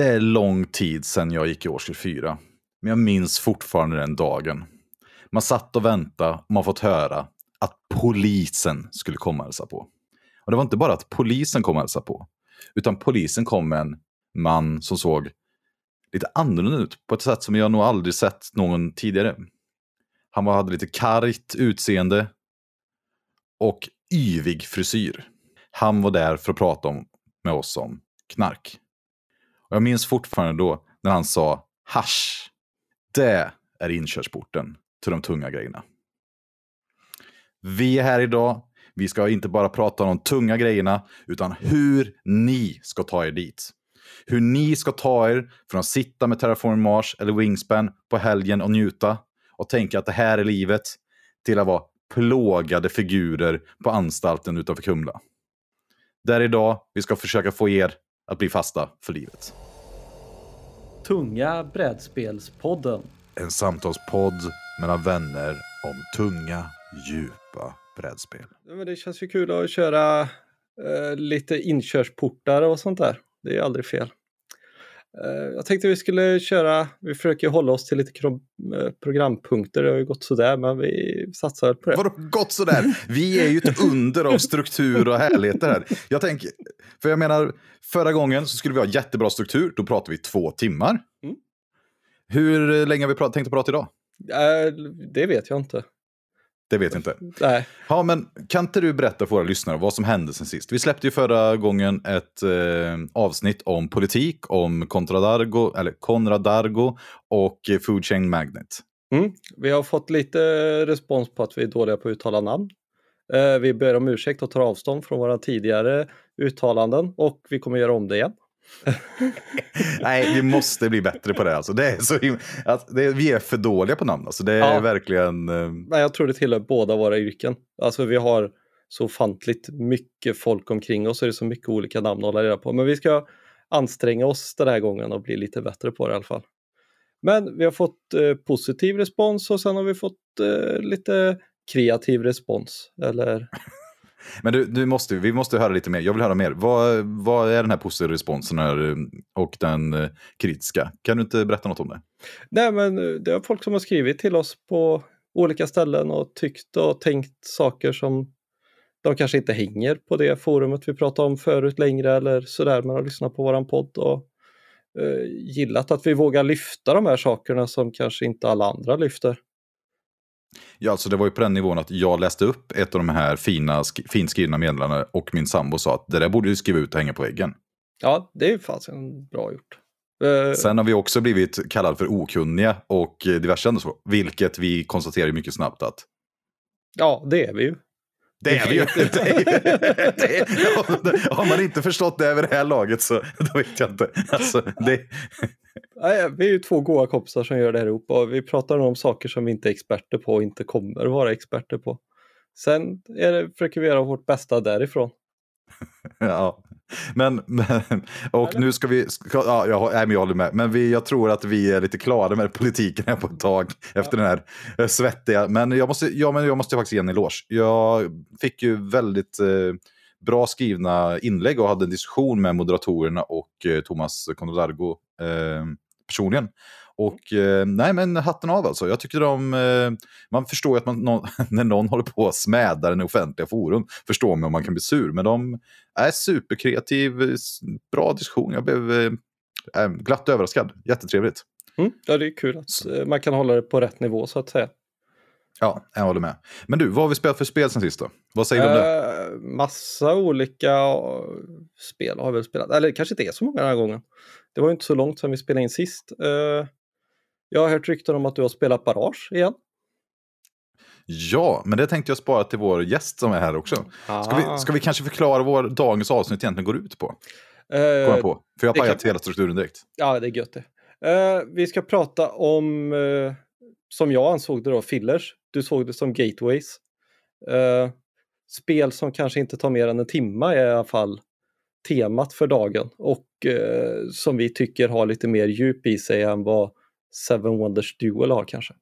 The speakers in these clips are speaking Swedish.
Det är lång tid sedan jag gick i årskurs 4. Men jag minns fortfarande den dagen. Man satt och väntade och man fått höra att polisen skulle komma och hälsa på. Och det var inte bara att polisen kom och hälsa på. Utan polisen kom med en man som såg lite annorlunda ut. På ett sätt som jag nog aldrig sett någon tidigare. Han hade lite kargt utseende. Och yvig frisyr. Han var där för att prata med oss om knark. Och jag minns fortfarande då när han sa hasch. Det är inkörsporten till de tunga grejerna. Vi är här idag. Vi ska inte bara prata om de tunga grejerna utan hur ni ska ta er dit. Hur ni ska ta er från att sitta med Terraforming Mars eller Wingspan på helgen och njuta och tänka att det här är livet till att vara plågade figurer på anstalten utanför Kumla. Där idag vi ska försöka få er att bli fasta för livet. Tunga brädspelspodden. En samtalspodd mellan vänner om tunga, djupa brädspel. Men det känns ju kul att köra lite inkörsportar och sånt där. Det är aldrig fel. Jag tänkte vi skulle köra, vi försöker hålla oss till lite programpunkter. Det har ju gått sådär, men vi satsar på det. Vadå gått sådär? Vi är ju ett under av struktur och härligheter här. Jag tänker, för jag menar, förra gången så skulle vi ha jättebra struktur. Då pratade vi 2 timmar. Mm. Hur länge har vi tänkt prata idag? Det vet jag inte. Det vet jag inte. Nej. Ja, men kan inte du berätta för våra lyssnare vad som hände sen sist? Vi släppte ju förra gången ett avsnitt om politik, om Konradargo och Food Chain Magnate. Mm. Vi har fått lite respons på att vi är dåliga på att uttala namn. Vi ber om ursäkt och tar avstånd från våra tidigare uttalanden och vi kommer göra om det igen. Nej, vi måste bli bättre på det alltså. Det är så alltså, vi är för dåliga på namn alltså. Det är verkligen Nej, jag tror det tillhör båda våra yrken. Alltså vi har så fantligt mycket folk omkring oss och det är så mycket olika namn att hålla reda på. Men vi ska anstränga oss den här gången och bli lite bättre på det i alla fall. Men vi har fått positiv respons och sen har vi fått lite kreativ respons eller men vi måste höra lite mer. Jag vill höra mer. Vad är den här positiva responsen här och den kritiska? Kan du inte berätta något om det? Nej, men det är folk som har skrivit till oss på olika ställen och tyckt och tänkt saker som de kanske inte hänger på det forumet vi pratade om förut längre eller sådär. Man har lyssnat på våran podd och gillat att vi vågar lyfta de här sakerna som kanske inte alla andra lyfter. Ja, alltså det var ju på den nivån att jag läste upp ett av de här finskrivna meddelandena och min sambo sa att det där borde du skriva ut och hänga på väggen. Ja, det är ju faktiskt bra gjort. Sen har vi också blivit kallade för okunniga och diverse ändå så, vilket vi konstaterar mycket snabbt att... Ja, det är vi ju. Det är vi ju. Har man inte förstått det över det här laget så då vet jag inte. Alltså, det... Nej, vi är ju 2 goda kompisar som gör det här ihop och vi pratar om saker som vi inte är experter på och inte kommer vara experter på. Sen försöker vi göra vårt bästa därifrån. Ja, men och nu ska vi... Ja, jag håller med. Men jag tror att vi är lite klara med politiken här på ett tag efter den här svettiga. Men jag måste faktiskt ge en eloge. Jag fick ju väldigt... bra skrivna inlägg och hade en diskussion med moderatorerna och Thomas Konradargo personligen. Och nej, men hatten av alltså. Jag tycker man förstår ju att när någon håller på att smäda den offentliga forum, förstår man om man kan bli sur. Men de är superkreativ, bra diskussion. Jag blev glatt överraskad. Jättetrevligt. Mm. Ja, det är kul att man kan hålla det på rätt nivå så att säga. Ja, jag håller med. Men du, vad har vi spelat för spel sen sist då? Vad säger du om det? Massa olika spel har vi väl spelat. Eller kanske inte är så många den här gången. Det var ju inte så långt sedan vi spelade in sist. Jag har hört rykten om att du har spelat Barrage igen. Ja, men det tänkte jag spara till vår gäst som är här också. Ska vi kanske förklara vad dagens avsnitt egentligen går ut på? För jag har pajat hela strukturen direkt. Ja, det är gött det. Vi ska prata om... som jag ansåg det då, fillers. Du såg det som gateways. Spel som kanske inte tar mer än en timma är i alla fall temat för dagen. Och som vi tycker har lite mer djup i sig än vad Seven Wonders Duel har kanske.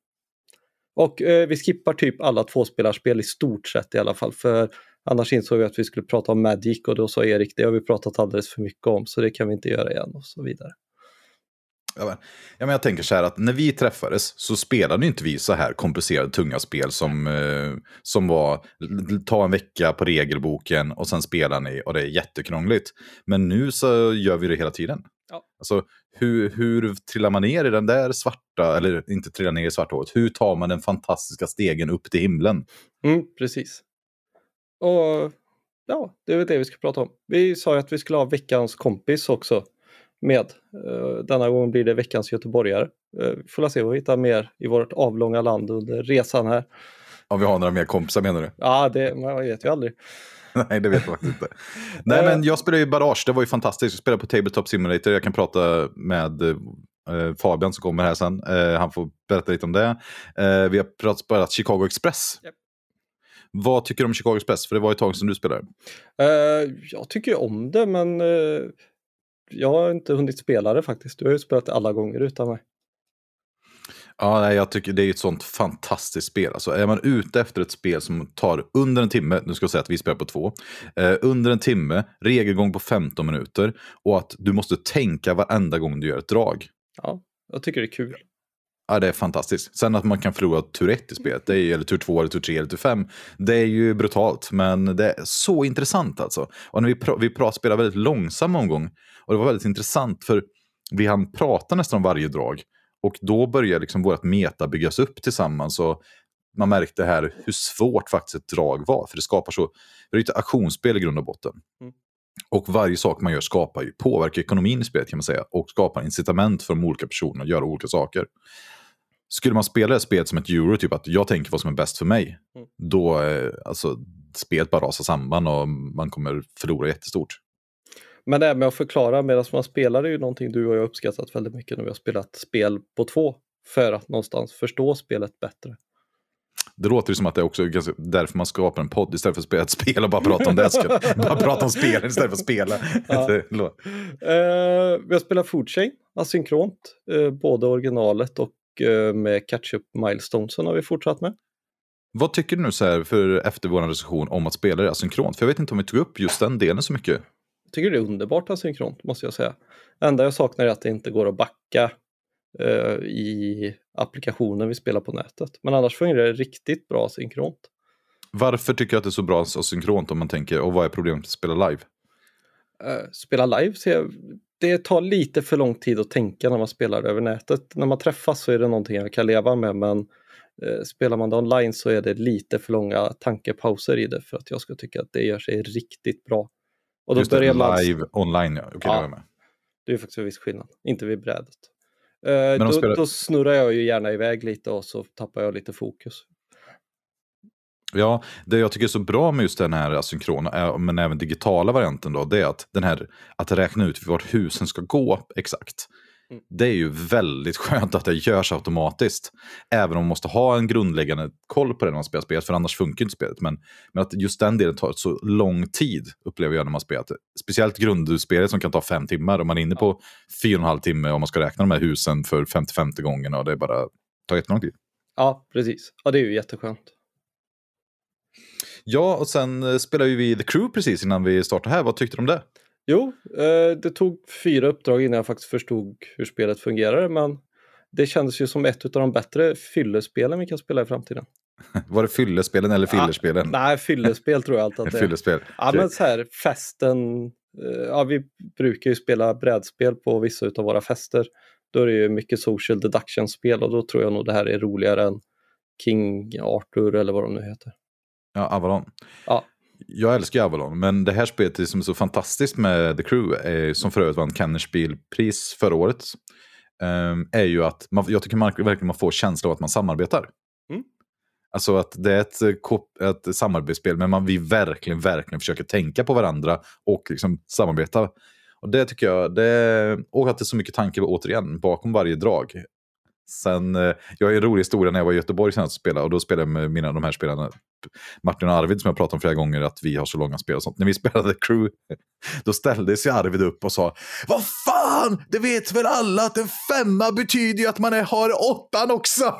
Och vi skippar typ alla 2-spelarspel i stort sett i alla fall. För annars insåg vi att vi skulle prata om Magic och då sa Erik det har vi pratat alldeles för mycket om. Så det kan vi inte göra igen och så vidare. Jag tänker så här att när vi träffades så spelade inte vi så här komplicerade tunga spel som var ta en vecka på regelboken och sen spelar ni och det är jättekrångligt. Men nu så gör vi det hela tiden. Ja. Alltså hur trillar man ner i den där svarta, eller inte trillar ner i svarta hålet, hur tar man den fantastiska stegen upp till himlen? Mm, precis. Och ja, det är väl det vi ska prata om. Vi sa ju att vi skulle ha veckans kompis också med. Denna gång blir det veckans göteborgare. Får se vad vi hittar mer i vårt avlånga land under resan här. Om vi har några mer kompisar menar du? Ja, det vet vi aldrig. Nej, det vet jag faktiskt inte. Nej, men jag spelade ju Barrage. Det var ju fantastiskt. Jag spelade på Tabletop Simulator. Jag kan prata med Fabian som kommer här sen. Han får berätta lite om det. Vi har spelat Chicago Express. Yep. Vad tycker du om Chicago Express? För det var ju ett tag som du spelade. Jag tycker ju om det, men jag har inte hunnit spela det faktiskt. Du har ju spelat det alla gånger utan mig. Ja, nej, jag tycker det är ett sånt fantastiskt spel. Alltså, är man ute efter ett spel som tar under en timme, nu ska jag säga att vi spelar på två, under en timme, regelgång på 15 minuter och att du måste tänka varenda gång du gör ett drag. Ja, jag tycker det är kul. Ja, det är fantastiskt. Sen att man kan förlora tur 1 i spelet, det är ju, eller tur 2, eller tur 3, eller tur 5, det är ju brutalt, men det är så intressant alltså. Och när vi spelar väldigt långsam omgång, och det var väldigt intressant för vi hann prata nästan om varje drag. Och då börjar liksom vårt meta byggas upp tillsammans och man märkte här hur svårt faktiskt ett drag var. För det skapar så, det är ju ett aktionsspel i grund och botten. Mm. Och varje sak man gör skapar ju, påverkar ekonomin i spelet kan man säga. Och skapar incitament för de olika personerna att göra olika saker. Skulle man spela det spelet som ett euro, typ att jag tänker vad som är bäst för mig. Mm. Då, alltså, spelet bara rasar samman och man kommer förlora jättestort. Men det här med att förklara medan man spelar är ju någonting du och jag uppskattat väldigt mycket när vi har spelat spel på två. För att någonstans förstå spelet bättre. Det låter ju som att det är också därför man skapar en podd istället för att spela ett spel och bara prata om det. Bara prata om spelen istället för att spela. Ja. Vi har spelat Food Chain asynkront. Både originalet och med catch-up milestonesen har vi fortsatt med. Vad tycker du nu så här för efter vår recension om att spela det asynkront? För jag vet inte om vi tog upp just den delen så mycket. Jag tycker det är underbart asynkront måste jag säga. Enda jag saknar är att det inte går att backa i applikationen vi spelar på nätet. Men annars fungerar det riktigt bra asynkront. Varför tycker jag att det är så bra asynkront om man tänker, och vad är problemet med att spela live? Spela live, det tar lite för lång tid att tänka när man spelar över nätet. När man träffas så är det någonting jag kan leva med, men spelar man det online så är det lite för långa tankepauser i det för att jag ska tycka att det gör sig riktigt bra. Och då just det, live online, ja. Okej, ja, det är ju faktiskt en viss skillnad, inte vid brädet. Då snurrar jag ju gärna iväg lite och så tappar jag lite fokus. Ja, det jag tycker är så bra med just den här asynkrona, men även digitala varianten då, det är att den här, att räkna ut vart husen ska gå exakt. Mm. Det är ju väldigt skönt att det görs automatiskt. Även om man måste ha en grundläggande koll på det när man spelar spelet, för annars funkar inte spelet. Men att just den delen tar så lång tid upplever jag när man spelar. Speciellt grundspelet som kan ta 5 timmar och man är inne på 4,5 timmar om man ska räkna de här husen för 50-50 gångerna och det är bara tar jättelång tid. Ja, precis. Ja, det är ju jätteskönt. Ja, och sen spelade vi The Crew precis innan vi startade här. Vad tyckte du om det? Jo, det tog 4 uppdrag innan jag faktiskt förstod hur spelet fungerade, men det kändes ju som ett av de bättre fyllespelen vi kan spela i framtiden. Var det fyllespelen eller fillerspelen? Ah, nej, fyllespel tror jag alltid att det är. Fyllespel. Ja, men så här, festen, ja, vi brukar ju spela brädspel på vissa av våra fester. Då är det ju mycket social deduction-spel och då tror jag nog det här är roligare än King Arthur eller vad de nu heter. Ja, Avalon. Ja. Jag älskar Avalon, men det här spelet som är så fantastiskt med The Crew, som för övrigt vann Kannerspielpris förra året, är ju att jag tycker verkligen man får känsla av att man samarbetar. Mm. Alltså att det är ett samarbetsspel, men vi verkligen försöker tänka på varandra och liksom samarbeta. Och det tycker jag, och att det är så mycket tanke återigen bakom varje drag. Sen, jag är en rolig historia när jag var i Göteborg senast och spelade, och då spelade jag med de här spelarna Martin och Arvid som jag pratat om flera gånger att vi har så långa spel och sånt. När vi spelade Crew då ställde sig Arvid upp och sa: vad fan, det vet väl alla att en 5:a betyder ju att man har 8:an också.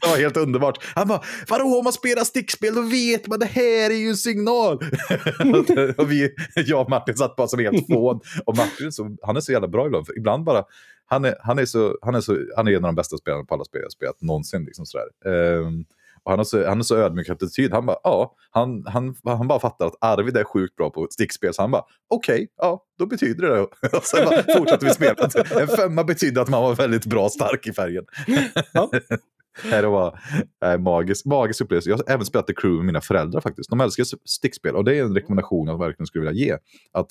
Det var helt underbart. Han bara, vadå, om man spelar stickspel då vet man, det här är ju en signal. Och jag och Martin satt bara som helt fån. Och Martin, så, han är så jävla bra ibland. För ibland bara, han är en av de bästa spelarna på alla spel jag spelat någonsin. Liksom sådär. Och han är så ödmjuk attityd. Han bara, ja, han bara fattar att Arvid är sjukt bra på stickspel. Så han bara, okej, ja, då betyder det. Och sen bara fortsatte vi spela. En femma betyder att man var väldigt bra stark i färgen. Ja. Det var magisk upplevelse. Jag har även spelat The Crew med mina föräldrar faktiskt. De älskar stickspel. Och det är en rekommendation jag verkligen skulle vilja ge. Att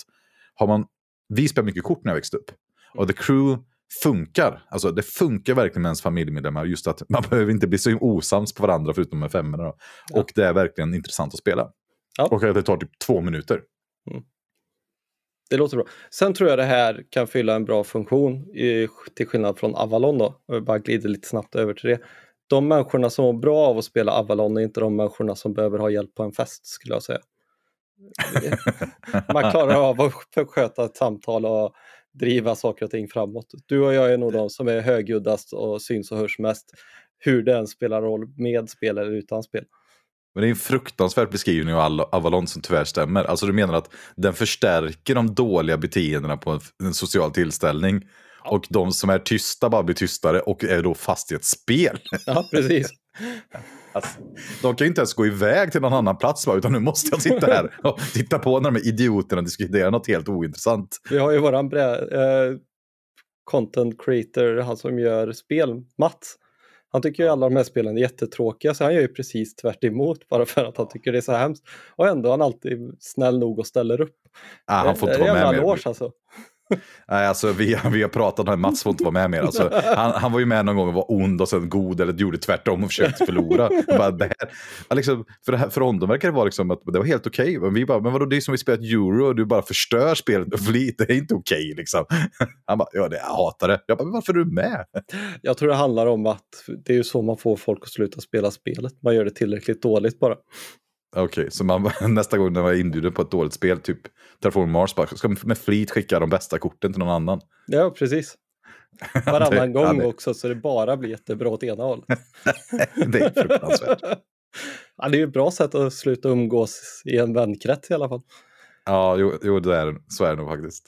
vi spelar mycket kort när jag växte upp. Och The Crew funkar, alltså det funkar verkligen med ens familjemedlemmar, just att man behöver inte bli så osams på varandra förutom med femmorna då. Ja. Och det är verkligen intressant att spela. Ja. Och det tar typ 2 minuter. Mm. Det låter bra. Sen tror jag det här kan fylla en bra funktion till skillnad från Avalon då. Jag bara glider lite snabbt över till det. De människorna som är bra av att spela Avalon är inte de människorna som behöver ha hjälp på en fest, skulle jag säga. Man klarar av att sköta ett samtal och driva saker och ting framåt. Du och jag är nog de som är högljuddast och syns och hörs mest, hur den spelar roll med spel eller utan spel. Men det är en fruktansvärd beskrivning av Avalon som tyvärr stämmer. Alltså du menar att den förstärker de dåliga beteendena på en social tillställning, ja. Och de som är tysta bara blir tystare och är då fast i ett spel. Ja, precis. Alltså, de kan ju inte ens gå iväg till någon annan plats, utan nu måste jag sitta här och titta på när de här idioterna diskuterar något helt ointressant. Vi har ju våran content creator, han som gör spel, Mats. Han tycker ju alla de här spelen är jättetråkiga, så han gör ju precis tvärt emot bara för att han tycker det är så hemskt. Och ändå är han alltid snäll nog och ställer upp. Ah, han får inte vara med mer. Alltså. Nej, alltså vi har pratat om Mats får inte vara med mer. Alltså, han var ju med någon gång och var ond och sen god, eller gjorde tvärtom och försökte förlora. Bara, det här, liksom, för honom verkar det vara liksom att det var helt okej. Men vi bara, men vadå, det är som vi spelat Euro och du bara förstör spelet och flit, det är inte okej liksom. Han bara, ja, det, jag hatar det. Jag bara, varför är du med? Jag tror det handlar om att det är ju så man får folk att sluta spela spelet. Man gör det tillräckligt dåligt bara. Okej, så man, nästa gång när man är inbjuden på ett dåligt spel, typ Terraforming Mars, ska man med flit skicka de bästa korten till någon annan. Ja, precis. Varannan gång också, så det bara blir jättebra åt ena håll. Det är fruktansvärt. Ja, det är ju ett bra sätt att sluta umgås i en vänkrets i alla fall. Ja, jo det är, så är det nog faktiskt.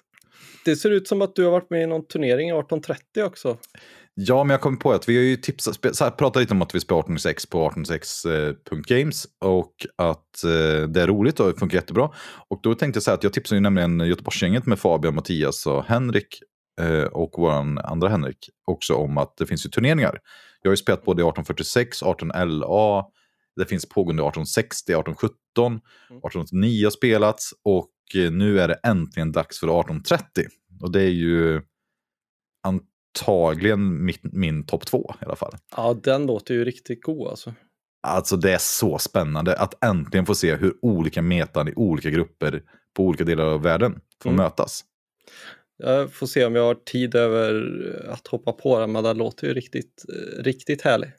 Det ser ut som att du har varit med i någon turnering i 1830 också. Ja, men jag kom på att vi har ju pratat lite om att vi spelar 1806 på 1806.games och att det är roligt och funkar jättebra. Och då tänkte jag säga att jag tipsade ju nämligen Göteborgsgänget med Fabian, Mattias och Henrik och vår andra Henrik också om att det finns ju turneringar. Jag har ju spelat både 1846, 18LA, det finns pågående 1860, 1817, 1809 har spelats och nu är det äntligen dags för 1830. Och det är ju antagligen min topp 2 i alla fall. Ja, den låter ju riktigt god alltså. Alltså det är så spännande att äntligen få se hur olika metan i olika grupper på olika delar av världen får mötas. Jag får se om jag har tid över att hoppa på den, men den låter ju riktigt härlig.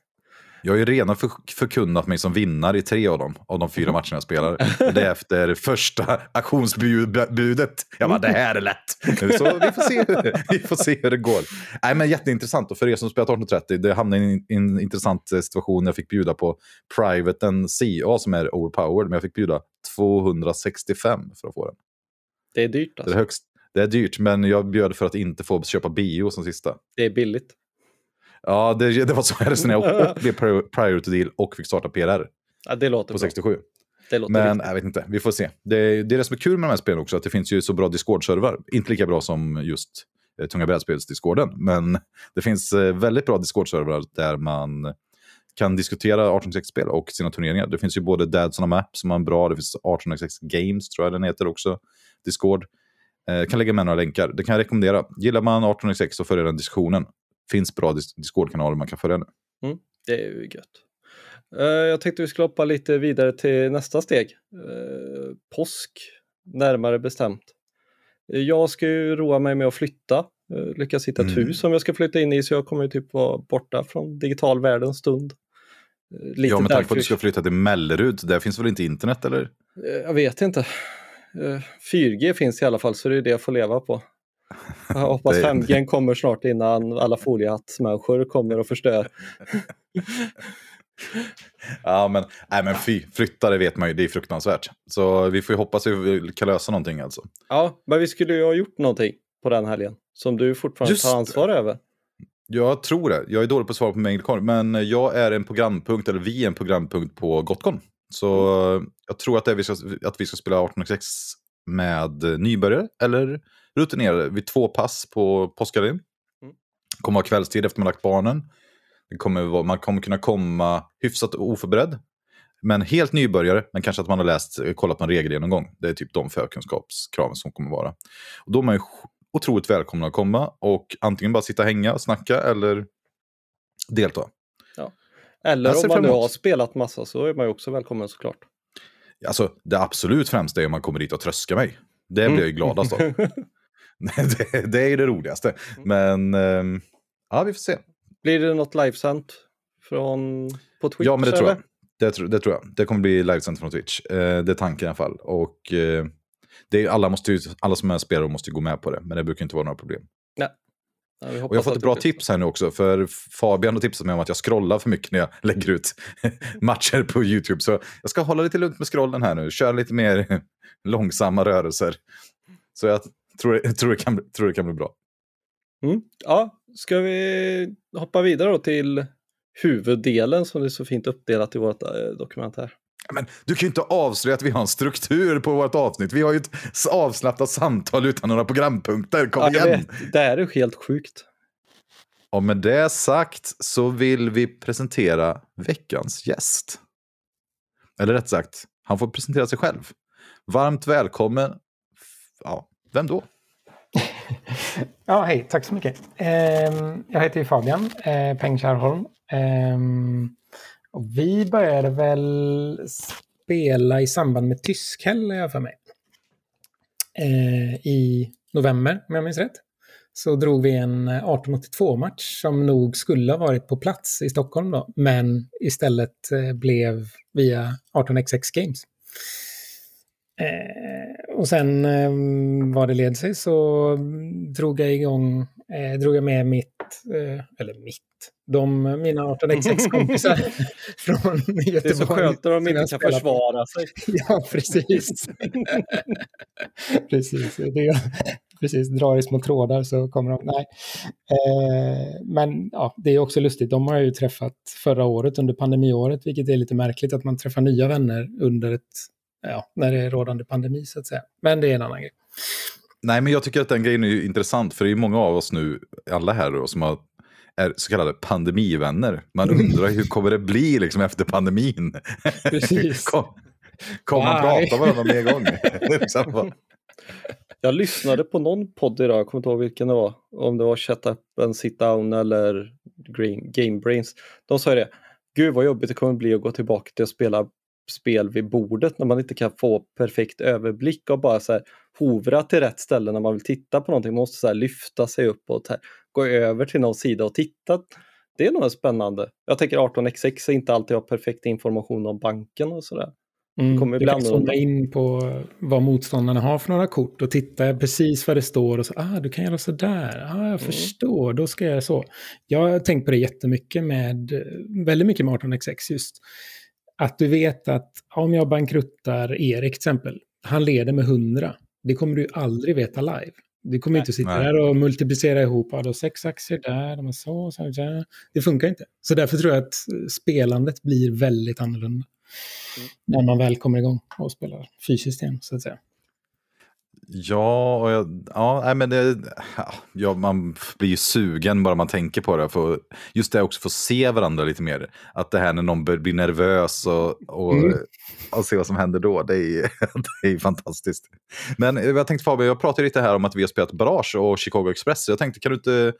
Jag har ju redan förkunnat mig som vinnare i 3 av dem, av de 4 matcherna jag spelar. Det är efter första auktionsbudet. Jag bara, det här är lätt. Så vi får se hur det går. Nej, men jätteintressant. Och för er som spelat 1830, det hamnade i en intressant situation. Jag fick bjuda på privaten CA som är overpowered, men jag fick bjuda 265 för att få den. Det är dyrt alltså. Det är dyrt, men jag bjöd för att inte få köpa bio som sista. Det är billigt. Ja, det var så här sen jag blev priority deal och fick starta PRR. Ja, det låter på 67. Det låter men riktigt. Jag vet inte, vi får se. Det är det som är kul med de här spelen också, att det finns ju så bra Discord-server. Inte lika bra som just tunga brädspels-discorden, men det finns väldigt bra Discord-server där man kan diskutera 1806-spel och sina turneringar. Det finns ju både Dads on a Map som är bra, det finns 1806 Games tror jag den heter också, Discord. Kan lägga med några länkar, det kan jag rekommendera. Gillar man 1806 så följer den diskussionen. Finns bra Discord-kanaler man kan följa nu. Det är ju gött. Jag tänkte vi skulle hoppa lite vidare till nästa steg. Påsk, närmare bestämt. Jag ska ju roa mig med att flytta. Lyckas hitta ett hus som jag ska flytta in i, så jag kommer ju typ vara borta från digital värld en stund. Lite ja, men tack för att du ska flytta till Mellerud. Där finns väl inte internet, eller? Jag vet inte. 4G finns i alla fall, så det är det jag får leva på. Jag hoppas 5G kommer snart innan alla foliehattsmänniskor kommer och förstör. Ja, men, nej, men flytta, det vet man ju, det är fruktansvärt. Så vi får ju hoppas att vi kan lösa någonting alltså. Ja, men vi skulle ju ha gjort någonting på den helgen som du fortfarande tar ansvar över. Jag tror det. Jag är dålig på att svara på mängdkorn, men jag är en programpunkt, eller vi är en programpunkt på Gotcon. Så jag tror att, vi ska spela 1806 med nybörjare eller rutinerade vid 2 pass på påskhelgen. Kommer ha kvällstid efter man lagt barnen. Man kommer kunna komma hyfsat oförberedd. Men helt nybörjare, men kanske att man har kollat på en regel någon gång. Det är typ de förkunskapskraven som kommer vara. Och då är man ju otroligt välkomna att komma och antingen bara sitta och hänga, snacka eller delta. Ja. Eller om man nu har spelat massa så är man ju också välkommen såklart. Alltså det absolut främsta är om man kommer dit och tröskar mig. Det blir jag ju gladast av. Det är ju det roligaste. Men ja, vi får se. Blir det något livesänt på Twitch? Ja, men det tror jag. Det tror jag. Det kommer bli livesänt från Twitch. Det är tanken i alla fall. Och det är, alla som är spelare måste gå med på det. Men det brukar inte vara några problem. Nej. Ja, och jag har fått ett bra tips här nu också. För Fabian har tipsat mig om att jag scrollar för mycket när jag lägger ut matcher på YouTube. Så jag ska hålla lite lugnt med scrollen här nu. Kör lite mer långsamma rörelser. Så jag tror det kan bli bra. Mm. Ja, ska vi hoppa vidare då till huvuddelen som det är så fint uppdelat i vårt dokument här. Men du kan ju inte avslöja att vi har en struktur på vårt avsnitt. Vi har ju ett avslappnat samtal utan några programpunkter. Kom igen! Det här är ju helt sjukt. Och med det sagt så vill vi presentera veckans gäst. Eller rätt sagt, han får presentera sig själv. Varmt välkommen. Ja, vem då? Ja, hej. Tack så mycket. Jag heter Fabian Pengcharholm. Och vi började väl spela i samband med Tyskhäll, jag för mig. I november, om jag minns rätt. Så drog vi en 1882-match som nog skulle ha varit på plats i Stockholm då. Men istället blev via 18xx Games. Och sen var det led sig så drog jag med mina 18xx-kompisar från Göteborg. Det är så skönt att de inte kan försvara sig. Ja, precis. Precis, drar i små trådar så kommer de. Nej. Men ja, det är också lustigt. De har jag ju träffat förra året under pandemiåret, vilket är lite märkligt att man träffar nya vänner under när det är rådande pandemi så att säga. Men det är en annan grej. Nej, men jag tycker att den grejen är intressant för det är många av oss nu, alla här då, som är så kallade pandemivänner. Man undrar hur kommer det bli liksom efter pandemin? Precis. Kommer man prata med varandra mer gånger? Jag lyssnade på någon podd idag, jag kommer inte ihåg vilken det var. Om det var Shut Up and Sit Down eller Game Brains. De sa det, gud vad jobbigt det kommer bli att gå tillbaka till att spela spel vid bordet när man inte kan få perfekt överblick och bara så här hovra till rätt ställe när man vill titta på någonting. Man måste så här lyfta sig upp och gå över till någon sida och titta. Det är nog spännande. Jag tänker 18xx är inte alltid har perfekt information om banken och sådär. Du kan zooma in på vad motståndarna har för några kort och titta precis vad det står och så, du kan göra sådär, jag förstår, då ska jag göra så. Jag har tänkt på det jättemycket väldigt mycket med 18xx just. Att du vet att om jag bankruttar Erik till exempel, han leder med 100. Det kommer du aldrig veta live. Du kommer inte sitta där och multiplicera ihop. Då 6 aktier där, de är så där. Det funkar inte. Så därför tror jag att spelandet blir väldigt annorlunda. När man väl kommer igång och spelar fysiskt igen så att säga. Man blir ju sugen bara man tänker på det. För just det också, få se varandra lite mer. Att det här när någon blir nervös och se vad som händer då, det är fantastiskt. Men jag tänkte Fabian, jag pratade lite här om att vi har spelat Barrage och Chicago Express. Jag tänkte, kan du inte,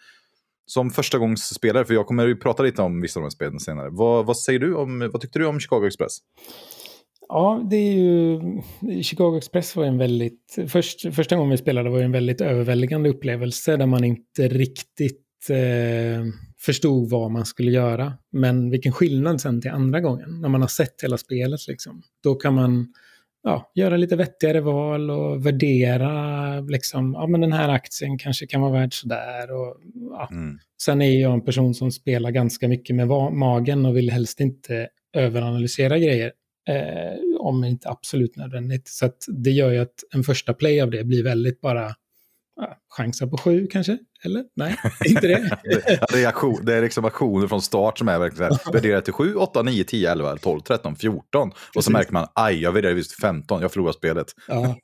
som första gångs spelare, för jag kommer ju prata lite om vissa av de spelen senare. Vad tyckte du om Chicago Express? Ja, det är ju... Chicago Express var en väldigt... Första gången vi spelade var en väldigt överväldigande upplevelse där man inte riktigt förstod vad man skulle göra. Men vilken skillnad sen till andra gången, när man har sett hela spelet liksom. Då kan man ja, göra lite vettigare val och värdera liksom, ja men den här aktien kanske kan vara värd sådär och ja. Mm. Sen är jag en person som spelar ganska mycket med magen och vill helst inte överanalysera grejer om inte absolut nödvändigt, så att det gör ju att en första play av det blir väldigt bara chansar på 7 kanske, eller? Nej, inte det. Det är liksom aktioner från start som är verkligen så här, värderar till 7, 8, 9, 10, 11, 12, 13, 14. Precis. Och så märker man, aj, jag värderar just 15, jag förlorar spelet. Ja.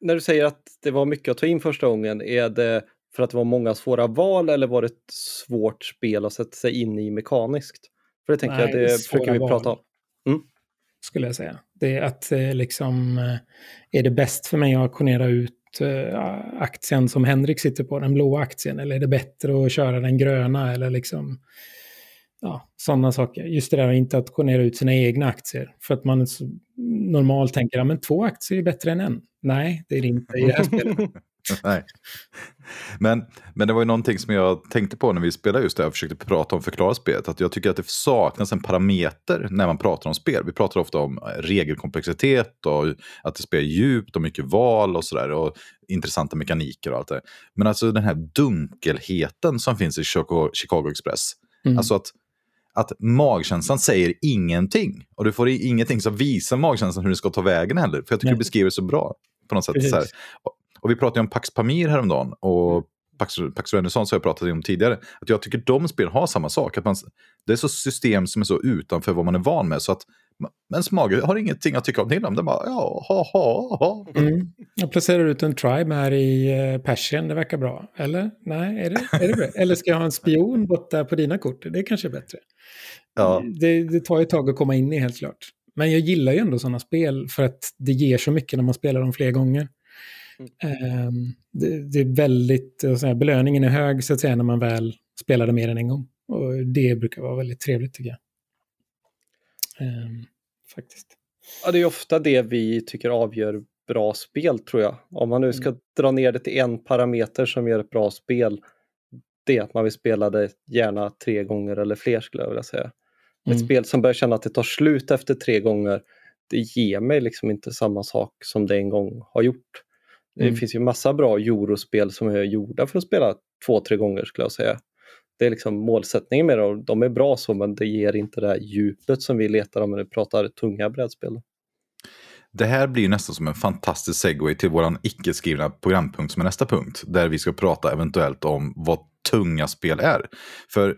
När du säger att det var mycket att ta in första gången, är det för att det var många svåra val eller var det ett svårt spel att sätta sig in i mekaniskt? För det tänker jag, det försöker vi prata om. Mm. Skulle jag säga. Det är att liksom, är det bäst för mig att auktionera ut aktien som Henrik sitter på, den blåa aktien, eller är det bättre att köra den gröna, eller liksom ja, sådana saker. Just det där, inte att auktionera ut sina egna aktier, för att man normalt tänker, ja men 2 aktier är bättre än en. Nej, det är det inte i det här spelet. Nej. Men det var ju någonting som jag tänkte på när vi spelade just det här och försökte prata om, förklara spelet, att jag tycker att det saknas en parameter när man pratar om spel. Vi pratar ofta om regelkomplexitet och att det spelar djupt och mycket val och sådär och intressanta mekaniker och allt det. Men alltså den här dunkelheten som finns i Chicago Express, alltså att magkänslan säger ingenting och du får ingenting som visar magkänslan hur du ska ta vägen heller, för jag tycker du beskriver så bra på något sätt så här. Och vi pratade ju om Pax Pamir häromdagen och Pax Renaissance har jag pratat om tidigare. Att jag tycker de spel har samma sak. Att man, det är så system som är så utanför vad man är van med. Så att ens mage har ingenting att tycka om till om. Den bara, ja, ha. Mm. Jag placerar ut en tribe här i Persien, det verkar bra. Eller? Nej, är det bra? Eller ska jag ha en spion borta på dina kort? Det är kanske bättre. Ja. Det tar ju ett tag att komma in i, helt klart. Men jag gillar ju ändå sådana spel för att det ger så mycket när man spelar dem fler gånger. Det är väldigt så här, belöningen är hög så att säga när man väl spelade mer än en gång, och det brukar vara väldigt trevligt tycker jag faktiskt. Ja, det är ofta det vi tycker avgör bra spel tror jag, om man nu ska dra ner det till en parameter som gör ett bra spel, det är att man vill spela det gärna 3 gånger eller fler skulle jag vilja säga. Ett spel som börjar känna att det tar slut efter 3 gånger, det ger mig liksom inte samma sak som det en gång har gjort. Det finns ju massa bra eurospel som är gjorda för att spela 2-3 gånger skulle jag säga. Det är liksom målsättningen med dem. De är bra så, men det ger inte det här djupet som vi letar om när vi pratar tunga brädspel. Det här blir ju nästan som en fantastisk segue till våran icke-skrivna programpunkt som är nästa punkt. Där vi ska prata eventuellt om vad tunga spel är. För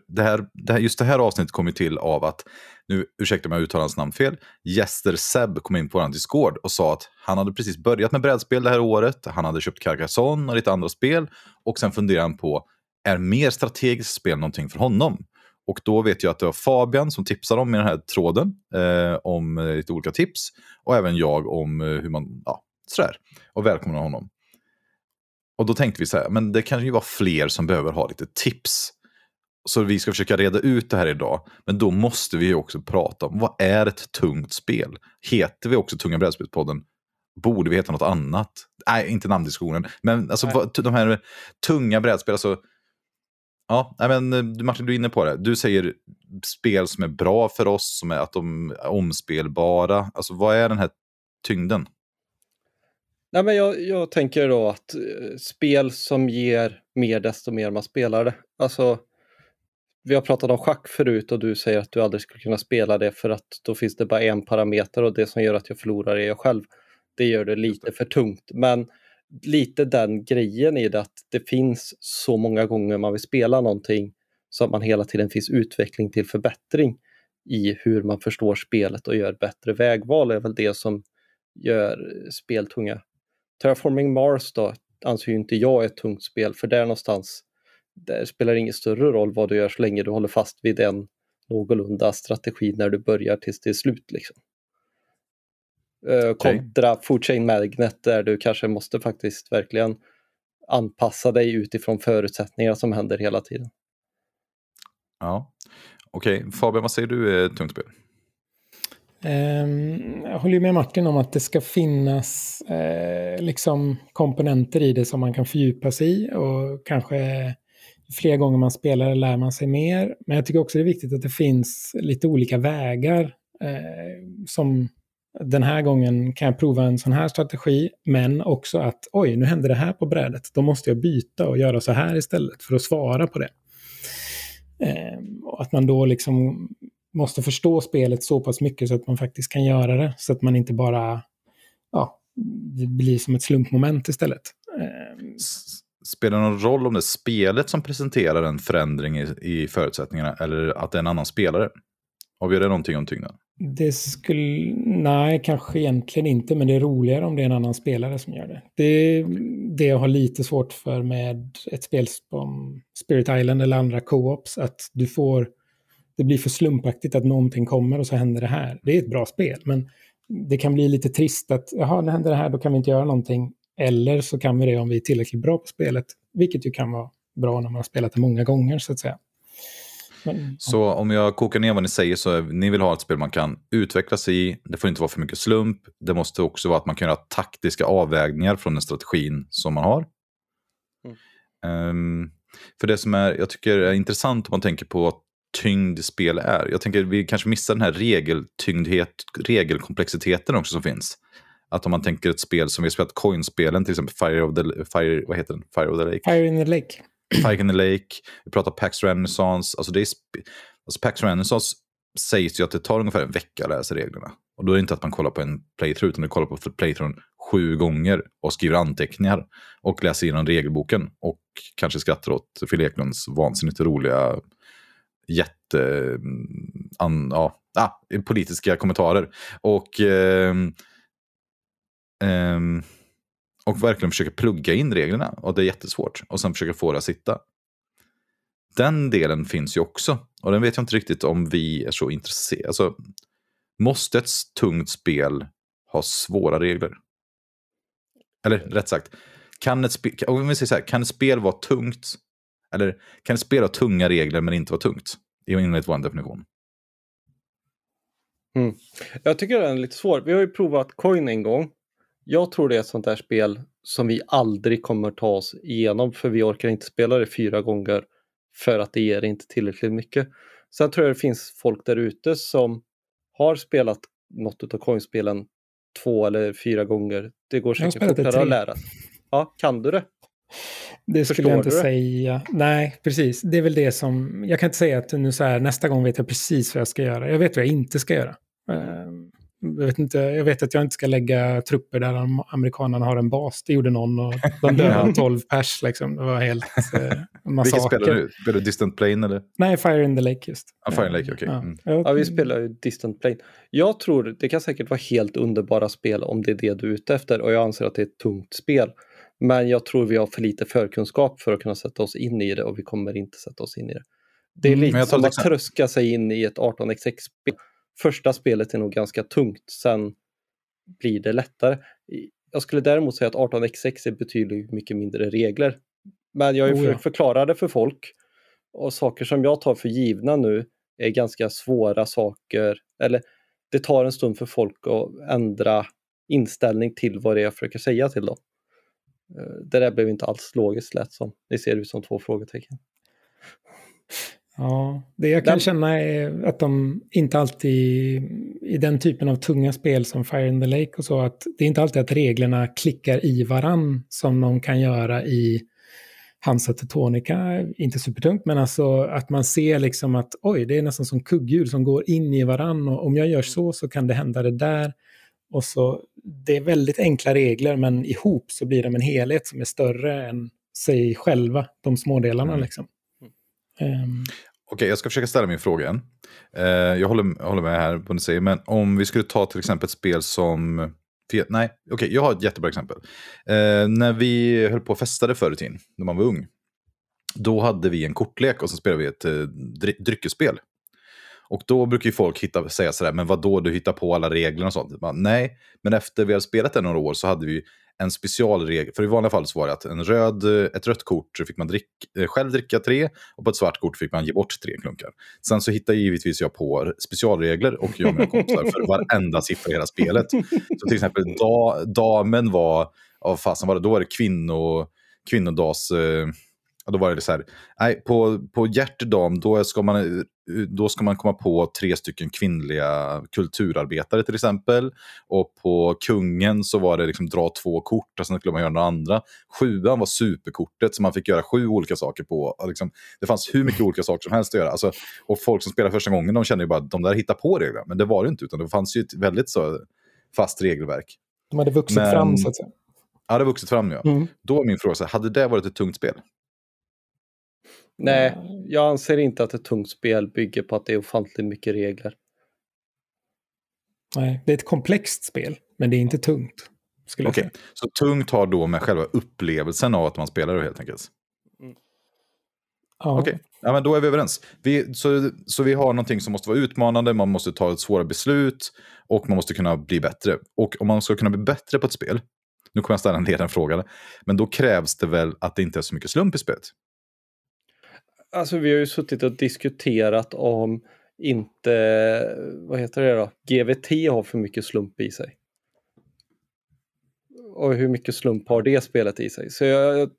just det här avsnittet kommer till av att, nu ursäkta mig att uttala hans namn fel, Gäster Seb kom in på våran Discord och sa att han hade precis börjat med brädspel det här året. Han hade köpt Carcassonne och lite andra spel. Och sen funderade han på, är mer strategiskt spel någonting för honom? Och då vet jag att det var Fabian som tipsade om i den här tråden om lite olika tips. Och även jag om hur man, ja, sådär. Och välkomna honom. Och då tänkte vi så här, men det kanske ju var fler som behöver ha lite tips. Så vi ska försöka reda ut det här idag. Men då måste vi ju också prata om, vad är ett tungt spel? Heter vi också Tunga brädspelspodden? Borde vi heta något annat? Nej, inte namndiskussionen. Men alltså de här tunga brädspel, alltså... Ja, men Martin, du är inne på det. Du säger spel som är bra för oss, som är att de är omspelbara. Alltså, vad är den här tyngden? Nej, men jag tänker då att spel som ger mer desto mer man spelar det. Alltså, vi har pratat om schack förut och du säger att du aldrig skulle kunna spela det för att då finns det bara en parameter och det som gör att jag förlorar är jag själv. Det gör det lite för tungt, men... lite den grejen i det att det finns så många gånger man vill spela någonting så att man hela tiden finns utveckling till förbättring i hur man förstår spelet och gör bättre vägval, är väl det som gör spel tunga. Terraforming Mars då anser ju inte jag är ett tungt spel, för där någonstans där spelar det ingen större roll vad du gör så länge du håller fast vid en någorlunda strategi när du börjar tills det är slut liksom. Kontra Food Chain Magnate där du kanske måste faktiskt verkligen anpassa dig utifrån förutsättningar som händer hela tiden. Ja, okej. Fabian, vad säger du tungt spel? Jag håller ju med Martin om att det ska finnas liksom komponenter i det som man kan fördjupa sig i, och kanske fler gånger man spelar lär man sig mer. Men jag tycker också det är viktigt att det finns lite olika vägar som den här gången kan jag prova en sån här strategi, men också att oj, nu händer det här på brädet, då måste jag byta och göra så här istället för att svara på det. Och att man då liksom måste förstå spelet så pass mycket så att man faktiskt kan göra det, så att man inte bara det blir som ett slumpmoment istället. Spelar det någon roll om det är spelet som presenterar en förändring i förutsättningarna eller att det är en annan spelare? Avgör det någonting om tyngden? Det skulle... Nej, kanske egentligen inte, men det är roligare om det är en annan spelare som gör det. Det jag har lite svårt för med ett spel som Spirit Island eller andra co-ops, att du får... Det blir för slumpaktigt att någonting kommer och så händer det här. Det är ett bra spel, men det kan bli lite trist att jaha, när händer det här, då kan vi inte göra någonting. Eller så kan vi det om vi är tillräckligt bra på spelet, vilket ju kan vara bra när man har spelat det många gånger, så att säga. Men, så om jag kokar ner vad ni säger, så ni vill ha ett spel man kan utvecklas i. Det får inte vara för mycket slump. Det måste också vara att man kan göra taktiska avvägningar från den strategin som man har. För det som jag tycker är intressant om man tänker på att tyngd spel är. Jag tänker vi kanske missar den här regelkomplexiteten också som finns. Att om man tänker ett spel som vi har spelat, coinspelen till exempel, Fire of the Lake. Fire in the Lake. Fire in the Lake. Vi pratar Pax Renaissance. Alltså, Pax Renaissance sägs ju att det tar ungefär en vecka att läsa reglerna. Och då är det inte att man kollar på en playthrough, utan du kollar på playthroughen 7 gånger och skriver anteckningar och läser igenom regelboken och kanske skrattar åt Phil Eklunds vansinnigt roliga politiska kommentarer och verkligen försöker plugga in reglerna, och det är jättesvårt, och sen försöker få det att sitta. Den delen finns ju också, och den vet jag inte riktigt om vi är så intresserade. Alltså, måste ett tungt spel ha svåra regler? Eller rätt sagt, kan ett spel vara tungt? Eller kan det spela tunga regler men inte vara tungt? Enligt vår definition. Jag tycker det är lite svårt. Vi har ju provat Coin en gång. Jag tror det är ett sånt där spel som vi aldrig kommer ta oss igenom. För vi orkar inte spela det 4 gånger. För att det ger inte tillräckligt mycket. Sen tror jag det finns folk där ute som har spelat något av Coin-spelen 2 eller 4 gånger. Det går säkert fortare att lära. Ja, kan du det? Det skulle jag inte säga. Nej, precis. Det är väl det som... Jag kan inte säga att nu så här, nästa gång vet jag precis vad jag ska göra. Jag vet vad jag inte ska göra. Jag vet att jag inte ska lägga trupper där amerikanerna har en bas. Det gjorde någon och de dödade 12 pers. Liksom. Det var helt massaker. Vilket spelar du? Spelar du Distant Plane eller? Nej, Fire in the Lake just. Fire in the Lake, okej. Okay. Vi spelar ju Distant Plane. Jag tror det kan säkert vara helt underbara spel om det är det du är ute efter. Och jag anser att det är ett tungt spel. Men jag tror vi har för lite förkunskap för att kunna sätta oss in i det, och vi kommer inte sätta oss in i det. Det är lite som att tröska sig in i ett 1806-spel. Första spelet är nog ganska tungt, sen blir det lättare. Jag skulle däremot säga att 1806 är betydligt mycket mindre regler. Men jag har ju försökt förklara det för folk, och saker som jag tar för givna nu är ganska svåra saker, eller det tar en stund för folk att ändra inställning till vad det är jag försöker säga till dem. Det där blev inte alls logiskt lätt som. Det ser ut som 2 frågetecken. Ja, det jag kan känna är att de inte alltid i den typen av tunga spel som Fire in the Lake och så, att det är inte alltid att reglerna klickar i varann som de kan göra i Hansa Teutonica, inte supertungt, men alltså att man ser liksom att oj, det är nästan som kugghjul som går in i varann, och om jag gör så kan det hända det där. Och så, det är väldigt enkla regler, men ihop så blir de en helhet som är större än sig själva, de små delarna liksom. Okej, jag ska försöka ställa min fråga igen. Jag håller med här på det ni säger, men om vi skulle ta till exempel ett spel som... Nej, okej, jag har ett jättebra exempel. När vi höll på och festade förr i tiden, när man var ung, då hade vi en kortlek och så spelade vi ett dryckesspel. Och då brukar ju folk säga sådär, men vadå, du hittar på alla reglerna och sånt. Man, nej, men efter vi hade spelat det några år så hade vi en specialregel. För i vanliga fall så var det att ett rött kort fick man själv dricka 3, och på ett svart kort fick man ge bort 3 klunkar. Sen så hittade givetvis jag på specialregler, och jag och mina kompisar för varenda siffra i hela spelet. Så till exempel damen var, då var det kvinnodags... Och då var det så här, nej, på hjärtedam, då ska man då ska man komma på 3 stycken kvinnliga kulturarbetare till exempel. Och på kungen så var det liksom dra 2 kort och sen skulle man göra några andra. 7:an var superkortet, så man fick göra 7 olika saker på. Liksom, det fanns hur mycket olika saker som helst att göra. Alltså, och folk som spelar första gången, de kände ju bara att de där hittar på regler. Men det var det inte, utan det fanns ju ett väldigt så fast regelverk. De hade vuxit fram så att säga. Ja, det hade vuxit fram, ja. Mm. Då är min fråga så här, hade det varit ett tungt spel? Nej, jag anser inte att ett tungt spel bygger på att det är ofantligt mycket regler. Nej, det är ett komplext spel, men det är inte tungt. Okej, så tungt har då med själva upplevelsen av att man spelar det helt enkelt. Mm. Ja. Okej, ja, men då är vi överens. Så vi har någonting som måste vara utmanande, man måste ta ett svåra beslut och man måste kunna bli bättre. Och om man ska kunna bli bättre på ett spel, nu kommer jag ställa en ledande fråga, men då krävs det väl att det inte är så mycket slump i spelet? Alltså vi har ju suttit och diskuterat om inte, vad heter det då? GVT har för mycket slump i sig. Och hur mycket slump har det spelet i sig? Så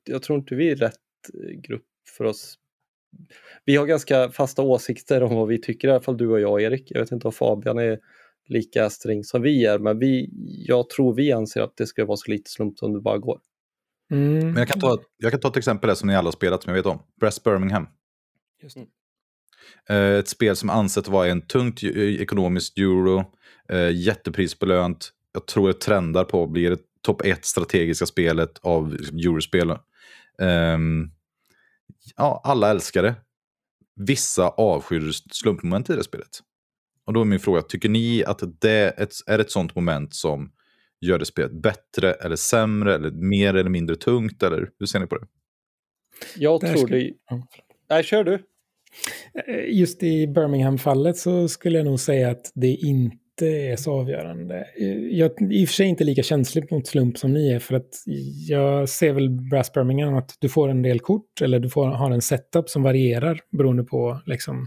jag tror inte vi är rätt grupp för oss. Vi har ganska fasta åsikter om vad vi tycker, i alla fall du och jag, Erik. Jag vet inte om Fabian är lika sträng som vi är, men jag tror vi anser att det ska vara så lite slump som det bara går. Mm. Men jag kan ta ett exempel där som ni alla har spelat, som jag vet om. Brass Birmingham. Just det. Ett spel som ansett vara en tungt ekonomiskt euro, jätteprisbelönt. Jag tror det trendar på att bli det topp 1 strategiska spelet av eurospel. Ja, alla älskar det. Vissa avskyr slumpmoment i det spelet. Och då är min fråga, tycker ni att det är ett sånt moment som gör det spelet bättre eller sämre eller mer eller mindre tungt, eller hur ser ni på det? Jag tror det... Nej, kör du! Just i Birmingham-fallet så skulle jag nog säga att det inte är så avgörande. Jag är i och för sig inte lika känslig mot slump som ni är, för att jag ser väl Brass Birmingham att du får en del kort eller du har en setup som varierar beroende på liksom,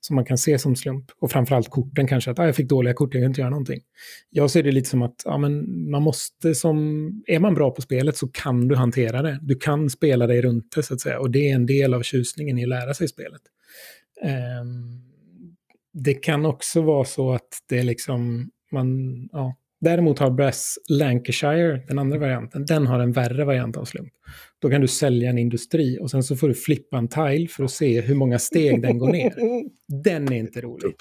som man kan se som slump. Och framförallt korten kanske, att jag fick dåliga kort, jag kan inte göra någonting. Jag ser det lite som att man måste, som är man bra på spelet så kan du hantera det. Du kan spela dig runt det så att säga, och det är en del av tjusningen i att lära sig spelet. Det kan också vara så att det är liksom Däremot har Brass Lancashire, den andra varianten, den har en värre variant av slump. Då kan du sälja en industri och sen så får du flippa en tile för att se hur många steg den går ner. Den är inte rolig.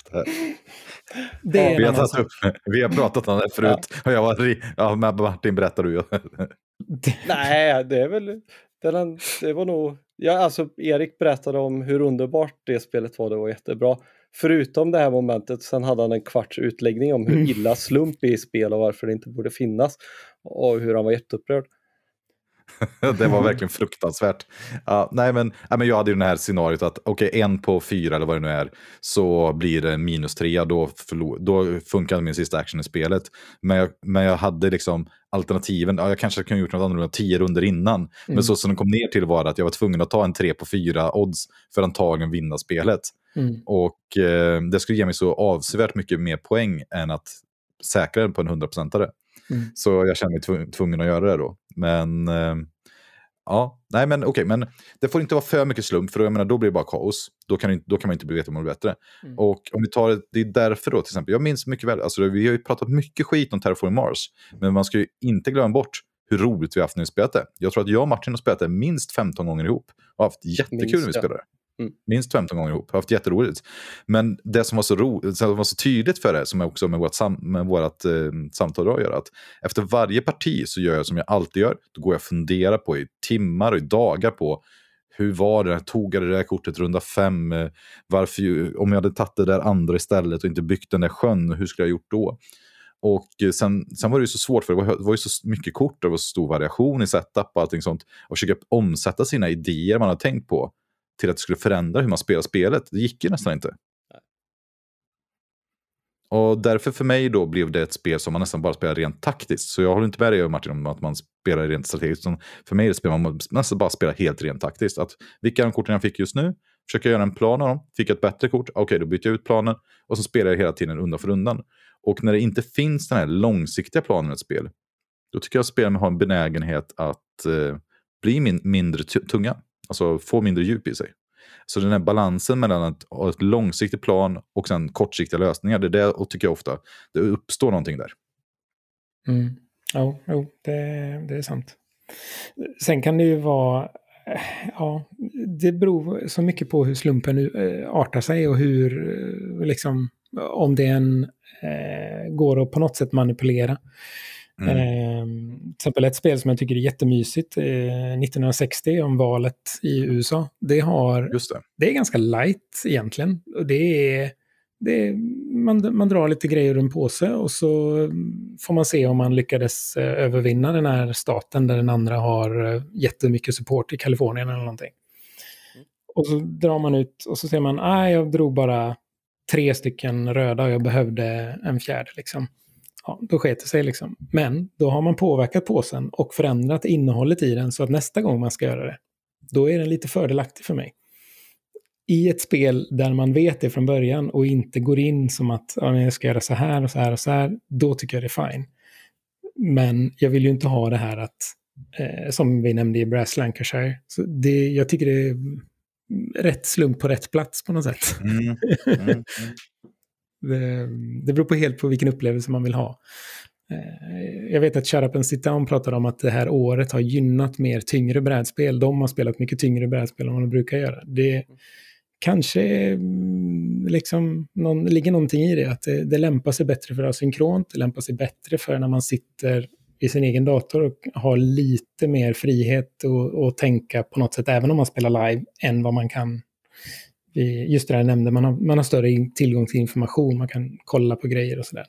Vi har pratat om det förut. Ja. Jag med Martin, berättar du. Nej, det är väl... Det var nog... Erik berättade om hur underbart det spelet var. Det var jättebra. Förutom det här momentet, sen hade han en kvarts utläggning om hur illa slump är i spel och varför det inte borde finnas. Och hur han var jätteupprörd. Det var verkligen fruktansvärt. Nej, men jag hade ju det här scenariot att okej, 1 på 4 eller vad det nu är, så blir det -3. Då funkar min sista action i spelet. Men jag hade liksom alternativen. Jag kanske kunde gjort något annorlunda 10 runder innan. Men så som den kom ner till var att jag var tvungen att ta en 3 på 4 odds för att antagligen vinna spelet. Och det skulle ge mig så avsevärt mycket mer poäng än att säkra den på en 100%-are. Så jag känner mig tvungen att göra det då. Men men det får inte vara för mycket slump, för jag menar, då blir det bara kaos. Då kan man inte bli veta om man blir bättre. Och om vi tar det är därför då till exempel, jag minns mycket väl, alltså vi har ju pratat mycket skit om Terraforming Mars, men man ska ju inte glömma bort hur roligt vi har haft när vi spelat det. Jag tror att jag och Martin har spelat det minst 15 gånger ihop och haft jättekul när vi spelade det. Minst 15 gånger ihop, jag har haft jätteroligt. Men det som var så tydligt för det, som är också med vårt samtal då, gör att efter varje parti så gör jag som jag alltid gör. Då går jag och funderar på i timmar och i dagar på hur var det, tog jag det där kortet runda 5, varför, om jag hade tagit det där andra istället och inte byggt den där sjön, hur skulle jag gjort då? Och sen var det ju så svårt, för det var ju så mycket kort, det var så stor variation i setup och allting sånt, och försöka omsätta sina idéer man har tänkt på till att det skulle förändra hur man spelar spelet. Det gick ju nästan inte. Nej. Och därför för mig då blev det ett spel som man nästan bara spelar rent taktiskt. Så jag håller inte med dig, Martin, om att man spelar rent strategiskt. För mig är det spel man nästan bara spelar helt rent taktiskt. Att vilka är de korten jag fick just nu? Försöker jag göra en plan av dem? Fick jag ett bättre kort? Okej, då byter jag ut planen. Och så spelar jag hela tiden undan för undan. Och när det inte finns den här långsiktiga planen i ett spel, då tycker jag att spelen har en benägenhet att bli mindre tunga. Alltså få mindre djup i sig. Så den här balansen mellan att ha ett långsiktigt plan och sen kortsiktiga lösningar, det är det tycker jag ofta, det uppstår någonting där. Mm. Ja, jo, det är sant. Sen kan det ju vara, ja, det beror så mycket på hur slumpen artar sig och hur, liksom, om det går att på något sätt manipulera. Mm. Till exempel ett spel som jag tycker är jättemysigt, 1960 om valet i USA. Det är ganska light egentligen. Man drar lite grejer runt på sig och så får man se om man lyckades övervinna den här staten där den andra har jättemycket support i Kalifornien eller någonting. Och så drar man ut och så ser man, jag drog bara 3 stycken röda och jag behövde en fjärde liksom. Ja, då sket det sig liksom. Men då har man påverkat påsen och förändrat innehållet i den så att nästa gång man ska göra det, då är den lite fördelaktig för mig. I ett spel där man vet det från början och inte går in som att jag ska göra så här och så här och så här, då tycker jag det är fine. Men jag vill ju inte ha det här att, som vi nämnde i Brass Lancashire, så jag tycker det är rätt slump på rätt plats på något sätt. Mm. Det beror på helt på vilken upplevelse man vill ha. Jag vet att Shut Up and Sit Down pratade om att det här året har gynnat mer tyngre brädspel. De har spelat mycket tyngre brädspel än vad de brukar göra. Det kanske liksom ligger någonting i det, att det lämpar sig bättre för asynkront, det lämpar sig bättre för när man sitter i sin egen dator och har lite mer frihet och tänka på något sätt, även om man spelar live, än vad man kan. Just det där jag nämnde, man har större tillgång till information, man kan kolla på grejer och sådär.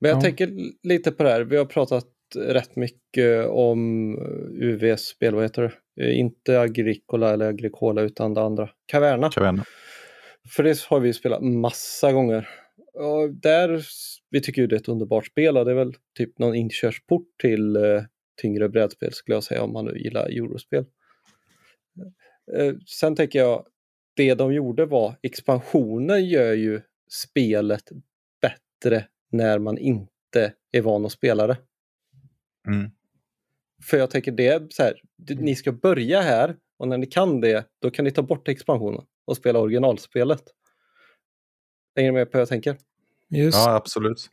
Men jag tänker lite på det här, vi har pratat rätt mycket om UVs spel, vad heter det? Inte Agricola utan det andra, Caverna. För det har vi spelat massa gånger. Och vi tycker ju det är ett underbart spel, och det är väl typ någon inkörsport till tyngre brädspel skulle jag säga, om man nu gillar eurospel. Sen tänker jag, det de gjorde var, expansionen gör ju spelet bättre när man inte är van att spela det. Mm. För jag tänker det är så här, ni ska börja här och när ni kan det, då kan ni ta bort expansionen och spela originalspelet. Hänger ni med på vad jag tänker? Just. Ja, absolut.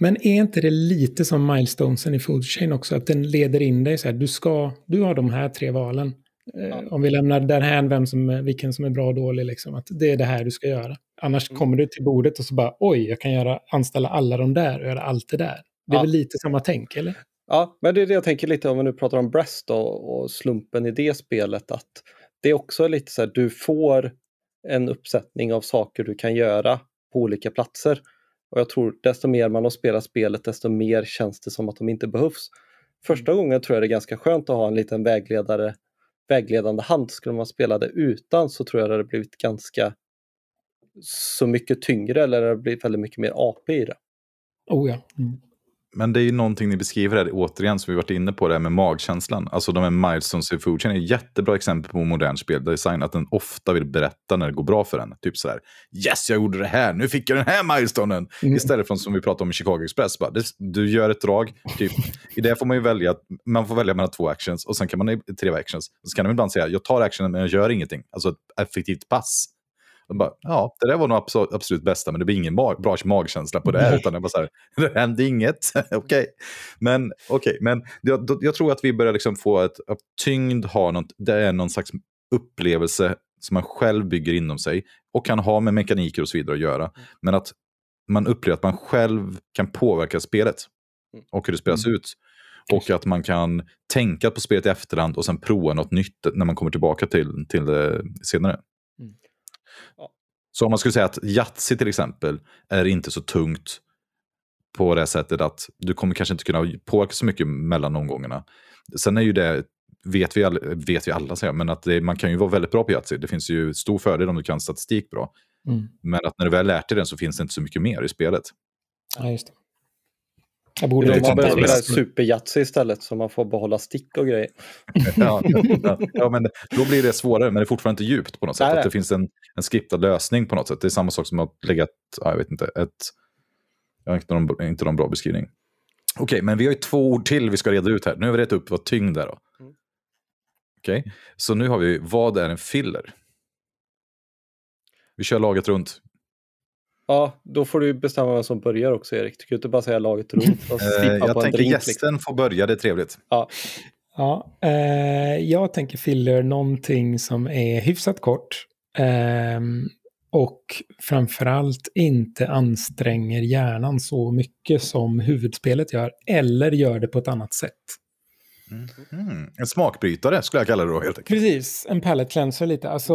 Men är inte det lite som milestonesen i Food Chain också, att den leder in dig så här, du har de här 3 valen. Ja. Om vi lämnar därhän vilken som är bra och dålig liksom, att det är det här du ska göra, annars kommer du till bordet och så bara, oj, jag kan anställa alla de där och göra allt det där. Det är väl lite samma tänk, eller? Ja, men det är det jag tänker lite om vi nu pratar om Breast och slumpen i det spelet, att det också är lite så här, du får en uppsättning av saker du kan göra på olika platser, och jag tror desto mer man har spelat spelet, desto mer känns det som att de inte behövs. Första gången tror jag det är ganska skönt att ha en liten vägledande hand. Skulle man spela det utan, så tror jag det hade blivit ganska så mycket tyngre, eller det hade blivit väldigt mycket mer AP i det. Oh ja. Mm. Men det är ju någonting ni beskriver här återigen, som vi varit inne på det här med magkänslan. Alltså de här milestones i Food Chain är ett jättebra exempel på modern speldesign, att den ofta vill berätta när det går bra för den. Typ så här, yes, jag gjorde det här, nu fick jag den här milestonen. Mm. Istället för som vi pratade om i Chicago Express, bara, du gör ett drag, typ. I det får man ju välja, man får välja mellan 2 actions, och sen kan man 3 actions. Och så kan man ibland säga, jag tar actionen men jag gör ingenting. Alltså ett effektivt pass. Bara, ja, det där var nog absolut bästa, men det blir ingen bra magkänsla på det här, utan det var så här, det hände inget. Men jag tror att vi börjar liksom få att tyngd har något, det är någon slags upplevelse som man själv bygger inom sig och kan ha med mekaniker och så vidare att göra, men att man upplever att man själv kan påverka spelet och hur det spelas ut, och att man kan tänka på spelet i efterhand och sen prova något nytt när man kommer tillbaka till det senare. Så om man skulle säga att Yatzy till exempel är inte så tungt på det sättet att du kommer kanske inte kunna påverka så mycket mellan omgångarna. Sen är ju det, vet vi alla säger, men att man kan ju vara väldigt bra på Yatzy. Det finns ju stor fördel om du kan statistik bra. Mm. Men att när du väl lärt dig den, så finns det inte så mycket mer i spelet. Ja, just det. Jag borde börja super-Yatzy istället, så man får behålla stick och grejer. Ja, men då blir det svårare, men det är fortfarande inte djupt på något sätt. Nej. Att det finns en skriptad lösning på något sätt. Det är samma sak som att lägga jag har inte någon bra beskrivning. Okej, men vi har ju 2 ord till vi ska reda ut här. Nu har vi rätt upp vad tyngd där då. Okej, okay. Så nu har vi vad är en filler? Vi kör laget runt. Ja, då får du bestämma vem som börjar också, Erik. Du kan inte bara säga laget runt. Och jag tänker drink, gästen liksom får börja, det är trevligt. Ja. Ja, jag tänker filler någonting som är hyfsat kort och framförallt inte anstränger hjärnan så mycket som huvudspelet gör, eller gör det på ett annat sätt. Mm. En smakbrytare skulle jag kalla det då, helt enkelt. Precis, en palate cleanser lite. Alltså,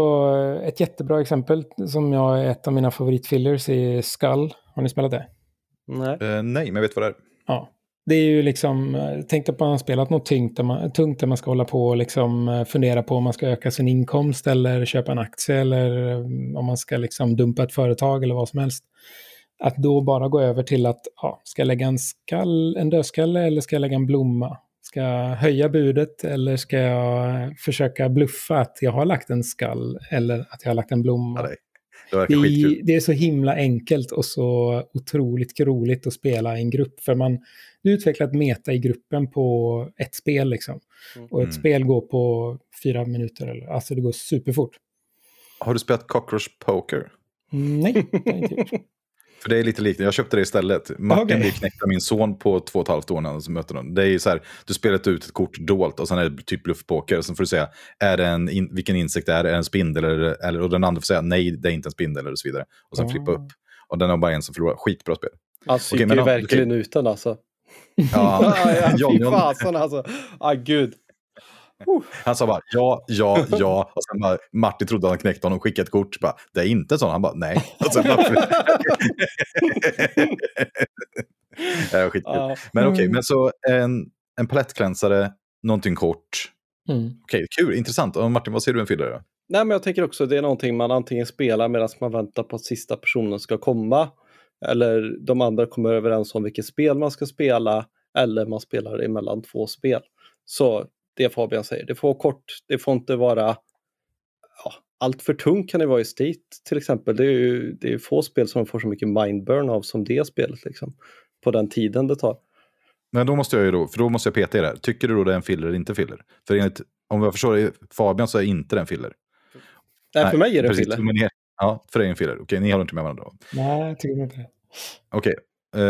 ett jättebra exempel som jag, ett av mina favoritfillers är Skull. Har ni spelat det? Nej, nej, men jag vet vad det är. Ja. Det är ju liksom, tänk att man har spelat något tungt där man ska hålla på och liksom fundera på om man ska öka sin inkomst eller köpa en aktie eller om man ska liksom dumpa ett företag eller vad som helst. Att då bara gå över till att, ja, ska jag lägga en dödskalle eller ska jag lägga en blomma? Ska jag höja budet eller ska jag försöka bluffa att jag har lagt en skall eller att jag har lagt en blomma? Ja, det är så himla enkelt och så otroligt roligt att spela i en grupp, för man utvecklat meta i gruppen på ett spel liksom. Och ett spel går på 4 minuter eller, alltså det går superfort. Har du spelat Cockroach Poker? Nej, inte. För det är lite liknande. Jag köpte det istället. Martin blir knäckt av min son på 2,5 år när han möter honom. Det är ju så här, du spelar ut ett kort dolt och sen är det typ bluffpoker. Sen får du säga, är det vilken insekt är det? Är det en spindel? Eller, och den andra får säga, nej det är inte en spindel och så vidare. Och sen flippa upp. Och den har bara en som förlorar. Skitbra spel. Han sitter ju verkligen utan alltså. Ja, fy fasen alltså. Ah, gud. Han sa bara, ja. Och sen bara, Martin trodde han knäckte honom och skickade ett kort. Bara, det är inte sån. Han bara, nej. Och sen bara, det var skitkul. Men okej, men så en palettcleansare, någonting kort. Okej, kul, intressant. Och Martin, vad ser du en filler då? Nej, men jag tänker också, det är någonting man antingen spelar medan man väntar på att sista personen ska komma. Eller de andra kommer överens om vilket spel man ska spela. Eller man spelar emellan två spel. Så det Fabian säger. Det får vara kort. Det får inte vara... Ja, allt för tungt kan det vara i Estate till exempel. Det är ju få spel som man får så mycket mindburn av som det spelet. Liksom, på den tiden det tar. Men då måste jag ju då... För då måste jag peta i det här. Tycker du då det är en filler eller inte filler? För enligt, om jag förstår det, Fabian, så är inte den filler. Nej, för mig är det en filler. Ja, för dig en filler. Okej, ni håller inte med varandra då? Nej, jag tycker inte. Okej,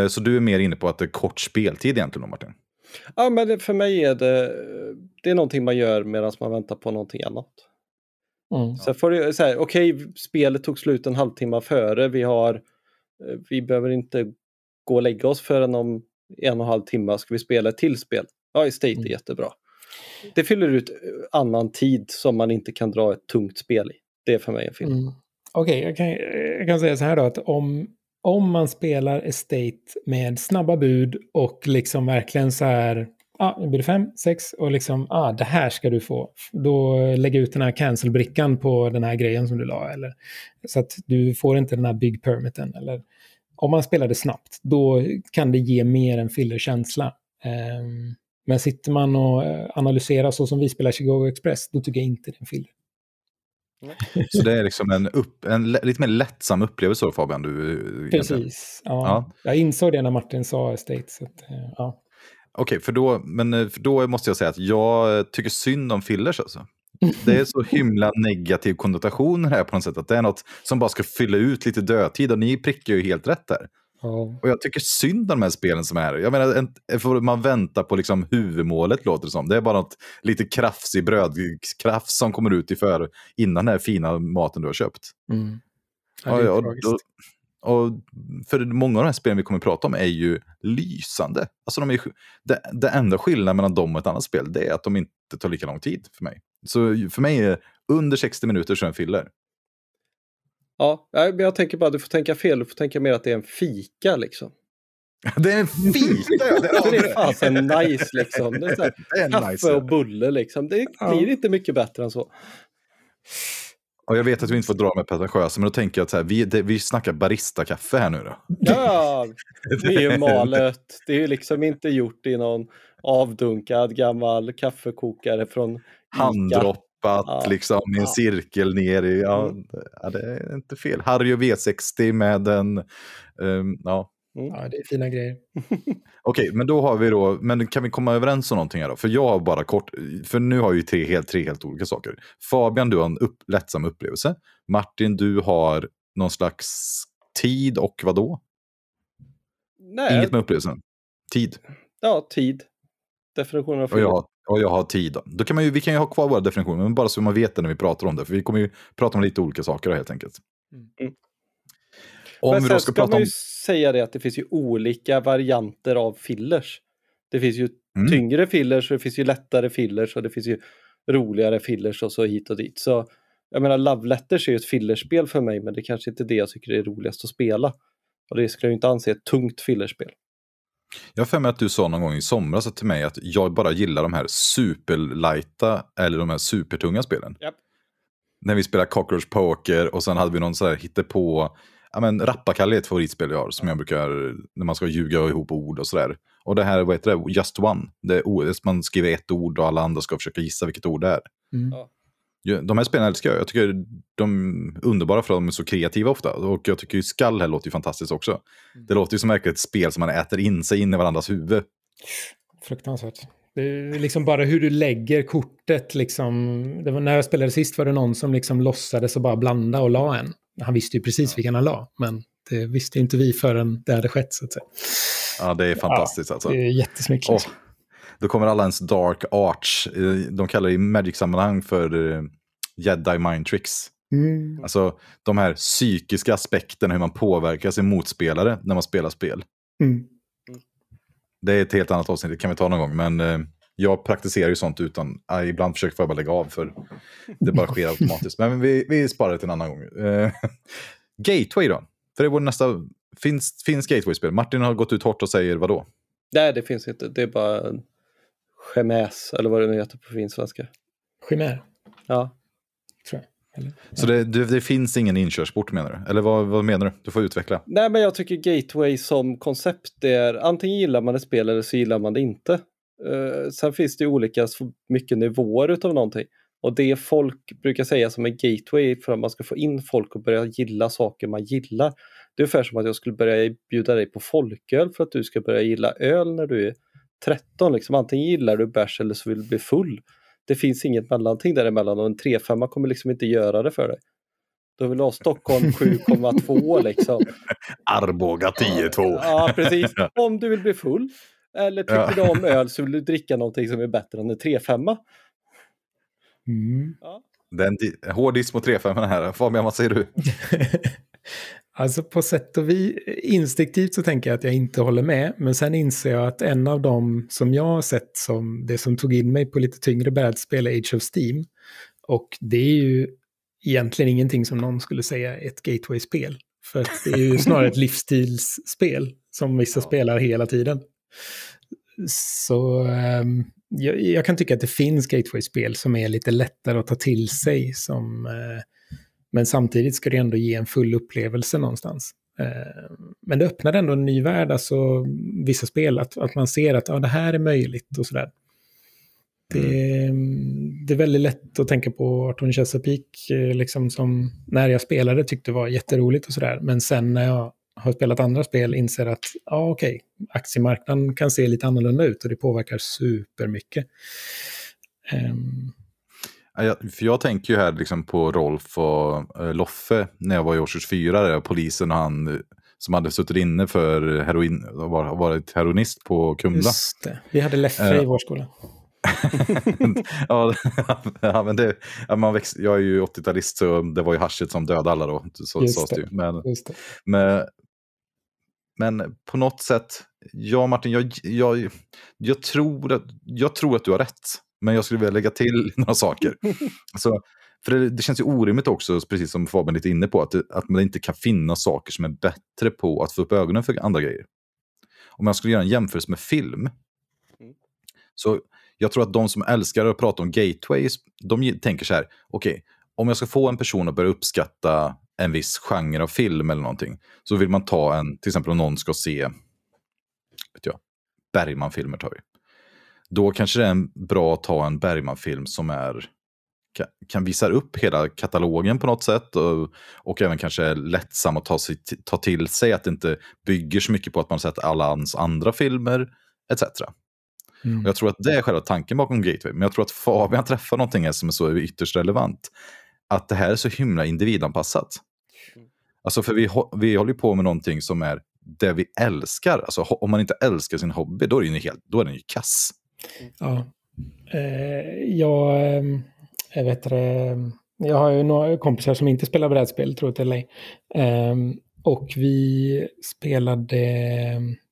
så du är mer inne på att det är kort speltid egentligen då, Martin? Ja, men för mig är det är någonting man gör medan man väntar på någonting annat. Så får du säga, okej, spelet tog slut en halvtimme före. Vi behöver inte gå och lägga oss förrän om 1,5 timmar ska vi spela ett till spel. Ja, Estate är jättebra. Det fyller ut annan tid som man inte kan dra ett tungt spel i. Det är för mig en film. Okej, jag kan säga så här då, att om man spelar Estate med snabba bud och liksom verkligen så här, nu blir det 5, 6 och liksom, det här ska du få. Då lägger ut den här cancelbrickan på den här grejen som du la, eller så att du får inte den här big permiten, eller om man spelar det snabbt, då kan det ge mer en fillerkänsla. Men sitter man och analyserar så som vi spelar Chicago Express, då tycker jag inte det är en filler. Så det är liksom en lite mer lättsam upplevelse då, Fabian, du. Precis, ja. Jag insåg det när Martin sa Estate, så att, ja. Okej, för då måste jag säga att jag tycker synd om fillers alltså. Det är så himla negativ konnotation här på något sätt, att det är något som bara ska fylla ut lite dödtid, och ni prickar ju helt rätt där. Och jag tycker synd om de här spelen som är här. Jag menar, man väntar på liksom huvudmålet, låter det som. Det är bara något lite krafsig brödkrafs som kommer ut innan den här fina maten du har köpt. Och för många av de här spelen vi kommer att prata om är ju lysande. Alltså det enda skillnaden mellan dem och ett annat spel, det är att de inte tar lika lång tid för mig. Så för mig är under 60 minuter så en filler. Ja, jag tänker bara, du får tänka fel. Du får tänka mer att det är en fika, liksom. Det är en fika! Det är fasen nice, liksom. Det är så här, kaffe nice, och bulle, liksom. Det blir inte mycket bättre än så. Och jag vet att vi inte får dra med pretentiösa, men då tänker jag att så här, vi snackar barista-kaffe här nu då. Ja, det är ju malet. Det är ju liksom inte gjort i någon avdunkad gammal kaffekokare från Ica. Handdropp. Liksom i en cirkel ner i, det är inte fel. Harry och V60 med en Mm. Ja, det är fina grejer. Okej, men då har vi då, men kan vi komma överens om någonting här då? För jag har bara kort, för nu har ju tre helt olika saker. Fabian, du har en lättsam upplevelse. Martin, du har någon slags tid och vad då? Nej. Inget med upplevelsen. Tid. Ja, tid. Definitionen av tid. Och jag har tid då. Då kan man ju, vi kan ju ha kvar våra definitioner, men bara så man vet det när vi pratar om det. För vi kommer ju prata om lite olika saker då, helt enkelt. Mm. Om men vi då ska man ju säga det att det finns ju olika varianter av fillers. Det finns ju tyngre fillers, och det finns ju lättare fillers, och det finns ju roligare fillers och så hit och dit. Så jag menar, Love Letters är ju ett fillerspel för mig, men det kanske inte är det jag tycker är roligast att spela. Och det skulle jag ju inte anse ett tungt fillerspel. Jag har för mig att du sa någon gång i somras till mig att jag bara gillar de här superlighta eller de här supertunga spelen. Yep. När vi spelade Cockroach Poker, och sen hade vi någon så här hittepå. Ja, men Rappakalle är ett favoritspel jag har, som jag brukar, när man ska ljuga ihop ord och sådär. Och det här, vad heter det? Just One. Det är, man skriver ett ord och alla andra ska försöka gissa vilket ord det är. Mm. Ja. De här spelen älskar jag. Jag tycker de är underbara för att de är så kreativa ofta. Och jag tycker ju Skull här låter ju fantastiskt också. Mm. Det låter ju som verkligen ett spel som man äter in sig in i varandras huvud. Fruktansvärt. Det är liksom bara hur du lägger kortet liksom. Det var när jag spelade sist var det någon som liksom låtsades och bara blanda och la en. Han visste ju precis vilken han la, men det visste inte vi förrän det hade skett, så att säga. Ja, det är fantastiskt alltså. Det är jättesmyckligt. Och då kommer alla ens dark arts. De kallar det i Magic-sammanhang för Jedi mind tricks. Mm. Alltså de här psykiska aspekterna, hur man påverkar sin motspelare när man spelar spel. Mm. Det är ett helt annat avsnitt, det kan vi ta någon gång, men jag praktiserar ju sånt utan, ibland försöker jag bara lägga av för det bara sker automatiskt. Men vi sparar det till en annan gång. Gateway då? För det är vår nästa, finns Gateway-spel. Martin har gått ut hårt och säger vadå? Nej, det finns inte. Det är bara skämäs, eller vad det nu heter på fin svenska. Skämär? Ja. Tror jag. Eller, ja. Så det finns ingen inkörsport menar du? Eller vad menar du? Du får utveckla. Nej, men jag tycker Gateway som koncept är, antingen gillar man det spel eller så gillar man det inte. Sen finns det ju olika mycket nivåer utav någonting, och det folk brukar säga som en gateway för att man ska få in folk och börja gilla saker man gillar, det är ungefär som att jag skulle börja bjuda dig på folköl för att du ska börja gilla öl när du är 13 liksom. Antingen gillar du bärs eller så vill du bli full. Det finns inget mellanting däremellan, och en 3-5 kommer liksom inte göra det för dig. Då vill du ha Stockholm 7,2 liksom. Arboga 10,2. Ja, precis. Om du vill bli full eller tycker du om öl så vill du dricka någonting som är bättre än en 3,5. Mm. Ja. Det är en hårdis mot 3,5 här. Fabian, vad säger du? Alltså på sätt och vis, instinktivt så tänker jag att jag inte håller med. Men sen inser jag att en av dem som jag har sett som det som tog in mig på lite tyngre brädspel är Age of Steam. Och det är ju egentligen ingenting som någon skulle säga ett gateway-spel. För att det är ju snarare ett livsstilsspel som vissa spelar hela tiden. Så jag kan tycka att det finns gateway-spel som är lite lättare att ta till sig som, men samtidigt ska det ändå ge en full upplevelse någonstans. Men det öppnar ändå en ny värld, alltså vissa spel att man ser att det här är möjligt och sådär. Det är väldigt lätt att tänka på 18 Chesapeake liksom, som när jag spelade tyckte var jätteroligt och sådär, men sen när jag har spelat andra spel inser att aktiemarknaden kan se lite annorlunda ut och det påverkar supermycket. För jag tänker ju här liksom på Rolf och Loffe när jag var i årskurs 4, där polisen och han som hade suttit inne för heroin och varit heroinist på Kumla. Just det. Vi hade Leffe i vår skola. Men det, jag är ju 80-talist, så det var ju haschet som dödade alla då, så sades det ju. Men på något sätt, Martin, jag tror att du har rätt, men jag skulle vilja lägga till några saker. Alltså, för det känns ju orimligt också, precis som Fabian lite inne på, att man inte kan finna saker som är bättre på att få upp ögonen för andra grejer. Om man skulle göra en jämförelse med film, så jag tror att de som älskar att prata om gateways, de tänker så här: okej, om jag ska få en person att börja uppskatta en viss genre av film eller någonting, så vill man ta en, till exempel om någon ska se, vet jag, Bergman-filmer tar ju. Då kanske det är bra att ta en Bergman-film som är kan visa upp hela katalogen på något sätt, och även kanske lättsam att ta till sig, att det inte bygger så mycket på att man sett alla hans andra filmer etc. Mm. Och jag tror att det är själva tanken bakom Gateway, men jag tror att Fabian träffar någonting här som är så ytterst relevant, att det här är så himla individanpassat. Alltså för vi håller på med någonting som är det vi älskar. Alltså om man inte älskar sin hobby, då är den ju kass. Ja. Jag har ju några kompisar som inte spelar brädspel, tror jag, eller ej. Och vi spelade,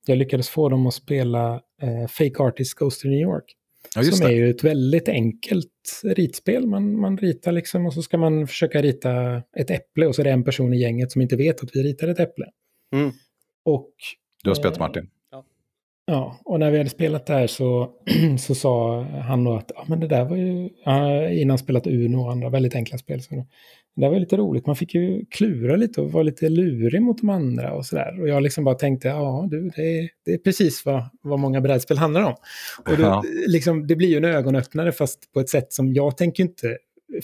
jag lyckades få dem att spela Fake Artist Goes to New York. Ja, just som det är ju ett väldigt enkelt ritspel. Man ritar liksom, och så ska man försöka rita ett äpple, och så är det en person i gänget som inte vet att vi ritar ett äpple. Mm. Och du har spelat, Martin. Ja, och när vi hade spelat det här så sa han då att men det där var ju, innan spelat Uno och andra väldigt enkla spel, så det var lite roligt, man fick ju klura lite och vara lite lurig mot de andra och sådär, och jag liksom bara tänkte, det är precis vad många brädspel handlar om, och då, liksom, det blir ju en ögonöppnare, fast på ett sätt som jag tänker inte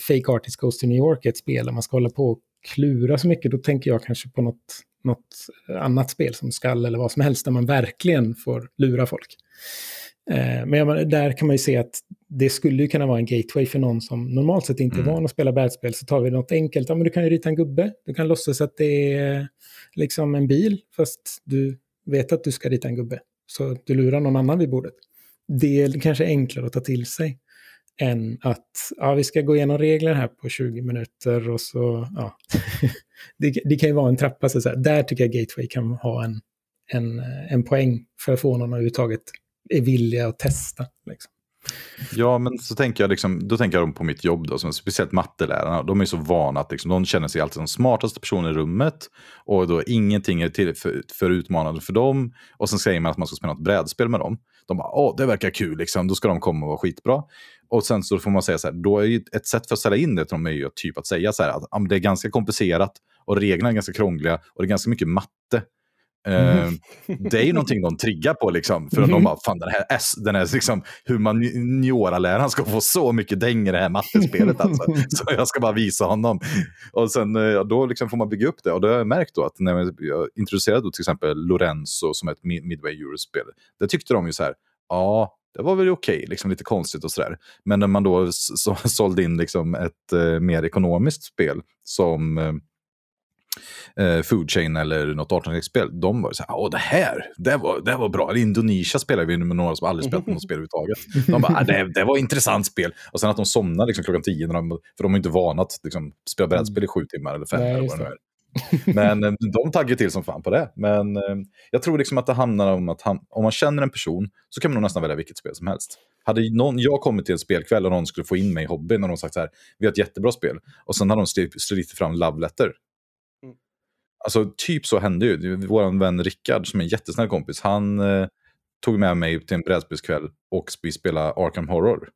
Fake Artist Goes to New York är ett spel där man ska hålla på och klura så mycket. Då tänker jag kanske på något annat spel som Skull eller vad som helst, där man verkligen får lura folk. Men där kan man ju se att det skulle ju kunna vara en gateway för någon som normalt sett inte är van att spela brädspel. Så tar vi något enkelt. Ja, men du kan ju rita en gubbe. Du kan låtsas att det är liksom en bil, fast du vet att du ska rita en gubbe. Så du lurar någon annan vid bordet. Det är kanske enklare att ta till sig än att vi ska gå igenom regler här på 20 minuter och så, det kan ju vara en trappa så här. Där tycker jag Gateway kan ha en poäng för att få någon överhuvudtaget är villiga att testa liksom. Ja, men så tänker jag liksom, då tänker jag på mitt jobb då, som speciellt mattelärarna, de är så vana att liksom, de känner sig alltid som smartaste personen i rummet, och då ingenting är till för utmanande för dem, och sen säger man att man ska spela något brädspel med dem, de bara, det verkar kul liksom, då ska de komma och vara skitbra, och sen så får man säga så här, då är ju ett sätt för att sälja in det till dem är ju typ att säga så här, att det är ganska komplicerat och reglerna är ganska krångliga och det är ganska mycket matte. Det är ju någonting de triggar på liksom, för de bara, fan den här liksom, hur man humanioraläraren ska få så mycket däng i det här mattespelet alltså. Så jag ska bara visa honom, och sen då liksom får man bygga upp det, och då har jag märkt då att när jag introducerade då till exempel Lorenzo som ett Midway Eurospel, det tyckte de ju så här, det var väl okej, liksom lite konstigt och sådär. Men när man då sålde in liksom ett mer ekonomiskt spel som Food Chain eller något 1806-spel, de var så här, det var bra. I Indonesien spelade vi med några som aldrig spelat något spel överhuvudtaget. De bara, det var ett intressant spel. Och sen att de somnade liksom klockan 10, för de är inte vana att liksom spela brädspel i 7 timmar eller 5. Nej, eller vad det är. Men de taggar till som fan på det. Men jag tror liksom att det handlar om att om man känner en person så kan man nog nästan välja vilket spel som helst. Hade jag kommit till en spelkväll och någon skulle få in mig i hobbyn och de sagt så här, vi har ett jättebra spel, och sen hade de slitit fram Love Letter. Alltså typ så hände ju. Vår vän Rickard som är en jättesnäll kompis, han tog med mig till en brädspelskväll och spelade Arkham Horror.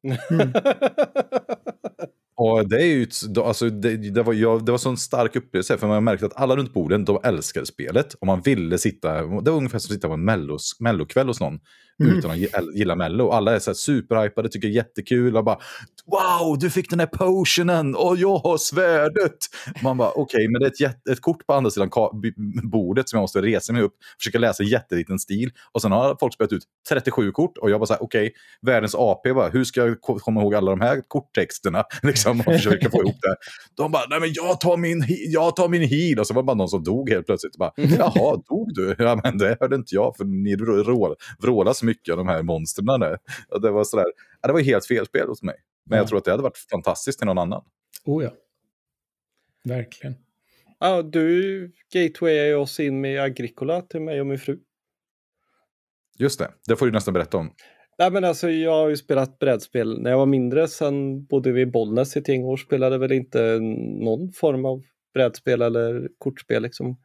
Och det är ju alltså, det var så en stark upplevelse, för man märkte att alla runt borden, de älskade spelet, och man ville sitta, det var ungefär som att sitta på en mellokväll hos någon utan att gilla mello, och alla är så här superhypade, tycker det är jättekul, och bara wow, du fick den här potionen och jag har svärdet, man bara okej, men det är ett kort på andra sidan bordet som jag måste resa mig upp, försöka läsa en jätteliten stil, och sen har folk spelat ut 37 kort, och jag bara så här, okej, världens AP, bara, hur ska jag komma ihåg alla de här korttexterna liksom, och försöka få ihop det. De bara, nej men jag tar min heal, och så var det bara någon som dog helt plötsligt, bara, jaha, dog du? Ja, men det hörde inte jag, för ni vrålar så mycket av de här monsterna nu. Och det var sådär, det var helt fel spel hos mig. Men jag tror att det hade varit fantastiskt till någon annan. Oh ja. Verkligen. Ja, du gatewayar oss in med Agricola till mig och min fru. Just det, det får du nästan berätta om. Nej men alltså, jag har ju spelat brädspel när jag var mindre, sen bodde vi i Bollnäs i 10 år, spelade väl inte någon form av brädspel eller kortspel liksom.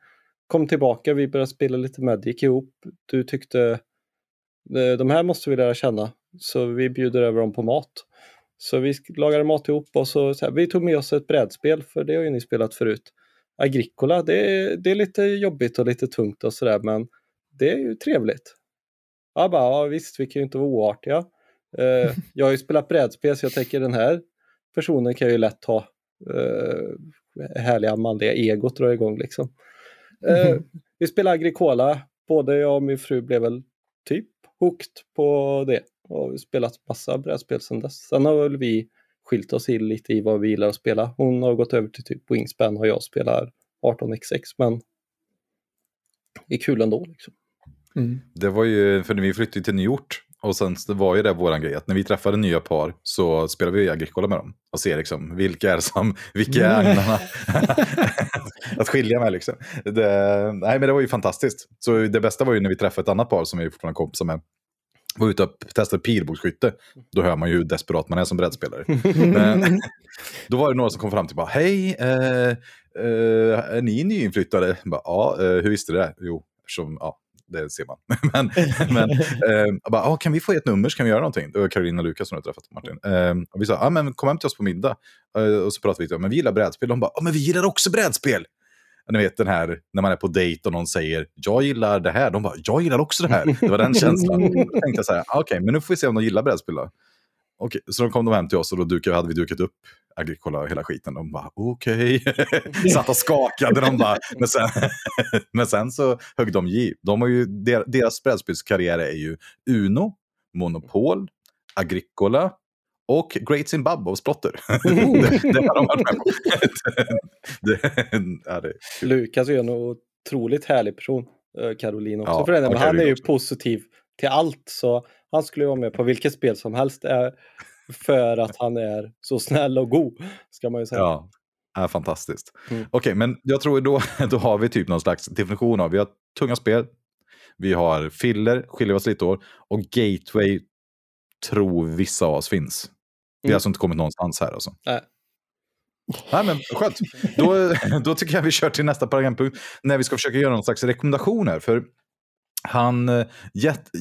Kom tillbaka, vi började spela lite Magic ihop, du tyckte de här måste vi lära känna, så vi bjuder över dem på mat. Så vi lagade mat ihop, och så här, vi tog med oss ett brädspel, för det har ju ni spelat förut. Agricola, det är lite jobbigt och lite tungt och sådär, men det är ju trevligt. Jag bara, visst, vi kan ju inte vara oartiga. Jag har ju spelat brädspel, så jag tänker den här personen kan ju lätt ha härliga manliga egot drar igång liksom. Vi spelade Agricola, både jag och min fru blev väl typ hooked på det. Och vi spelat massa brädspel sedan dess. Sen har väl vi skilt oss in lite i vad vi gillar att spela. Hon har gått över till typ Wingspan och jag spelar 1806, men det är kul ändå liksom. Mm. Det var ju, för när vi flyttade till Nyort och sen det var ju det våran grej att när vi träffade nya par så spelade vi Agricola med dem och ser liksom vilka är som, vilka är agnarna att skilja med liksom. Nej men det var ju fantastiskt. Så det bästa var ju när vi träffade ett annat par som vi fortfarande kompisar med. Var ute och testade pilbågsskytte. Då hör man ju hur desperat man är som brädspelare. Men då var det några som kom fram till bara, hej, är ni nyinflyttade? Bara, ja, hur visste du det? Jo, som, ja, det ser man. men kan vi få ett nummer så kan vi göra någonting. Det var Karolina och Lukas som har träffat Martin. Och vi sa, ja men kom hem till oss på middag. Och så pratade vi, men vi gillar brädspel. De bara, ja men vi gillar också brädspel. Ni vet den här, när man är på dejt och någon säger jag gillar det här, de bara, jag gillar också det här. Det var den känslan. Då tänkte jag så här, okej, men nu får vi se om de gillar brädspel då. Okej, så de kom hem till oss och då hade vi dukat upp Agricola och hela skiten. De bara, okej. Satt och skakade, de bara, men sen så högg de giv. De har ju, deras brädspelskarriär är ju Uno, Monopol, Agricola och Great Zimbabwe och Sprotter. Det har de varit med på. Det är Lukas är en otroligt härlig person. Karolin också. Ja, för den, han är ju också positiv till allt. Så han skulle vara med på vilket spel som helst. För att han är så snäll och god. Ska man ju säga. Ja, är fantastiskt. Mm. Okej, men jag tror då har vi typ någon slags definition av. Vi har tunga spel. Vi har filler, skiljer oss lite år. Och gateway tror vissa av oss finns. Vi har alltså inte kommit någonstans här alltså. Nej men skönt. Då tycker jag vi kör till nästa programpunkt. När vi ska försöka göra någon slags rekommendationer. För han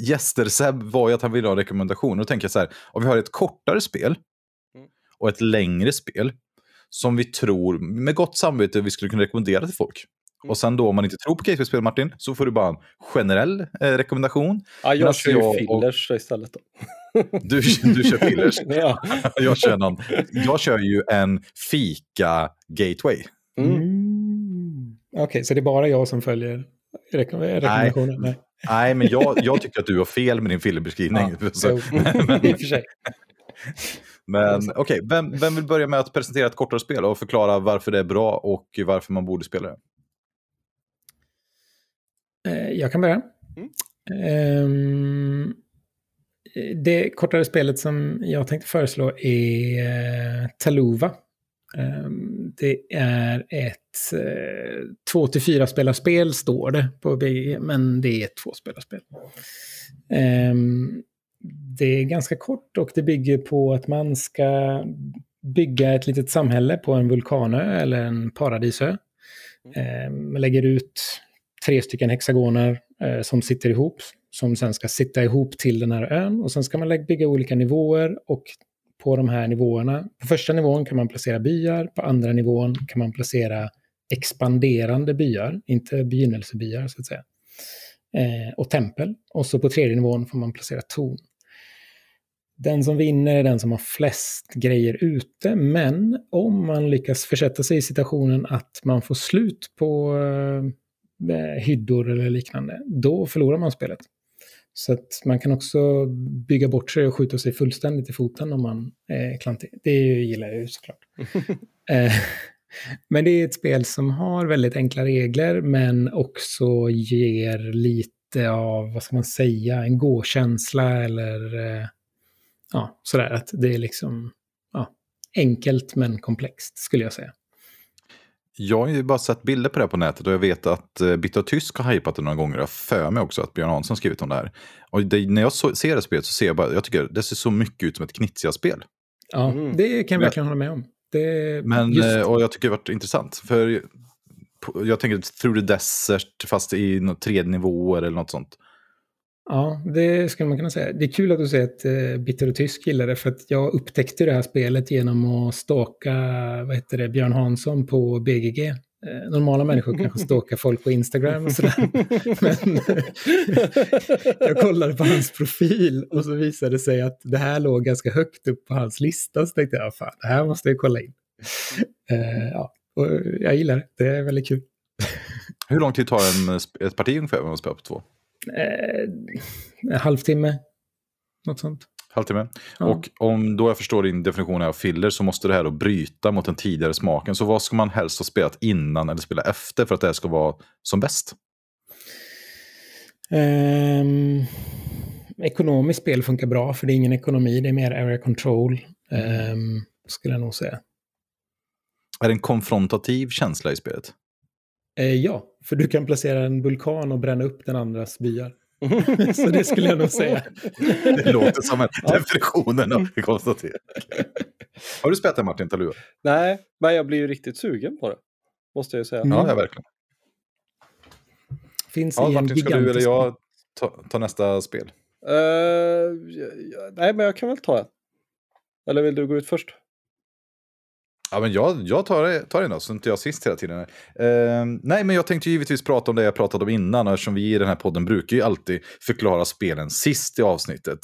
gäster Seb var ju att han ville ha rekommendationer. Och tänker jag så här. Om vi har ett kortare spel. Och ett längre spel. Som vi tror med gott samvete vi skulle kunna rekommendera till folk. Och sen då om man inte tror på gateway-spel Martin. Så får du bara en generell rekommendation. Ja jag kör ju fillers istället då. Du kör fillers. Ja. Jag kör ju en fika gateway. Mm. Okej, så det är bara jag som följer rekommendationen? Nej, men jag tycker att du har fel med din fillerbeskrivning. Ja, i och för sig. Men okej, vem vill börja med att presentera ett kortare spel och förklara varför det är bra och varför man borde spela det? Jag kan börja. Det kortare spelet som jag tänkte föreslå är Taluva. Det är ett 2-4 spelarspel står det på BG, men det är ett 2 spelarspel. Det är ganska kort och det bygger på att man ska bygga ett litet samhälle på en vulkanö eller en paradisö. Man lägger ut 3 stycken hexagoner som sitter ihop. Som sen ska sitta ihop till den här ön. Och sen ska man bygga olika nivåer. Och på de här nivåerna. På första nivån kan man placera byar. På andra nivån kan man placera expanderande byar. Inte begynnelsebyar så att säga. Och tempel. Och så på tredje nivån får man placera torn. Den som vinner är den som har flest grejer ute. Men om man lyckas försätta sig i situationen att man får slut på hyddor eller liknande. Då förlorar man spelet. Så att man kan också bygga bort sig och skjuta sig fullständigt i foten om man är klantig. Det gillar jag ju såklart. Men det är ett spel som har väldigt enkla regler men också ger lite av, vad ska man säga, en gåkänsla eller sådär att det är liksom enkelt men komplext skulle jag säga. Jag har ju bara sett bilder på det på nätet och jag vet att Bitter Tysk har hypat det några gånger. Jag för mig också att Björn Hansson skrivit om det här. Och när jag ser det spelet så ser jag bara, jag tycker det ser så mycket ut som ett knitsiga-spel. Ja, det kan jag verkligen hålla med om. Och jag tycker det har varit intressant. För jag tänker Through the Desert fast i något 3 nivåer eller något sånt. Ja, det skulle man kunna säga. Det är kul att du säger att Bitter och Tysk gillar det för att jag upptäckte det här spelet genom att stalka Björn Hansson på BGG normala människor kanske stalkar folk på Instagram och sådär. Men jag kollade på hans profil och så visade det sig att det här låg ganska högt upp på hans lista. Så tänkte jag, fan, det här måste jag kolla in. Ja, och jag gillar det. Det är väldigt kul. Hur lång tid tar ett parti ungefär när man spelar på två? En halvtimme. Något sånt. Halvtimme. Ja. Och om då jag förstår din definition av filler så måste det här då bryta mot den tidigare smaken. Så vad ska man helst ha spelat innan eller spela efter för att det här ska vara som bäst? Ekonomiskt spel funkar bra för det är ingen ekonomi, det är mer area control skulle jag nog säga. Är det en konfrontativ känsla i spelet? Ja, för du kan placera en vulkan och bränna upp den andras byar. Så det skulle jag nog säga. Det låter som en definitionen av det konstaterar. Har du spelat det, Martin Talua? Nej, men jag blir ju riktigt sugen på det. Måste jag ju säga. Mm. Ja, verkligen. Finns ja, Martin, ska du eller jag ta nästa spel? Nej, men jag kan väl ta det. Eller vill du gå ut först? Ja, men jag tar det då, så inte jag sist hela tiden. Nej, men jag tänkte givetvis prata om det jag pratade om innan, eftersom vi i den här podden brukar ju alltid förklara spelen sist i avsnittet.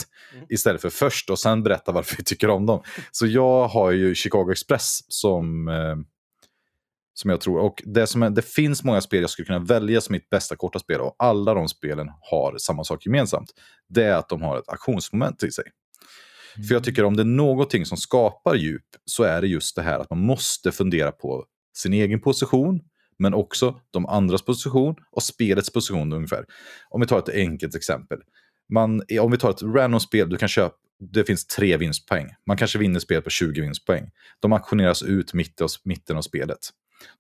Istället för först och sen berätta varför vi tycker om dem. Så jag har ju Chicago Express som jag tror. Och det finns många spel jag skulle kunna välja som mitt bästa korta spel. Och alla de spelen har samma sak gemensamt. Det är att de har ett aktionsmoment i sig. För jag tycker om det är någonting som skapar djup så är det just det här att man måste fundera på sin egen position men också de andras position och spelets position ungefär. Om vi tar ett enkelt exempel. Om vi tar ett random spel, du kan köpa, det finns 3 vinstpoäng. Man kanske vinner spelet på 20 vinstpoäng. De aktioneras ut mitten av spelet.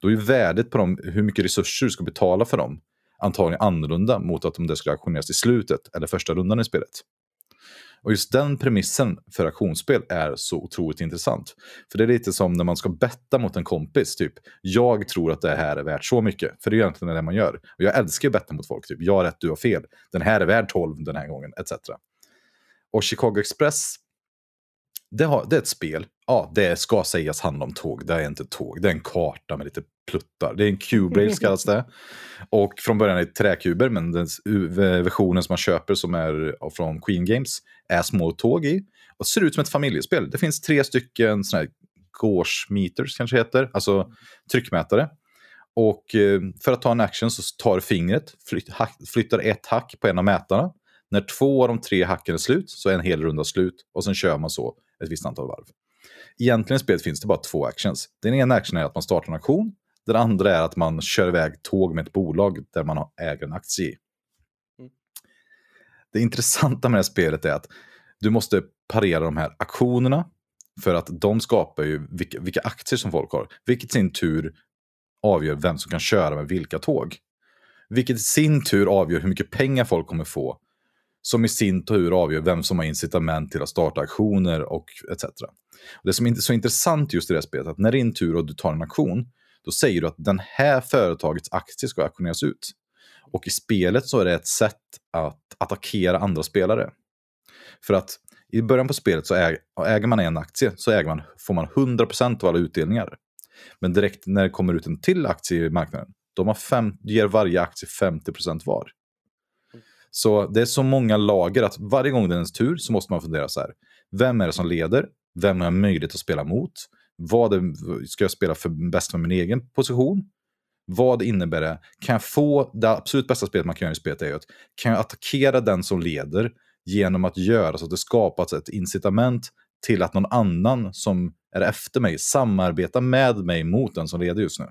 Då är ju värdet på dem, hur mycket resurser du ska betala för dem antagligen annorlunda mot att om det skulle aktioneras i slutet eller första rundan i spelet. Och just den premissen för aktionsspel är så otroligt intressant. För det är lite som när man ska betta mot en kompis, typ. Jag tror att det här är värt så mycket. För det är egentligen det man gör. Och jag älskar att betta mot folk, typ. Jag har rätt, du har fel. Den här är värd 12 den här gången, etc. Och Chicago Express, det är ett spel. Ja, det ska sägas handla om tåg. Det är inte tåg, det är en karta med lite pluttar. Det är en cube-rail, kallas det. Och från början är det träkuber, men den versionen som man köper som är från Queen Games är små tåg i. Och det ser ut som ett familjespel. Det finns 3 stycken såna här gauge-meters kanske heter, alltså tryckmätare. Och för att ta en action så tar du fingret, flyttar ett hack på en av mätarna. När 2 av de 3 hacken är slut så är en hel runda slut och sen kör man så ett visst antal varv. Egentligen i spelet finns det bara 2 actions. Den ena action är att man startar en aktion. Den andra är att man kör iväg tåg med ett bolag där man äger en aktie i. Det intressanta med det här spelet är att du måste parera de här aktionerna för att de skapar ju vilka aktier som folk har. Vilket i sin tur avgör vem som kan köra med vilka tåg. Vilket i sin tur avgör hur mycket pengar folk kommer få. Som i sin tur avgör vem som har incitament till att starta aktioner och etc. Det som är så intressant just i det här spelet är att när det är din tur och du tar en aktion då säger du att den här företagets aktie ska aktioneras ut. Och i spelet så är det ett sätt att attackera andra spelare. För att i början på spelet så äger man en aktie så får man 100% av alla utdelningar. Men direkt när det kommer ut en till aktie i marknaden ger varje aktie 50% var. Så det är så många lager att varje gång det är ens tur så måste man fundera så här. Vem är det som leder? Vem har möjlighet att spela mot? Ska jag spela för bäst för min egen position? Vad innebär det? Kan jag få det absolut bästa spelet man kan göra i spelet är att kan jag attackera den som leder genom att göra så att det skapas ett incitament till att någon annan som är efter mig samarbetar med mig mot den som leder just nu.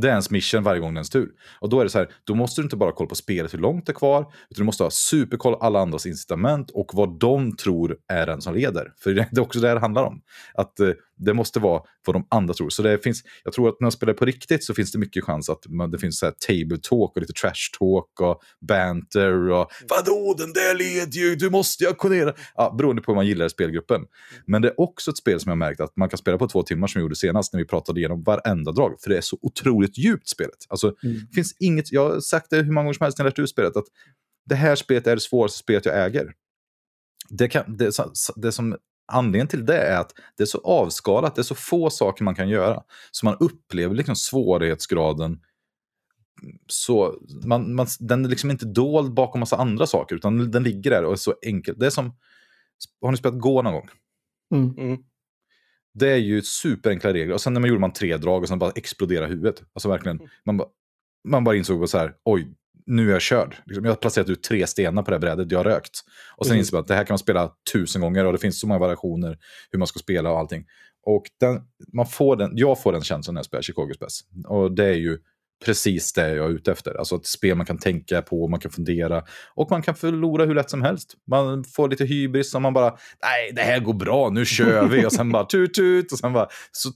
Det är ens mission varje gång det är ens tur. Och då är det så här, då måste du inte bara kolla på spelet hur långt det är kvar, utan du måste ha superkoll alla andras incitament och vad de tror är den som leder. För det är också det det handlar om. Att det måste vara vad de andra tror. Så det finns, jag tror att när man spelar på riktigt så finns det mycket chans att det finns så här table talk och lite trash talk och banter och vadå, den där leder ju, du måste ju aktionera. Ja, beroende på hur man gillar spelgruppen. Men det är också ett spel som jag märkt att man kan spela på 2 timmar som vi gjorde senast när vi pratade igenom varenda drag. För det är så otroligt djupt spelet. Alltså, det finns inget, jag har sagt det hur många gånger som helst när jag lärt ut spelet, att det här spelet är det svåraste spelet jag äger. Det som anledningen till det är att det är så avskalat, det är så få saker man kan göra. Så man upplever liksom svårighetsgraden, så den är liksom inte dold bakom massa andra saker, utan den ligger där och är så enkelt. Det är som, har ni spelat Gå någon gång? Mm. Det är ju superenkla regler. Och sen när man gjorde man 3 drag och sen bara exploderade huvudet. Alltså verkligen, man bara insåg så här, oj, nu är jag körd. Jag har placerat ut 3 stenar på det här brädet, jag har rökt. Och sen insåg jag att det här kan man spela 1000 gånger och det finns så många variationer hur man ska spela och allting. Och jag får den känslan när jag spelar Chicago Express. Och det är ju precis det jag är ute efter. Alltså ett spel man kan tänka på, man kan fundera och man kan förlora hur lätt som helst. Man får lite hybris och man bara, nej, det här går bra, nu kör vi. Och sen bara tut tut och sen bara så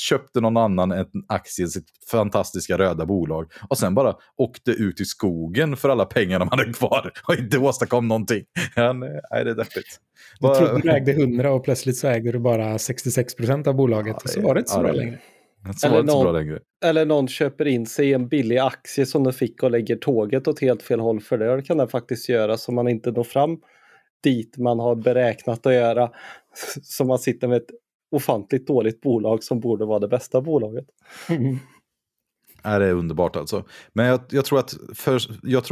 köpte någon annan en aktie i sitt fantastiska röda bolag och sen bara åkte ut i skogen för alla pengar de hade kvar och inte åstadkom någonting. Ja, nej, det är deppigt. Du trodde du ägde 100 och plötsligt så ägde du bara 66% av bolaget, ja, och så var det inte så bra längre. Eller någon köper in sig i en billig aktie som de fick och lägger tåget åt helt fel håll, för det kan den faktiskt göra, så man inte når fram dit man har beräknat att göra, så man sitter med ett ofantligt dåligt bolag som borde vara det bästa bolaget. Det är underbart alltså. Men jag tror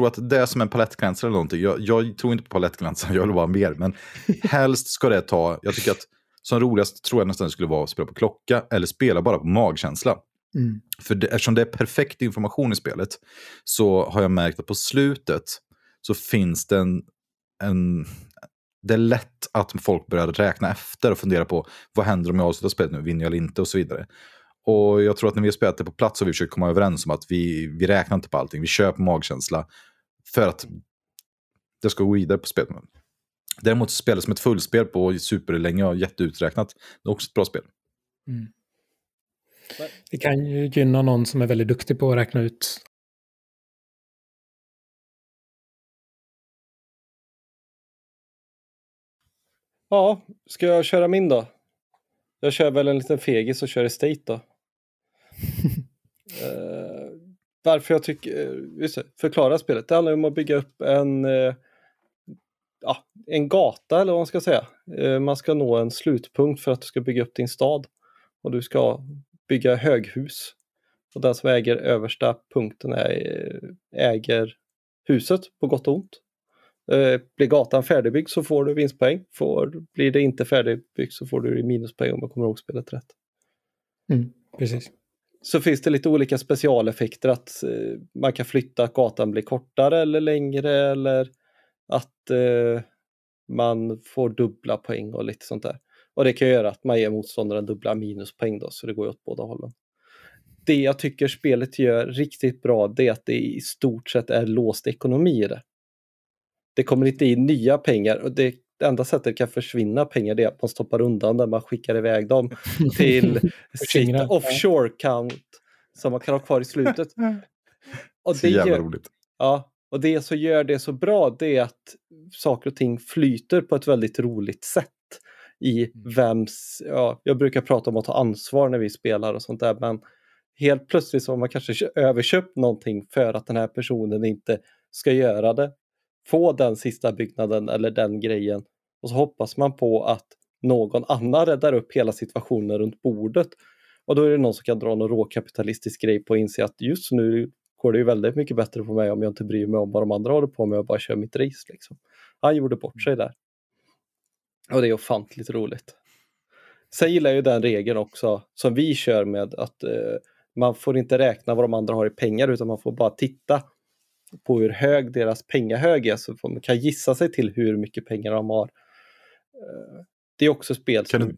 att det är som en palettglänsare eller någonting. Jag tror inte på palettglänsare, jag vill bara mer. Men helst ska det ta, jag tycker att som roligast tror jag nästan skulle vara att spela på klocka eller spela bara på magkänsla. Mm. För eftersom det är perfekt information i spelet så har jag märkt att på slutet så finns det det är lätt att folk börjar räkna efter och fundera på vad händer om jag avslutar spelet nu, vinner jag eller inte och så vidare. Och jag tror att när vi har spelat det på plats så vi försöker komma överens om att vi räknar inte på allting, vi kör på magkänsla för att det ska gå vidare på spelet. Däremot så spelar det som ett fullspel på superlänge och jätteuträknat. Det är också ett bra spel. Mm. Det kan ju gynna någon som är väldigt duktig på att räkna ut. Ja, ska jag köra min då? Jag kör väl en liten fegis och kör Estate då. Varför jag tycker... Förklara spelet. Det handlar om att bygga upp en gata eller vad man ska säga. Man ska nå en slutpunkt för att du ska bygga upp din stad. Och du ska bygga höghus. Och den som äger översta punkten äger huset på gott och ont. Blir gatan färdigbyggd så får du vinstpoäng. Blir det inte färdigbyggd så får du minuspoäng om man kommer ihåg spelet rätt. Mm, precis. Så finns det lite olika specialeffekter. Att man kan flytta, att gatan blir kortare eller längre eller... att man får dubbla poäng och lite sånt där. Och det kan göra att man ger motståndaren dubbla minuspoäng då, så det går åt båda hållen. Det jag tycker spelet gör riktigt bra, det är att det i stort sett är låst ekonomi i det. Det kommer inte in nya pengar och det enda sättet det kan försvinna pengar är att man stoppar undan där, man skickar iväg dem till sitt offshore account som man kan ha kvar i slutet. Och det är jävla roligt. Ja. Och det som gör det så bra, det är att saker och ting flyter på ett väldigt roligt sätt i jag brukar prata om att ta ansvar när vi spelar och sånt där, men helt plötsligt så har man kanske överköpt någonting för att den här personen inte ska göra det, få den sista byggnaden eller den grejen, och så hoppas man på att någon annan räddar upp hela situationen runt bordet, och då är det någon som kan dra någon råkapitalistisk grej på och inse att just nu går det ju väldigt mycket bättre på mig om jag inte bryr mig om vad de andra håller på med och bara kör mitt race liksom. Han gjorde bort sig där. Och det är ofantligt roligt. Sen gillar jag ju den regeln också som vi kör med att man får inte räkna vad de andra har i pengar, utan man får bara titta på hur hög deras pengahög är, så man kan gissa sig till hur mycket pengar de har. Det är också spel som... Kan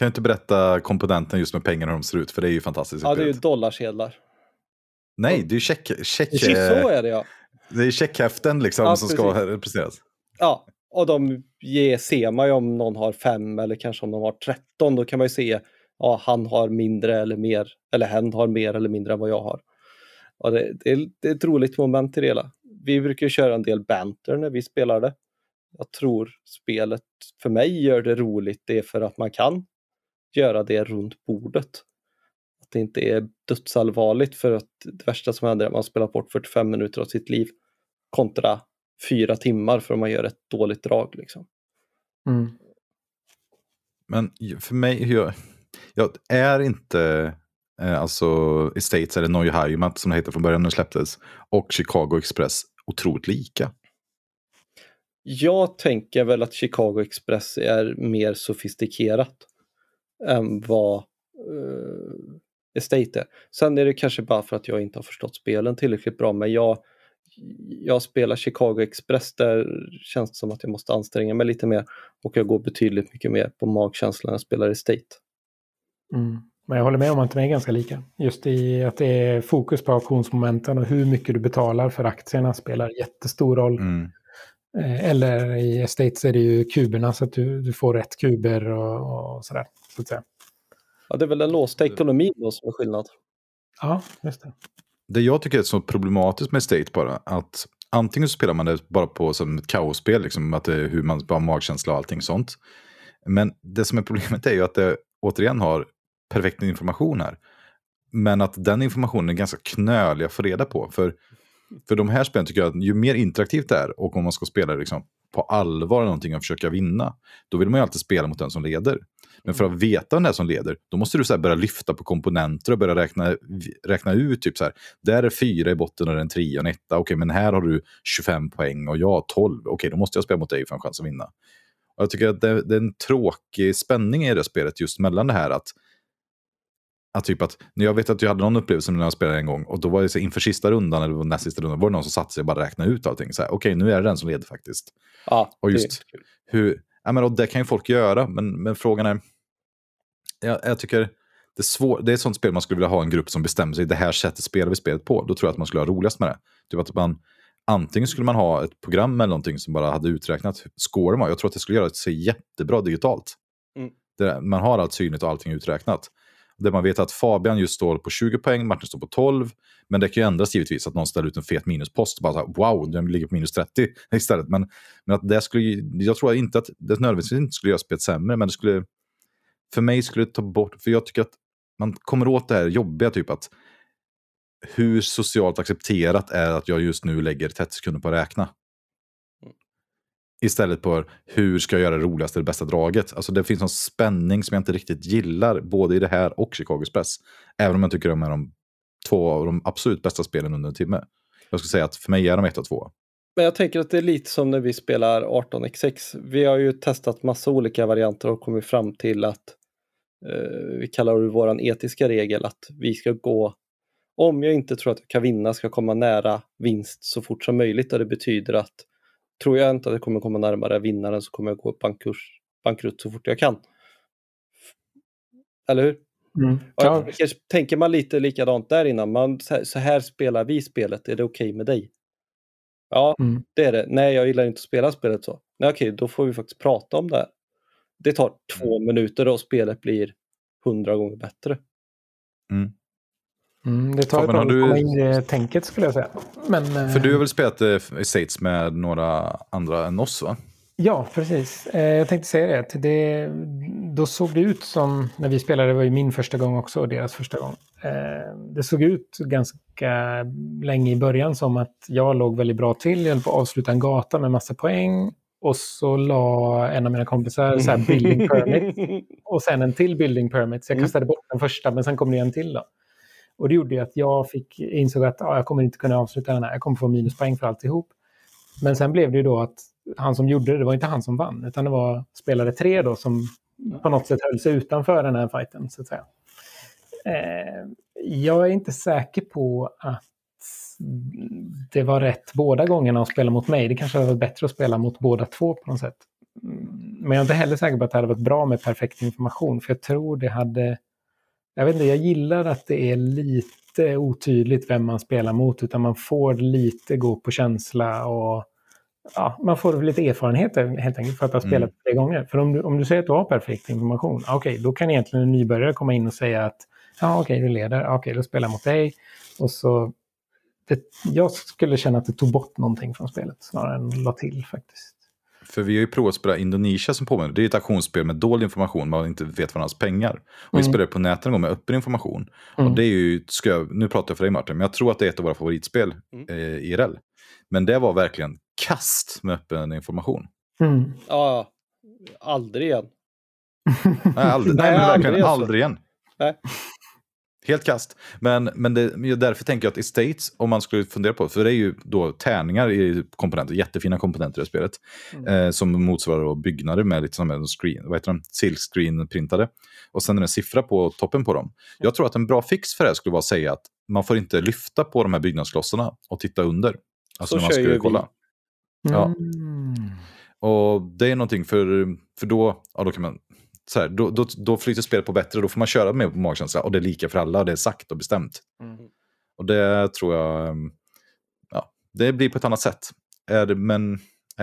du inte berätta komponenten just med pengarna, hur de ser ut? För det är ju fantastiskt. Ja, det är ju dollarsedlar. Nej, det är ju check. Så är det, ja. Det är checkhäften liksom, ja, som ska representeras. Ja, och de ser man ju om någon har 5 eller kanske om de har 13. Då kan man ju se, ja, han har mindre eller mer. Eller hen har mer eller mindre än vad jag har. Och det är ett roligt moment i det hela. Vi brukar köra en del banter när vi spelar det. Jag tror spelet för mig gör det roligt. Det är för att man kan göra det runt bordet. Det inte är dödsallvarligt, för att det värsta som händer är att man spelar bort 45 minuter av sitt liv kontra 4 timmar för att man gör ett dåligt drag liksom. Mm. Men för mig, jag är inte alltså Estates eller Neue Heimat som det heter från början när det släpptes och Chicago Express otroligt lika. Jag tänker väl att Chicago Express är mer sofistikerat än vad Estate är. Sen är det kanske bara för att jag inte har förstått spelen tillräckligt bra, men jag spelar Chicago Express, där känns det som att jag måste anstränga mig lite mer och jag går betydligt mycket mer på magkänslan när jag spelar Estate. Mm. Men jag håller med om att de är ganska lika. Just i att det är fokus på auktionsmomenten och hur mycket du betalar för aktierna spelar jättestor roll. Mm. Eller i Estates är det ju kuberna så att du får rätt kuber och sådär. Så att säga. Ja, det är väl den låsta ekonomin då som är skillnad. Ja, just det. Det jag tycker är så problematiskt med Estate bara att antingen så spelar man det bara på som ett kaosspel, liksom, att det är hur man bara magkänsla och allting sånt. Men det som är problemet är ju att det återigen har perfekt information här. Men att den informationen är ganska knölig att få reda på. För de här spelen tycker jag att ju mer interaktivt det är och om man ska spela liksom på allvar någonting och försöka vinna, då vill man ju alltid spela mot den som leder. Men för att veta den där som leder, då måste du så här börja lyfta på komponenter och börja räkna ut typ så här, där är 4 i botten och den 3 och en 1. Okej, men här har du 25 poäng och jag har 12. Okej, då måste jag spela mot dig för en chans att vinna. Och jag tycker att det är en tråkig spänning i det spelet just mellan det här att typ att, jag vet att jag hade någon upplevelse när jag spelade en gång och då var det så inför sista rundan eller näst sista rundan, var det någon som satt sig och bara räknade ut allting så här, okej, nu är det den som leder faktiskt. Ja, och just det. Hur, ja, men, och det kan ju folk göra, men frågan är, jag tycker det är ett sånt spel man skulle vilja ha en grupp som bestämmer sig, det här sättet spelar vi spelet på, då tror jag att man skulle ha roligast med det. Typ att man, antingen skulle man ha ett program eller någonting som bara hade uträknat scoren var, jag tror att det skulle göra sig jättebra digitalt. Mm. Där man har allt synligt och allting uträknat. Där man vet att Fabian just står på 20 poäng, Martin står på 12. Men det kan ju ändras givetvis att någon ställer ut en fet minuspost. Bara så här, wow, den ligger på minus 30 istället. Men att det skulle, jag tror inte att det nödvändigtvis inte skulle göra spelet sämre. Men det skulle, för mig skulle det ta bort. För jag tycker att man kommer åt det här jobbiga typ att hur socialt accepterat är att jag just nu lägger 30 sekunder på att räkna. Istället på hur ska jag göra det roligaste, det bästa draget. Alltså det finns en spänning som jag inte riktigt gillar. Både i det här och Chicago Express. Även om jag tycker de är de två av de absolut bästa spelen under en timme. Jag skulle säga att för mig är de 1 och 2. Men jag tänker att det är lite som när vi spelar 1806. Vi har ju testat massa olika varianter och kommit fram till att vi kallar det vår etiska regel. Att vi ska gå, om jag inte tror att jag kan vinna, ska komma nära vinst så fort som möjligt. Och det betyder att tror jag inte att jag kommer komma närmare vinnaren så kommer jag gå bankrutt så fort jag kan. Eller hur? Mm. Ja. Tänker man lite likadant där innan. Så här spelar vi spelet. Är det okej med dig? Ja, det är det. Nej, jag gillar inte att spela spelet så. Nej, okej, då får vi faktiskt prata om det här. Det tar 2 minuter och spelet blir 100 gånger bättre. Mm. Det tar Fabian, ett tag att komma in i tänket skulle jag säga. Men, för du har väl spelat Estates med några andra än oss, va? Ja, precis. Jag tänkte säga det. Då såg det ut som, när vi spelade, det var ju min första gång också och deras första gång. Det såg ut ganska länge i början som att jag låg väldigt bra till. Jag höll på att avsluta en gata med massa poäng. Och så la en av mina kompisar så här building permit. Och sen en till building permit. Så jag kastade bort den första, men sen kom det en till då. Och det gjorde ju att jag insåg att jag kommer inte kunna avsluta den här. Jag kommer få minuspoäng för alltihop. Men sen blev det ju då att han som gjorde det var inte han som vann. Utan det var spelare 3 då som på något sätt höll sig utanför den här fighten så att säga. Jag är inte säker på att det var rätt båda gångerna att spela mot mig. Det kanske hade varit bättre att spela mot båda två på något sätt. Men jag är inte heller säker på att det hade varit bra med perfekt information. För jag tror det hade... Jag vet inte, jag gillar att det är lite otydligt vem man spelar mot utan man får lite gå på känsla och ja, man får lite erfarenhet helt enkelt för att ha spelat 3 gånger. För om du säger att du har perfekt information, okej, då kan egentligen en nybörjare komma in och säga att ja, okej, du leder, okej, då spelar jag mot dig. Och så, jag skulle känna att det tog bort någonting från spelet snarare än la till faktiskt. För vi har ju provat att spela Indonesia som påminner. Det är ett auktionsspel med dålig information. Man inte vet vad hans pengar. Och vi spelade på nätet en gång med öppen information. Och det är ju, nu pratar jag för dig Martin. Men jag tror att det är ett av våra favoritspel IRL. Men det var verkligen kast med öppen information. Ja, aldrig igen. Nej, aldrig. Nej, verkligen aldrig igen. Nej. Helt kast. Men det, därför tänker jag att Estates, om man skulle fundera på, för det är ju då tärningar i komponenter, jättefina komponenter i spelet, som motsvarar då byggnader med lite som en screen, vad heter de? Silkscreen printade. Och sen är det en siffra på toppen på dem. Jag tror att en bra fix för det skulle vara att säga att man får inte lyfta på de här byggnadsklossarna och titta under. Alltså så när man skulle kolla. Ja. Och det är någonting för då, ja, då kan man så här, då flyter spelet på bättre, då får man köra med på magkänsla och det är lika för alla, det är sagt och bestämt. Och det tror jag, ja, det blir på ett annat sätt. Är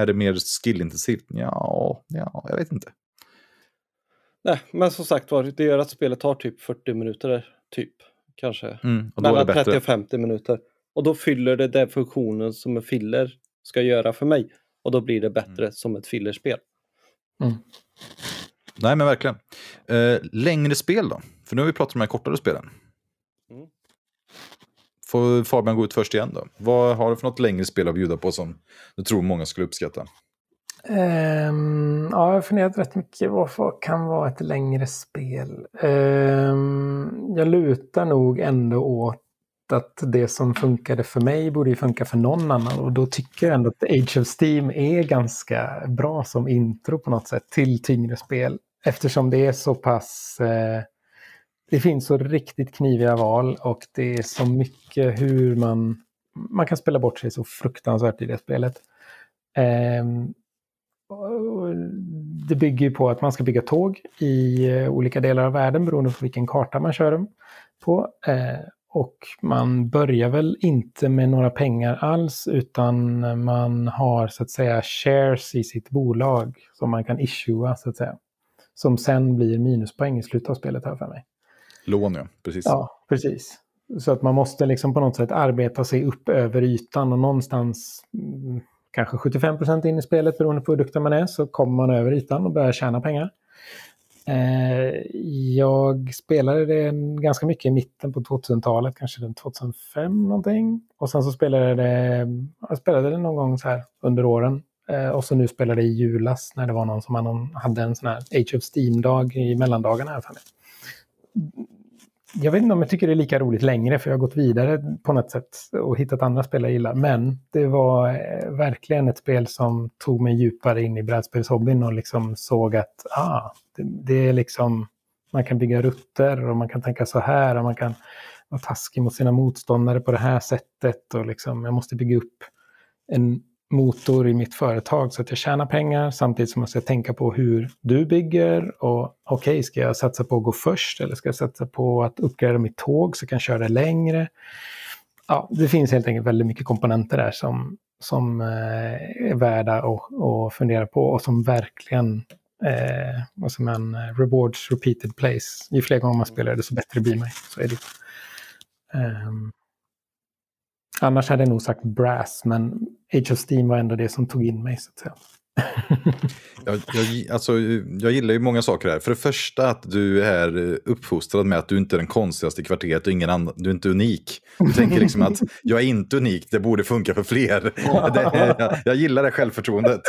det mer skillintensivt? Ja, jag vet inte. Nej, men som sagt var, det gör att spelet tar typ 40 minuter typ, kanske. Och då mellan 30 och 50 minuter. Och då fyller det den funktionen som en filler ska göra för mig. Och då blir det bättre som ett fillerspel. Nej, men verkligen. Längre spel då? För nu har vi pratat om de här kortare spelen. Får Fabian gå ut först igen då? Vad har du för något längre spel att bjuda på som du tror många skulle uppskatta? Ja, jag har funderat rätt mycket. Vad kan vara ett längre spel? Jag lutar nog ändå åt att det som funkade för mig borde ju funka för någon annan, och då tycker jag ändå att Age of Steam är ganska bra som intro på något sätt till tyngre spel, eftersom det är så pass det finns så riktigt kniviga val, och det är så mycket hur man kan spela bort sig så fruktansvärt i det spelet. Det bygger ju på att man ska bygga tåg i olika delar av världen beroende på vilken karta man kör dem på. Och man börjar väl inte med några pengar alls, utan man har så att säga shares i sitt bolag som man kan issua så att säga. Som sen blir minuspoäng i slutet av spelet här för mig. Lån, ja. Precis. Ja, precis. Så att man måste liksom på något sätt arbeta sig upp över ytan, och någonstans kanske 75% in i spelet beroende på hur duktig man är så kommer man över ytan och börjar tjäna pengar. Jag spelade det ganska mycket i mitten på 2000-talet, kanske den 2005 någonting, och sen så spelade det någon gång så här under åren, och så nu spelade det i julas när det var någon som hade en sån här Age of Steam-dag i mellandagarna här för mig. Jag vet inte om jag tycker det är lika roligt längre, för jag har gått vidare på något sätt och hittat andra spel jag gillar, men det var verkligen ett spel som tog mig djupare in i brädspelshobbyn och liksom såg att det är liksom, man kan bygga rutter och man kan tänka så här och man kan vara taskig mot sina motståndare på det här sättet, och liksom jag måste bygga upp en motor i mitt företag så att jag tjänar pengar samtidigt som jag ska tänka på hur du bygger, och okej, ska jag satsa på att gå först eller ska jag satsa på att uppgradera mitt tåg så jag kan köra det längre. Ja, det finns helt enkelt väldigt mycket komponenter där som är värda att fundera på, och som verkligen och som en rewards repeated plays. Ju fler gånger man spelar det så bättre blir man. Så är det. Annars hade jag nog sagt Brass, men Age of Steam var ändå det som tog in mig så att säga. jag gillar ju många saker här. För det första att du är uppfostrad med att du inte är den konstigaste i kvarteret och du är inte unik. Du tänker liksom att jag är inte unik, det borde funka för fler. Jag gillar det självförtroendet.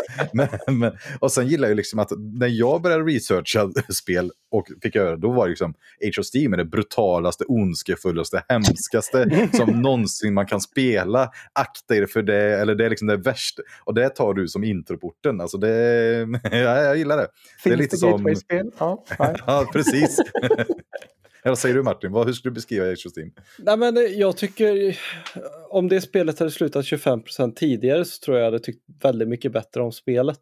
Och sen gillar jag liksom att när jag började researcha spel och fick göra, då var liksom Age of Steam är det brutalaste, ondskefullaste, hemskaste som någonsin man kan spela. Akta er för det, eller det är liksom det värsta. Och det tar du som introporten. Alltså det, jag gillar det. Finns det är lite som gateway-spel? Ja, ja, precis. Eller säger du, Martin? Hur skulle du beskriva Age of Steam? Nej, men jag tycker om det spelet hade slutat 25% tidigare så tror jag hade tyckt väldigt mycket bättre om spelet.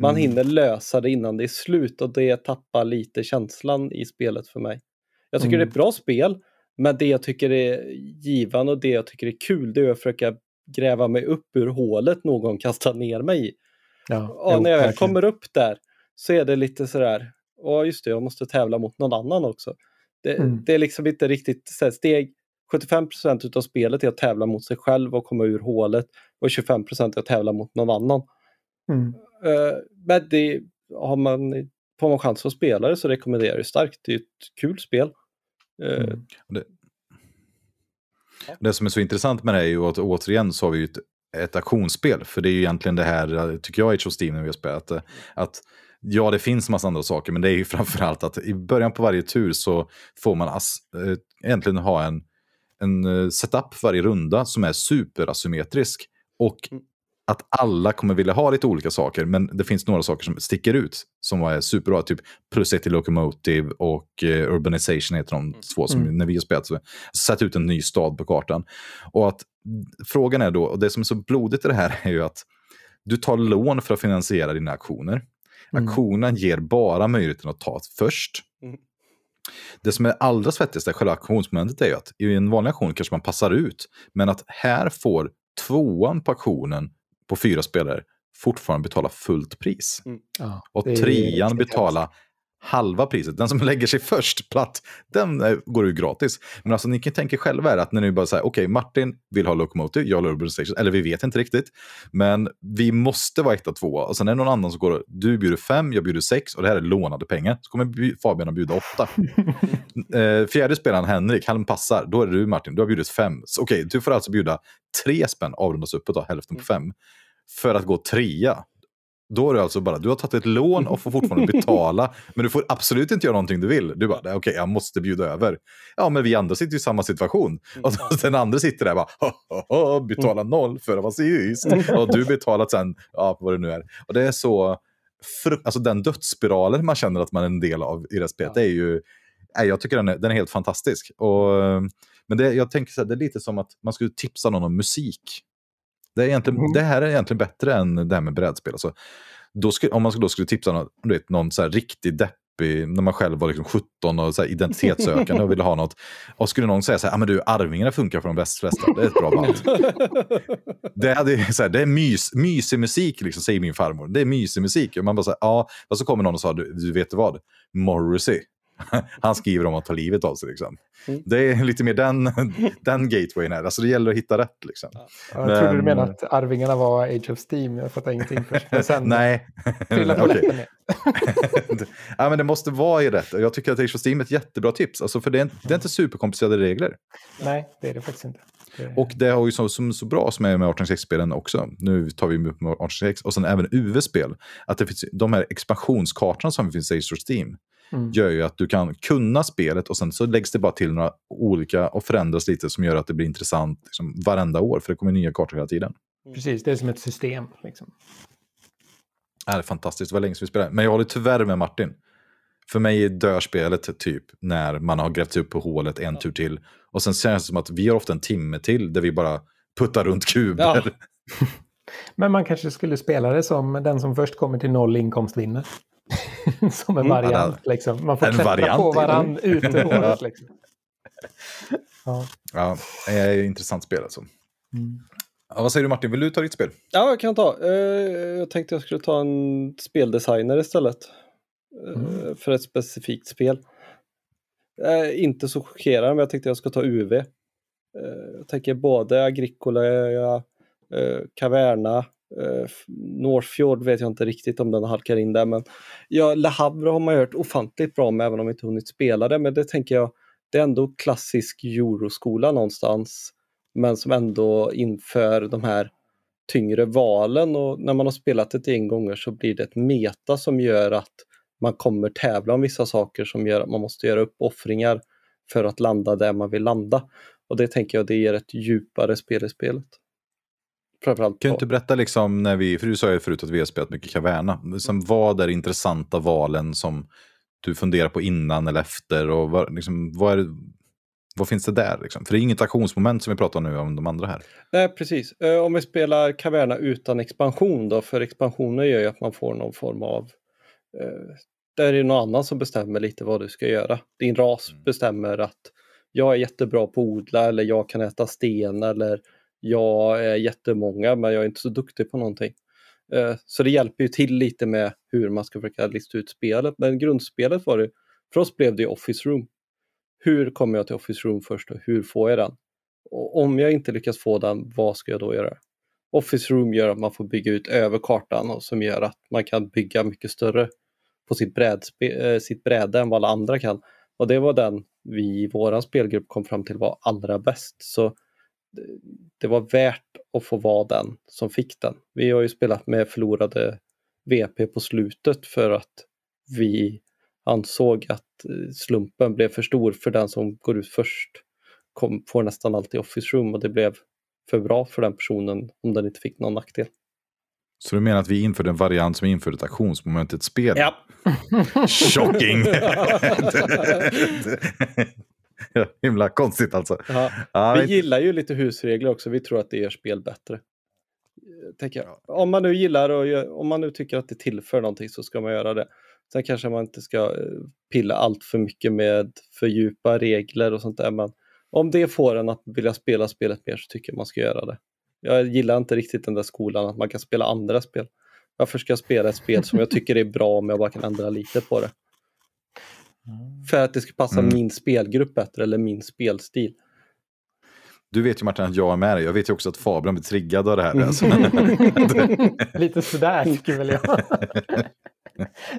Man hinner lösa det innan det är slut, och det tappar lite känslan i spelet för mig. Jag tycker det är ett bra spel, men det jag tycker är givande och det jag tycker är kul, det är att försöka gräva mig upp ur hålet någon kastar ner mig i. Ja, och när jag verkligen kommer upp där så är det lite sådär, just det, jag måste tävla mot någon annan också. Det är liksom inte riktigt så här, steg 75% utav spelet är att tävla mot sig själv och komma ur hålet, och 25% är att tävla mot någon annan. Men det får man chans att spela det så rekommenderar jag starkt. Det är ett kul spel. Det som är så intressant med det är ju att återigen så har vi ju ett aktionsspel, för det är ju egentligen det här, tycker jag, Age of Steam när vi har spelat, att Ja, det finns massa andra saker, men det är ju framförallt att i början på varje tur så får man egentligen ha en setup för varje runda som är superasymmetrisk, och att alla kommer vilja ha lite olika saker, men det finns några saker som sticker ut som är superbra, typ plus ett i Locomotive och Urbanization heter de två som när vi har spelat så satt ut en ny stad på kartan. Och att frågan är då, och det som är så blodigt i det här är ju att du tar lån för att finansiera dina aktioner. Aktionen ger bara möjligheten att ta först. Det som är allra svettigast i själva auktionsmomentet är ju att i en vanlig auktion kanske man passar ut, men att här får tvåan på auktionen på fyra spelare fortfarande betala fullt pris. Ja, och trean betalar halva priset. Den som lägger sig först platt, den går ju gratis. Men alltså ni kan tänka själva här att när ni bara säger okej, Martin vill ha Locomotive, jag vill ha Urbanization, eller vi vet inte riktigt, men vi måste vara 1 av 2, och sen är det någon annan som går, du bjuder 5, jag bjuder 6, och det här är lånade pengar, så kommer Fabian att bjuda 8. Fjärde spelaren Henrik, han passar, då är det du Martin, du har bjudit 5, så okej, du får alltså bjuda 3 spänn, avrundas uppåt och hälften på 5 för att gå 3. Då är det alltså bara, du har tagit ett lån och får fortfarande betala, men du får absolut inte göra någonting du vill. Du bara, okej, jag måste bjuda över. Ja, men vi andra sitter i samma situation. Och den andra sitter där bara, betala 0 för att vara seriöst. Och du betalat sen, ja, vad det nu är. Och det är så, alltså den dödsspiralen man känner att man är en del av i det spelet, det är ju, jag tycker den är helt fantastisk. Och, men det, jag tänker så här, det är lite som att man skulle tipsa någon om musik. Det här är egentligen bättre än det här med brädspel. Alltså, om man skulle tipsa någon så här riktigt deppig, när man själv var liksom 17 och så här identitetssökande och ville ha något, och skulle någon säga så här, men du, Arvingarna funkar för de bästa, det är ett bra band. Det är mysig musik, liksom, säger min farmor. Det är mysig musik. Och man bara så här, ja, och så kommer någon och sa, du vet vad, Morrissey. Han skriver om att ta livet av sig, liksom. Det är lite mer den gatewayen här. Alltså det gäller att hitta rätt, liksom. Ja, jag trodde du menade att Arvingarna var Age of Steam. Jag fattar ingenting först. Men sen nej. Okay. Ja, men det måste vara i rätt. Jag tycker att Age of Steam är ett jättebra tips. Alltså för det är inte superkomplicerade regler. Nej, det är det faktiskt inte. Det... Och det har ju så bra som är med 1806-spelen också. Nu tar vi upp med 1806. Och sen även UV-spel. Att det finns de här expansionskartorna som finns i Age of Steam. Gör ju att du kan kunna spelet, och sen så läggs det bara till några olika och förändras lite som gör att det blir intressant liksom, varenda år, för det kommer nya kartor hela tiden. Precis, det är som ett system liksom. Det är fantastiskt, det var länge sedan vi spelade. Men jag håller tyvärr med Martin. För mig dör spelet typ när man har grävt upp på hålet en tur till, och sen känns det som att vi har ofta en timme till där vi bara puttar runt kuber. Ja. Men man kanske skulle spela det som den som först kommer till 0 inkomst vinner. Som en variant liksom. Man får klättra på varandra ut ur håret liksom. Ja, det är intressant spel alltså. Ja, vad säger du Martin, vill du ta ditt spel? Ja, jag kan ta. Jag tänkte jag skulle ta en speldesigner istället. För ett specifikt spel. Inte så chockerande, men jag tänkte jag ska ta UV. Jag tänker både Agricola, Caverna, Northfjord vet jag inte riktigt om den halkar in där, men Le Havre har man hört ofantligt bra med, även om jag inte hunnit spela det, men det tänker jag, det är ändå klassisk euroskola någonstans, men som ändå inför de här tyngre valen, och när man har spelat det 10 gånger så blir det ett meta som gör att man kommer tävla om vissa saker som gör att man måste göra uppoffringar för att landa där man vill landa, och det tänker jag, det ger ett djupare spel i spelet. Kan du inte berätta liksom när vi, för du sa ju förut att vi har spelat mycket Caverna, liksom, vad är intressanta valen som du funderar på innan eller efter, och vad finns det där liksom? För det är inget aktionsmoment som vi pratar nu om de andra här. Nej, precis. Om vi spelar Caverna utan expansion då, för expansioner gör ju att man får någon form av där är det någon annan som bestämmer lite vad du ska göra. Din ras bestämmer att jag är jättebra på att odla, eller jag kan äta sten, eller jag är jättemånga, men jag är inte så duktig på någonting. Så det hjälper ju till lite med hur man ska försöka lista ut spelet. Men grundspelet var det, för oss blev det Office Room. Hur kommer jag till Office Room först och hur får jag den? Och om jag inte lyckas få den, vad ska jag då göra? Office Room gör att man får bygga ut över kartan, och som gör att man kan bygga mycket större på sitt bräde än vad alla andra kan. Och det var den vi i våran spelgrupp kom fram till var allra bäst. Så det var värt att få vara den som fick den. Vi har ju spelat med förlorade VP på slutet för att vi ansåg att slumpen blev för stor för den som går ut först. Får nästan alltid office room och det blev för bra för den personen om den inte fick någon nackdel. Så du menar att vi införde en variant som införde ett aktionsmoment i ett spel? Ja. Shocking! Himla konstigt alltså. Ja, vi gillar ju lite husregler också. Vi tror att det gör spel bättre. Tänker jag. Om man nu gillar och om man nu tycker att det tillför någonting så ska man göra det. Sen kanske man inte ska pilla allt för mycket med för djupa regler och sånt där. Men om det får en att vilja spela spelet mer så tycker jag man ska göra det. Jag gillar inte riktigt den där skolan att man kan spela andra spel. Varför ska jag spela ett spel som jag tycker är bra om jag bara kan ändra lite på det? För att det ska passa min spelgrupp bättre eller min spelstil. Du vet ju Martin att jag är med dig. Jag vet ju också att Fabian blir triggad av det här. Alltså. Lite sådär tycker väl jag.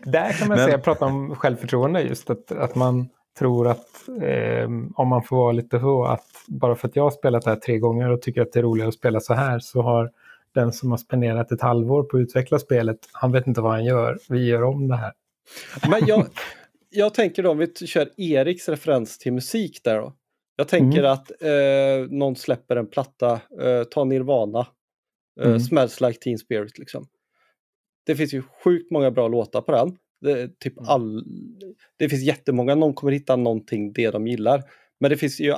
Där kan man säga, prata om självförtroende just. Att man tror att om man får vara lite så att bara för att jag har spelat det här 3 gånger och tycker att det är roligare att spela så här så har den som har spenderat ett halvår på att utveckla spelet, han vet inte vad han gör. Vi gör om det här. Men jag tänker då om vi kör Eriks referens till musik där då. Jag tänker att någon släpper en platta, ta Nirvana, Smells Like Teen Spirit liksom. Det finns ju sjukt många bra låtar på den. Det, typ det finns jättemånga, någon kommer hitta någonting det de gillar. Men det finns ju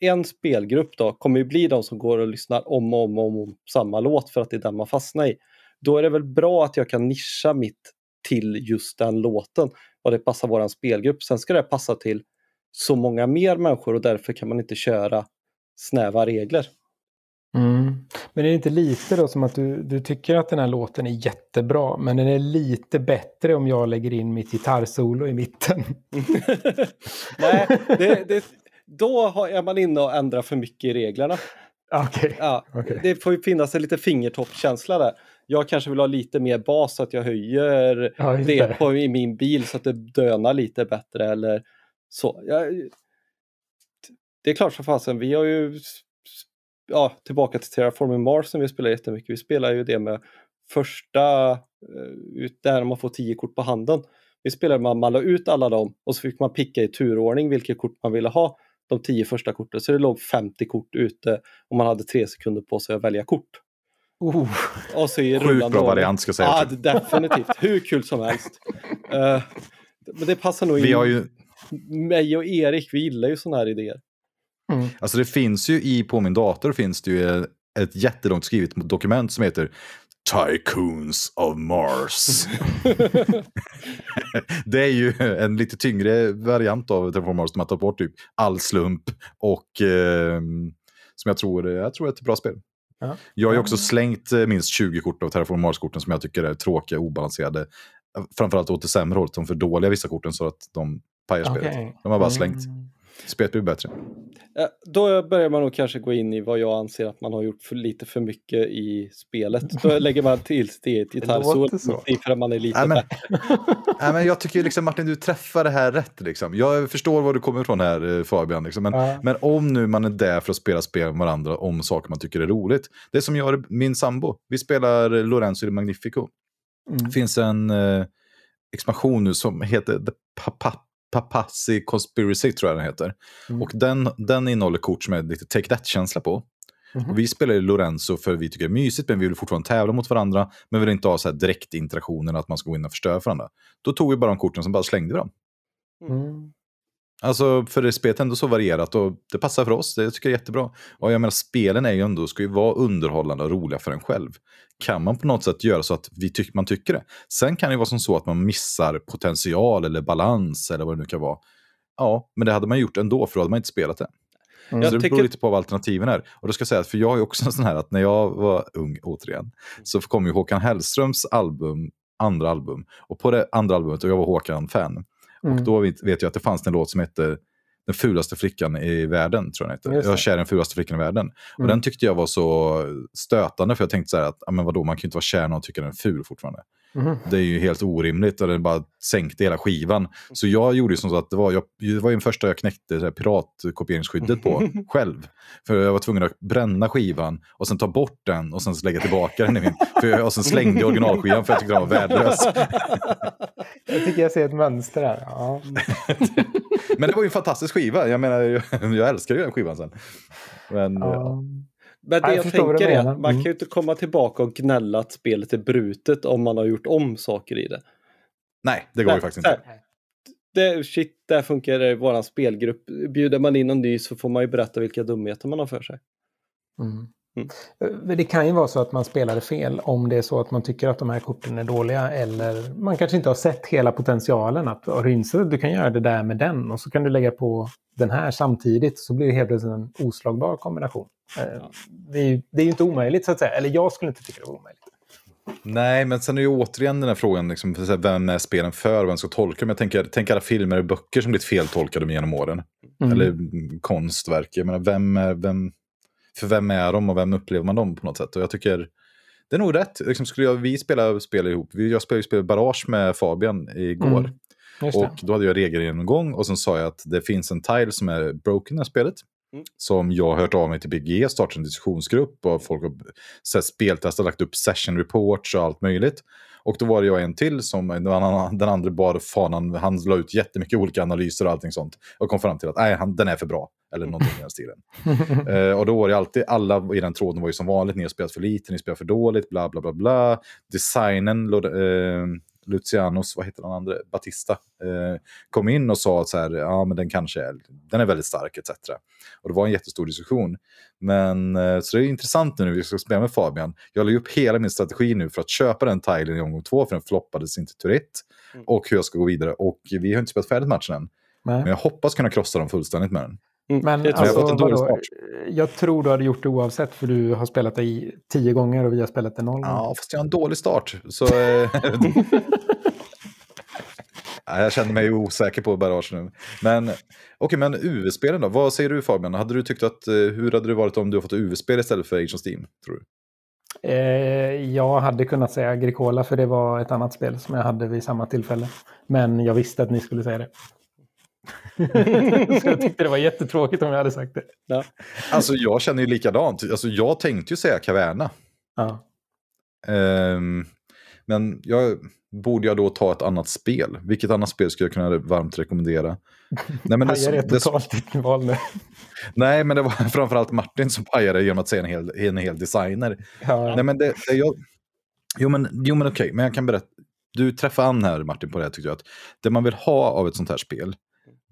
en spelgrupp då, kommer ju bli de som går och lyssnar om samma låt för att det är den man fastnar i. Då är det väl bra att jag kan nischa mitt till just den låten och det passar våran spelgrupp. Sen ska det passa till så många mer människor och därför kan man inte köra snäva regler. Men är det inte lite då som att du tycker att den här låten är jättebra men den är lite bättre om jag lägger in mitt gitarrsolo i mitten? Nej, då är man inne och ändrar för mycket i reglerna. Okay. Ja, okay. Det får ju finnas en lite fingertoppkänsla där. Jag kanske vill ha lite mer bas så att jag höjer det i min bil så att det dönar lite bättre eller så. Det är klart för fasen, vi har ju tillbaka till Terraforming Mars som vi spelar jättemycket. Vi spelar ju det med första där man får 10 kort på handen. Vi spelar man malla ut alla dem och så fick man picka i turordning vilket kort man ville ha. De 10 första korten så det låg 50 kort ute och man hade 3 sekunder på sig att välja kort. Och så är rullande bra variant ska jag säga. Ja, definitivt. Hur kul som helst. Men det passar nog mig och Erik, vi gillar ju såna här idéer. Alltså det finns ju på min dator finns det ju ett jättelångt skrivet dokument som heter Tycoons of Mars. Det är ju en lite tyngre variant av Terraform Mars som man tar bort typ all slump och som jag tror är ett bra spel. Ja. Jag har ju också slängt minst 20 kort av Terraform Mars-korten som jag tycker är tråkiga och obalanserade. Framförallt åt det sämre hållet, de för dåliga vissa korten så att de pajar spelet. De har bara slängt. Spelet blir bättre. Då börjar man nog kanske gå in i vad jag anser att man har gjort lite för mycket i spelet. Då lägger man till ett gitarrsol ifall man är lite bättre. Nej, men jag tycker liksom Martin, du träffar det här rätt liksom. Jag förstår var du kommer ifrån här Fabian liksom. Men om nu man är där för att spela spel med varandra om saker man tycker är roligt. Det är som jag och min sambo. Vi spelar Lorenzo de Magnifico. Det finns en expansion nu som heter The Papassi Conspiracy tror jag den heter. Och den innehåller kort som är lite take that-känsla på. Och vi spelar Lorenzo för vi tycker det är mysigt men vi vill fortfarande tävla mot varandra men vi vill inte ha så här direkt interaktionen att man ska gå in och förstöra för varandra. Då tog vi bara de korten som bara slängde dem. Alltså för det spelet ändå så varierat och det passar för oss, det tycker jag är jättebra. Och jag menar spelen är ju ändå, ska ju vara underhållande och roliga för en själv. Kan man på något sätt göra så att man tycker det. Sen kan det ju vara som så att man missar potential eller balans eller vad det nu kan vara. Ja, men det hade man gjort ändå för då hade man inte spelat det. Så det beror lite på vad alternativen är. Och då ska jag säga att för jag är också en sån här att när jag var ung återigen så kom ju Håkan Hellströms andra album. Och på det andra albumet, och jag var Håkan-fan. Och då vet jag att det fanns en låt som hette Den fulaste flickan i världen, tror jag den heter. Jag kär den fulaste flickan i världen. Och den tyckte jag var så stötande för jag tänkte så här att, men vadå, man kan ju inte vara kär någon och tycka den är ful fortfarande. Mm. Det är ju helt orimligt och den bara sänkte hela skivan. Så jag gjorde ju som så att det var den första jag knäckte det här piratkopieringsskyddet på själv. För jag var tvungen att bränna skivan och sen ta bort den och sen lägga tillbaka den i min. Och sen slängde originalskivan för jag tyckte den var värdelös. Jag tycker jag ser ett mönster här. Ja. Men det var ju en fantastisk skiva. Jag menar, jag älskar ju den skivan sen. Men ja. Ja. Men det jag tänker är att man kan ju inte komma tillbaka och gnälla att spelet är brutet om man har gjort om saker i det. Nej, det går ju faktiskt inte. Där funkar det i vår spelgrupp. Bjuder man in en ny så får man ju berätta vilka dumheter man har för sig. Mm. Mm. Det kan ju vara så att man spelade fel om det är så att man tycker att de här korten är dåliga, eller man kanske inte har sett hela potentialen att inse att du kan göra det där med den och så kan du lägga på den här samtidigt, så blir det helt plötsligt en oslagbar kombination. Ja. Det är ju inte omöjligt så att säga, eller jag skulle inte tycka det var omöjligt. Nej, men sen är ju återigen den här frågan liksom, vem är spelen för, vem ska tolka dem? Jag tänker, tänk alla filmer och böcker som blivit feltolkade genom åren, eller konstverk. Jag menar, vem är de och vem upplever man dem på något sätt? Och jag tycker, det är nog rätt. Liksom, vi spela ihop. Jag spelade Barrage med Fabian igår. Och då hade jag regelgenomgång och sen sa jag att det finns en tile som är broken i spelet. Mm. Som jag har hört av mig till BG, startat en diskussionsgrupp och folk har så här, speltestat, lagt upp session reports och allt möjligt. Och då var det jag en till som den andra bara fanan, han la ut jättemycket olika analyser och allting sånt. Och kom fram till att nej, den är för bra. Eller någonting i den stilen. Och då var det alltid, alla i den tråden var ju som vanligt, ni har spelat för lite, ni spelar för dåligt, bla bla bla bla. Designen, Lucianos, vad heter den andra? Batista kom in och sa att så här, ja men den är väldigt stark etc. Och det var en jättestor diskussion. Men så det är intressant nu när vi ska spela med Fabian. Jag lägger upp hela min strategi nu för att köpa den tilen i omgång 2 för den floppades inte turett. Och hur jag ska gå vidare. Och vi har inte spelat färdigt matchen än. Nej. Men jag hoppas kunna krossa dem fullständigt med den. Men jag tror du hade gjort det oavsett, för du har spelat det i 10 gånger och vi har spelat det 0. Ja, fast jag har en dålig start. Så, jag känner mig osäker på Barrage nu. Men men UV-spelen då? Vad säger du, Fabian? Hade du tyckt att, hur hade det varit om du har fått UV-spel istället för Age of Steam, tror du? Jag hade kunnat säga Agricola, för det var ett annat spel som jag hade vid samma tillfälle. Men jag visste att ni skulle säga det. Så jag tyckte det var jättetråkigt om jag hade sagt det. Ja. Alltså jag känner ju likadant. Alltså jag tänkte ju säga Caverna. Ja. Men borde jag då ta ett annat spel? Vilket annat spel skulle jag kunna varmt rekommendera? Nej, men nej, men det var framförallt Martin som pajade genom att säga en hel designer. Ja. Nej, men okej. Men jag kan berätta. Du träffade an här, Martin, på det här, tyckte jag. Att det man vill ha av ett sånt här spel,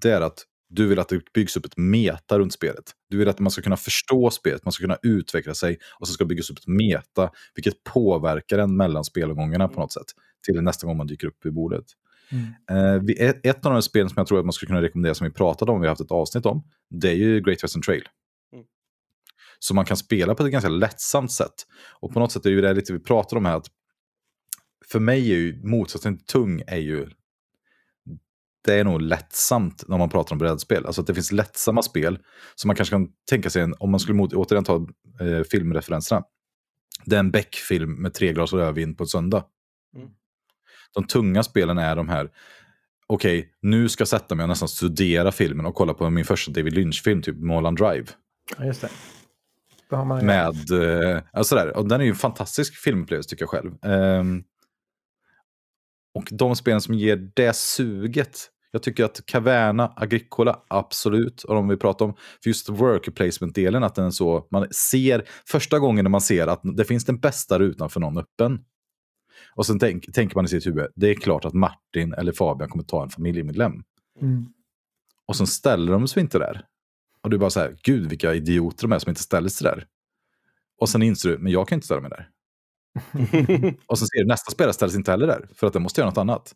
det är att du vill att det byggs upp ett meta runt spelet. Du vill att man ska kunna förstå spelet, man ska kunna utveckla sig och så ska byggas upp ett meta, vilket påverkar en mellan spelgångarna på något sätt till nästa gång man dyker upp vid bordet. Ett av de spel som jag tror att man skulle kunna rekommendera, som vi pratade om, vi har haft ett avsnitt om, det är ju Great Western Trail. Så man kan spela på ett ganska lättsamt sätt. Och på något sätt är ju det lite vi pratar om här, att för mig är ju motsatsen till tung är ju, det är nog lättsamt när man pratar om brädspel. Alltså att det finns lättsamma spel som man kanske kan tänka sig, om man skulle återigen ta filmreferenserna. Det är en Beck-film med 3 glas rödvin på ett söndag. De tunga spelen är de här, okej, nu ska jag sätta mig och nästan studera filmen och kolla på min första David Lynch-film, typ Mulholland Drive. Ja, just det. Det har man med, sådär. Och den är ju en fantastisk filmupplevelse, tycker jag själv. Och de spelen som ger det suget, jag tycker att Caverna, Agricola, absolut, och de vi pratar om, för just worker placement-delen, att den är så, man ser, första gången när man ser att det finns den bästa rutan för någon öppen. Och sen tänker man i sitt huvud, det är klart att Martin eller Fabian kommer ta en familjemedlem. Och sen ställer de sig inte där. Och du bara så här, gud vilka idioter de är som inte ställer sig där. Och sen inser du, men jag kan inte ställa mig där. Och sen ser du, nästa spelare ställs inte heller där, för att den måste göra något annat.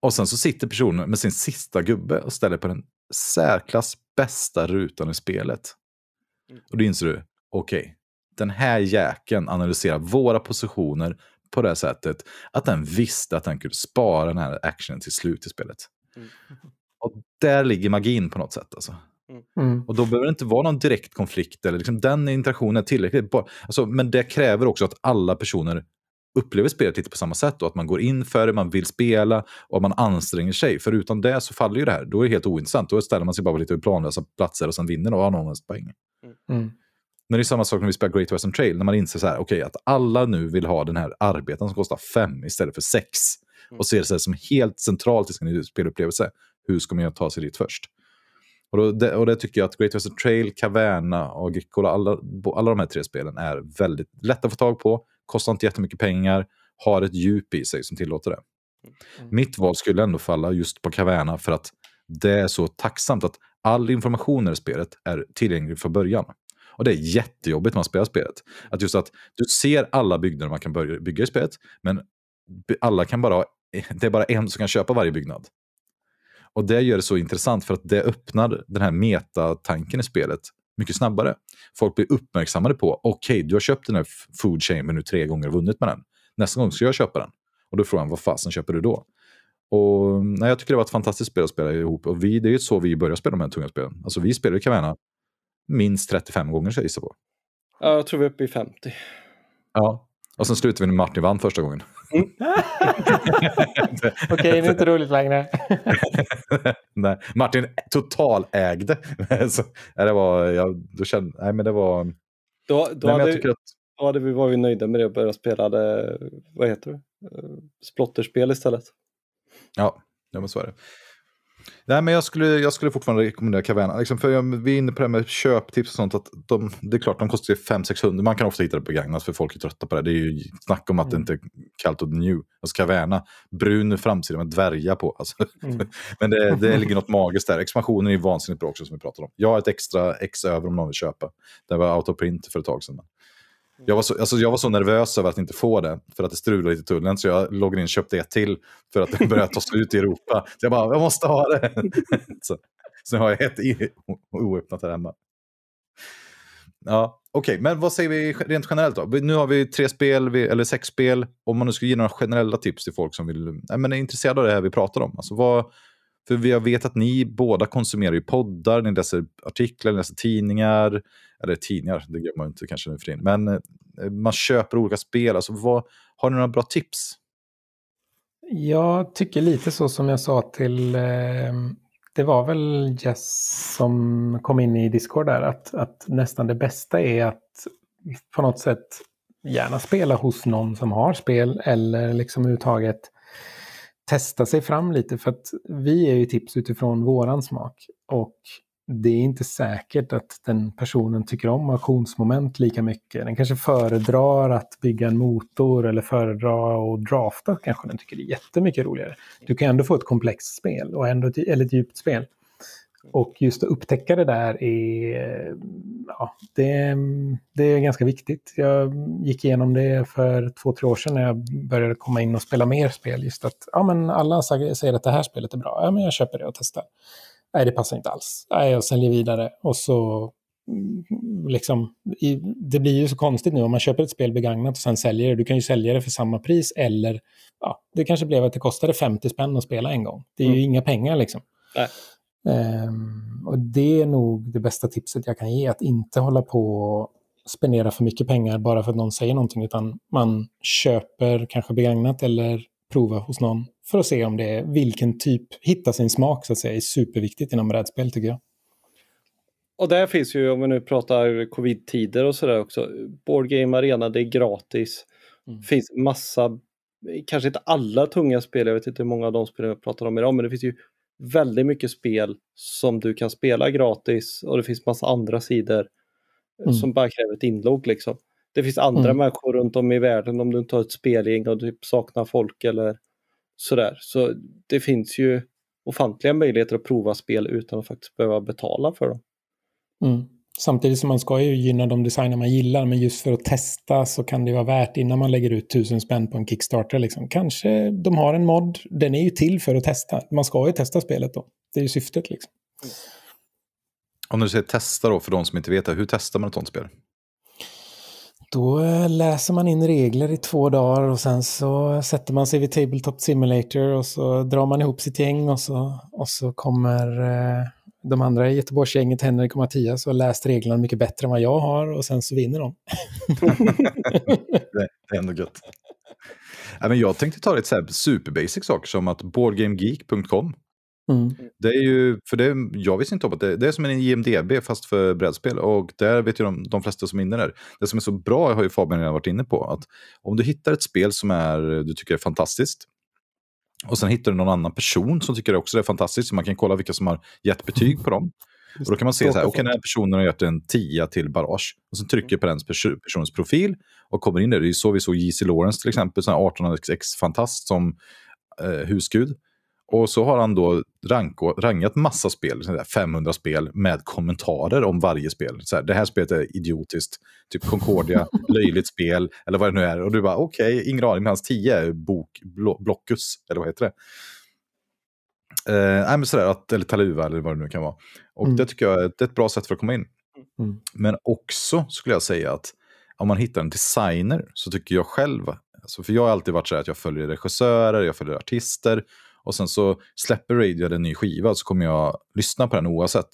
Och sen så sitter personen med sin sista gubbe och ställer på den särklass bästa rutan i spelet. Och då inser du, okej, den här jäkeln analyserar våra positioner på det här sättet att den visste att den kunde spara den här actionen till slut i spelet. Och där ligger magin på något sätt, alltså. Och då behöver det inte vara någon direkt konflikt eller liksom, den interaktionen är tillräckligt, men det kräver också att alla personer upplever spelet lite på samma sätt, och att man går in för det, man vill spela och man anstränger sig. För utan det så faller ju det här. Då är det helt ointressant. Då ställer man sig bara på lite planlösa platser och sen vinner och har någon poäng. Mm. Men det är samma sak när vi spelar Great Western Trail, när man inser så här, okej, att alla nu vill ha den här arbeten som kostar 5 istället för 6. Och ser det så här som helt centralt i sin spelupplevelse. Hur ska man ta sig dit först? Och det tycker jag att Great Western Trail, Caverna och Agricola, alla de här 3 spelen är väldigt lätta att få tag på, kostar inte jättemycket pengar, har ett djup i sig som tillåter det. Mitt val skulle ändå falla just på Caverna, för att det är så tacksamt att all information i spelet är tillgänglig från början. Och det är jättejobbigt när man spelar spelet. Att just att du ser alla byggnader man kan bygga i spelet, men alla kan bara, det är bara en som kan köpa varje byggnad. Och det gör det så intressant, för att det öppnar den här metatanken i spelet mycket snabbare. Folk blir uppmärksammade på, okej, du har köpt den här Food Chain men nu 3 gånger och vunnit med den. Nästa gång ska jag köpa den. Och då frågar han, vad fasen köper du då? Och nej, jag tycker det var ett fantastiskt spel att spela ihop. Och det är ju så vi börjar spela de här tunga spelen. Alltså vi spelar ju Caverna minst 35 gånger, så jag gissar på. Ja, jag tror vi är uppe i 50. Ja. Och sen slutar vi när Martin vann första gången. Mm. Okej, det är inte roligt längre. Nej, Martin totalägde. Så, nej, det var, vi var ju nöjda med det och började spela det, vad heter det? Splotterspel istället. Ja, det måste vara det. Nej, men jag skulle fortfarande rekommendera Caverna. Liksom, för vi är inne på det med köptips och sånt. Att det är klart, de kostar 500-600. Man kan ofta hitta det på Gagnas, för folk är trötta på det. Det är ju snack om att det inte är kallt och new. Alltså Caverna, brun framsida med dvärga på. Alltså. Mm. Men det ligger något magiskt där. Expansionen är ju vansinnigt bra också, som vi pratade om. Jag har ett extra X över om någon vill köpa. Det var out of print för ett tag sedan. Jag var så nervös över att inte få det, för att det strulade lite i tullen, så jag loggade in och köpte ett till för att det började ta slut i Europa. Så jag bara, jag måste ha det. Så har jag ett oöppnat här hemma. Ja, okej. Men vad säger vi rent generellt då? Nu har vi 3 spel, eller 6 spel. Om man nu skulle ge några generella tips till folk som vill, men är intresserade av det här vi pratar om. Alltså för jag vet att ni båda konsumerar ju poddar, ni läser artiklar, ni läser tidningar. Eller tidningar, det gör man inte kanske nu för in. Men man köper olika spel. Alltså, har ni några bra tips? Jag tycker lite så som jag sa till... det var väl Jess som kom in i Discord där. Att nästan det bästa är att på något sätt gärna spela hos någon som har spel. Eller liksom överhuvudtaget testa sig fram lite. För att vi är ju tips utifrån våran smak. Och... det är inte säkert att den personen tycker om auktionsmoment lika mycket. Den kanske föredrar att bygga en motor, eller föredrar att drafta. Kanske den tycker det är jättemycket roligare. Du kan ändå få ett komplext spel, och ändå ett djupt spel. Och just att upptäcka det där är, ja, det är ganska viktigt. Jag gick igenom det för 2-3 år sedan när jag började komma in och spela mer spel. Just att alla säger att det här spelet är bra. Ja, men jag köper det och testar. Nej, det passar inte alls. Nej, jag säljer vidare. Och så liksom, det blir ju så konstigt nu om man köper ett spel begagnat och sen säljer det. Du kan ju sälja det för samma pris, eller ja, det kanske blev att det kostade 50 spänn att spela en gång. Det är ju inga pengar liksom. Nej. Och det är nog det bästa tipset jag kan ge, att inte hålla på och spendera för mycket pengar bara för att någon säger någonting, utan man köper kanske begagnat eller prova hos någon för att se om det är vilken typ, hitta sin smak så att säga, är superviktigt inom brädspel tycker jag. Och där finns ju, om vi nu pratar covid-tider och sådär också, Board Game Arena, det är gratis. Det finns massa, kanske inte alla tunga spel, jag vet inte hur många av de spel jag pratar om idag, men det finns ju väldigt mycket spel som du kan spela gratis, och det finns massa andra sidor som bara kräver ett inlogg liksom. Det finns andra människor runt om i världen, om du inte har ett spelgäng och typ saknar folk eller sådär. Så det finns ju ofantliga möjligheter att prova spel utan att faktiskt behöva betala för dem. Mm. Samtidigt som man ska ju gynna de designer man gillar, men just för att testa så kan det vara värt innan man lägger ut 1000 spänn på en Kickstarter. Liksom. Kanske de har en mod, den är ju till för att testa. Man ska ju testa spelet då, det är ju syftet liksom. Mm. Om du säger testa då, för de som inte vet det, hur testar man ett sånt spel? Då läser man in regler i 2 dagar och sen så sätter man sig vid Tabletop Simulator och så drar man ihop sitt gäng, och så kommer de andra i Göteborgsgänget, Henrik och Mattias, och läst reglerna mycket bättre än vad jag har, och sen så vinner de. Det är ändå gött. Jag tänkte ta lite så här superbasic saker som att boardgamegeek.com. Mm. Det är ju, för det, jag visste inte om att det är som en IMDB fast för brädspel, och där vet ju de flesta som är inne där. Det som är så bra har ju Fabian redan varit inne på, att om du hittar ett spel som du tycker är fantastiskt, och sen hittar du någon annan person som tycker också det är fantastiskt, så man kan kolla vilka som har gett betyg på dem. Och då kan man se så här, okej, den här personen har gett en 10 till Barrage. Och sen trycker på den personens profil och kommer in där. Det är ju så vi såg J.C. Lawrence till exempel, sån här 1806-fantast som husgud. Och så har han då rangat massa spel, 500 spel med kommentarer om varje spel. Så här, det här spelet är idiotiskt, typ Concordia, löjligt spel, eller vad det nu är. Och du bara, okej, ingen aning, med hans 10 blockus, eller vad heter det? Nej, men sådär, eller Taluva, eller vad det nu kan vara. Och det tycker jag är ett bra sätt för att komma in. Mm. Men också skulle jag säga att om man hittar en designer, så tycker jag själv, alltså, för jag har alltid varit så här att jag följer regissörer, jag följer artister, och sen så släpper Radio en ny skiva, så kommer jag lyssna på den oavsett.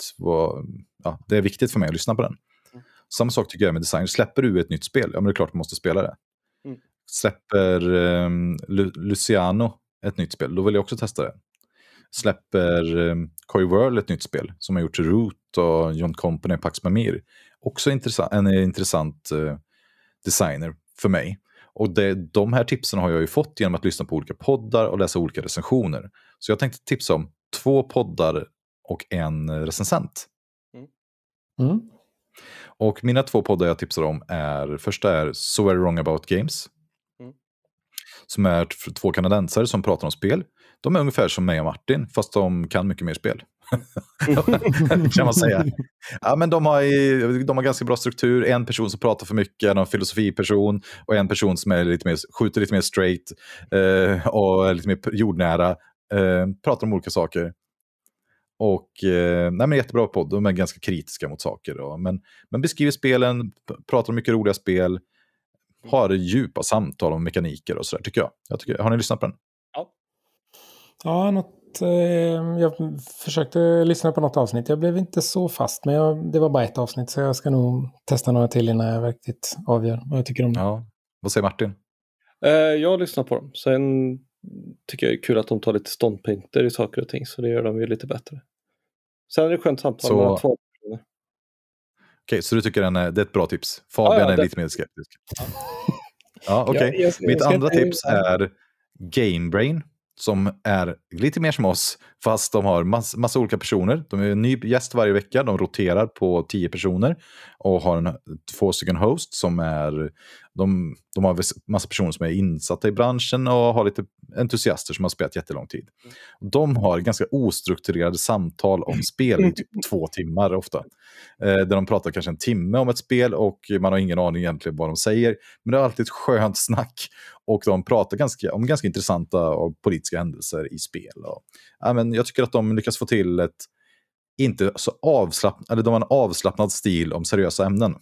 Det är viktigt för mig att lyssna på den. Mm. Samma sak tycker jag med design. Släpper du ett nytt spel, ja men det är klart man måste spela det. Mm. Släpper Luciano ett nytt spel, då vill jag också testa det. Släpper Coy World ett nytt spel, som har gjort Root och John Company, Pax Mamir. Också en intressant designer för mig. Och de här tipsen har jag ju fått genom att lyssna på olika poddar och läsa olika recensioner. Så jag tänkte tipsa om 2 poddar och en recensent. Mm. Och mina 2 poddar jag tipsar om är, första är So Are Wrong About Games. Mm. Som är 2 kanadensare som pratar om spel. De är ungefär som mig och Martin, fast de kan mycket mer spel. Kan man säga. Ja, men de har ganska bra struktur. En person som pratar för mycket, en filosofiperson, och en person som är lite mer, skjuter lite mer straight och lite mer jordnära, pratar om olika saker. Och nej, jättebra podd. De är ganska kritiska mot saker då. Men beskriver spelen, pratar om mycket roliga spel, har djupa samtal om mekaniker och sådär, tycker jag. Har ni lyssnat på den? Ja, jag försökte lyssna på något avsnitt. Jag blev inte så fast, men det var bara ett avsnitt, så jag ska nog testa några till innan jag verkligen avgör vad jag tycker om det. Ja. Vad säger Martin? Jag lyssnar på dem. Sen tycker jag det är kul att de tar lite ståndpunkter i saker och ting, så det gör dem ju lite bättre. Sen är det skönt samtal mellan 2 personer. Okej, så du tycker det är ett bra tips? Fabian är lite mer skeptisk. Ja, okej. Mitt andra tips är Game Brain, som är lite mer som oss, fast de har massa olika personer. De är en ny gäst varje vecka, de roterar på 10 personer och har 2 stycken host som är de har massa personer som är insatta i branschen och har lite entusiaster som har spelat jättelång tid. De har ganska ostrukturerade samtal om spel i typ 2 timmar ofta. Där de pratar kanske en timme om ett spel och man har ingen aning egentligen vad de säger, men det är alltid ett skönt snack, och de pratar om ganska intressanta och politiska händelser i spel. Och, jag tycker att de lyckas få till de har en avslappnad stil om seriösa ämnen.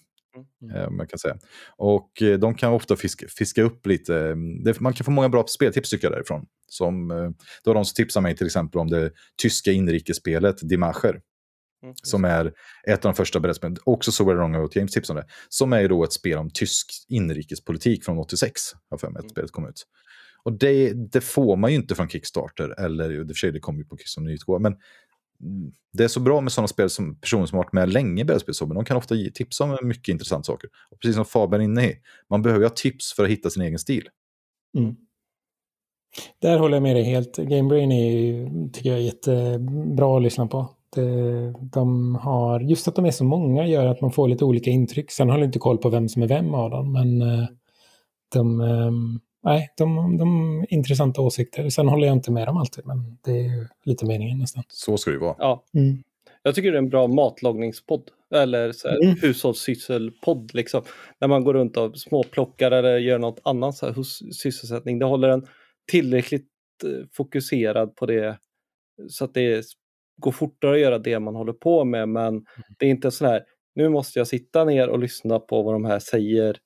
Man kan säga. Och de kan ofta fiska upp lite. Man kan få många bra speltips tycker jag därifrån. Det var de som tipsade mig till exempel om det tyska inrikesspelet Die Macher, som är ett av de första berättelserna. Också så är det Wrong Games tips om det. Som är då ett spel om tysk inrikespolitik från 86. Jag för mig att spelet kom ut. Och det får man ju inte från Kickstarter. Eller det för sig, det kommer ju på Kickstarter nyutgåva. Men det är så bra med sådana spel som personer som har varit med länge i brädspelshobben. De kan ofta ge tips om mycket intressanta saker. Och precis som Fabian inne i, man behöver ha tips för att hitta sin egen stil. Mm. Där håller jag med dig helt. Game Brain tycker jag är jättebra att lyssna på. Just att de är så många gör att man får lite olika intryck. Sen har jag inte koll på vem som är vem av dem, men de har intressanta åsikter. Sen håller jag inte med dem alltid, men det är ju lite meningen nästan. Så ska det ju vara. Ja. Mm. Jag tycker det är en bra matlagningspodd, eller så här hushållssysselpodd liksom. När man går runt och småplockar eller gör något annat så här sysselsättning. Det håller en tillräckligt fokuserad på det, så att det går fortare att göra det man håller på med, men det är inte så här, nu måste jag sitta ner och lyssna på vad de här säger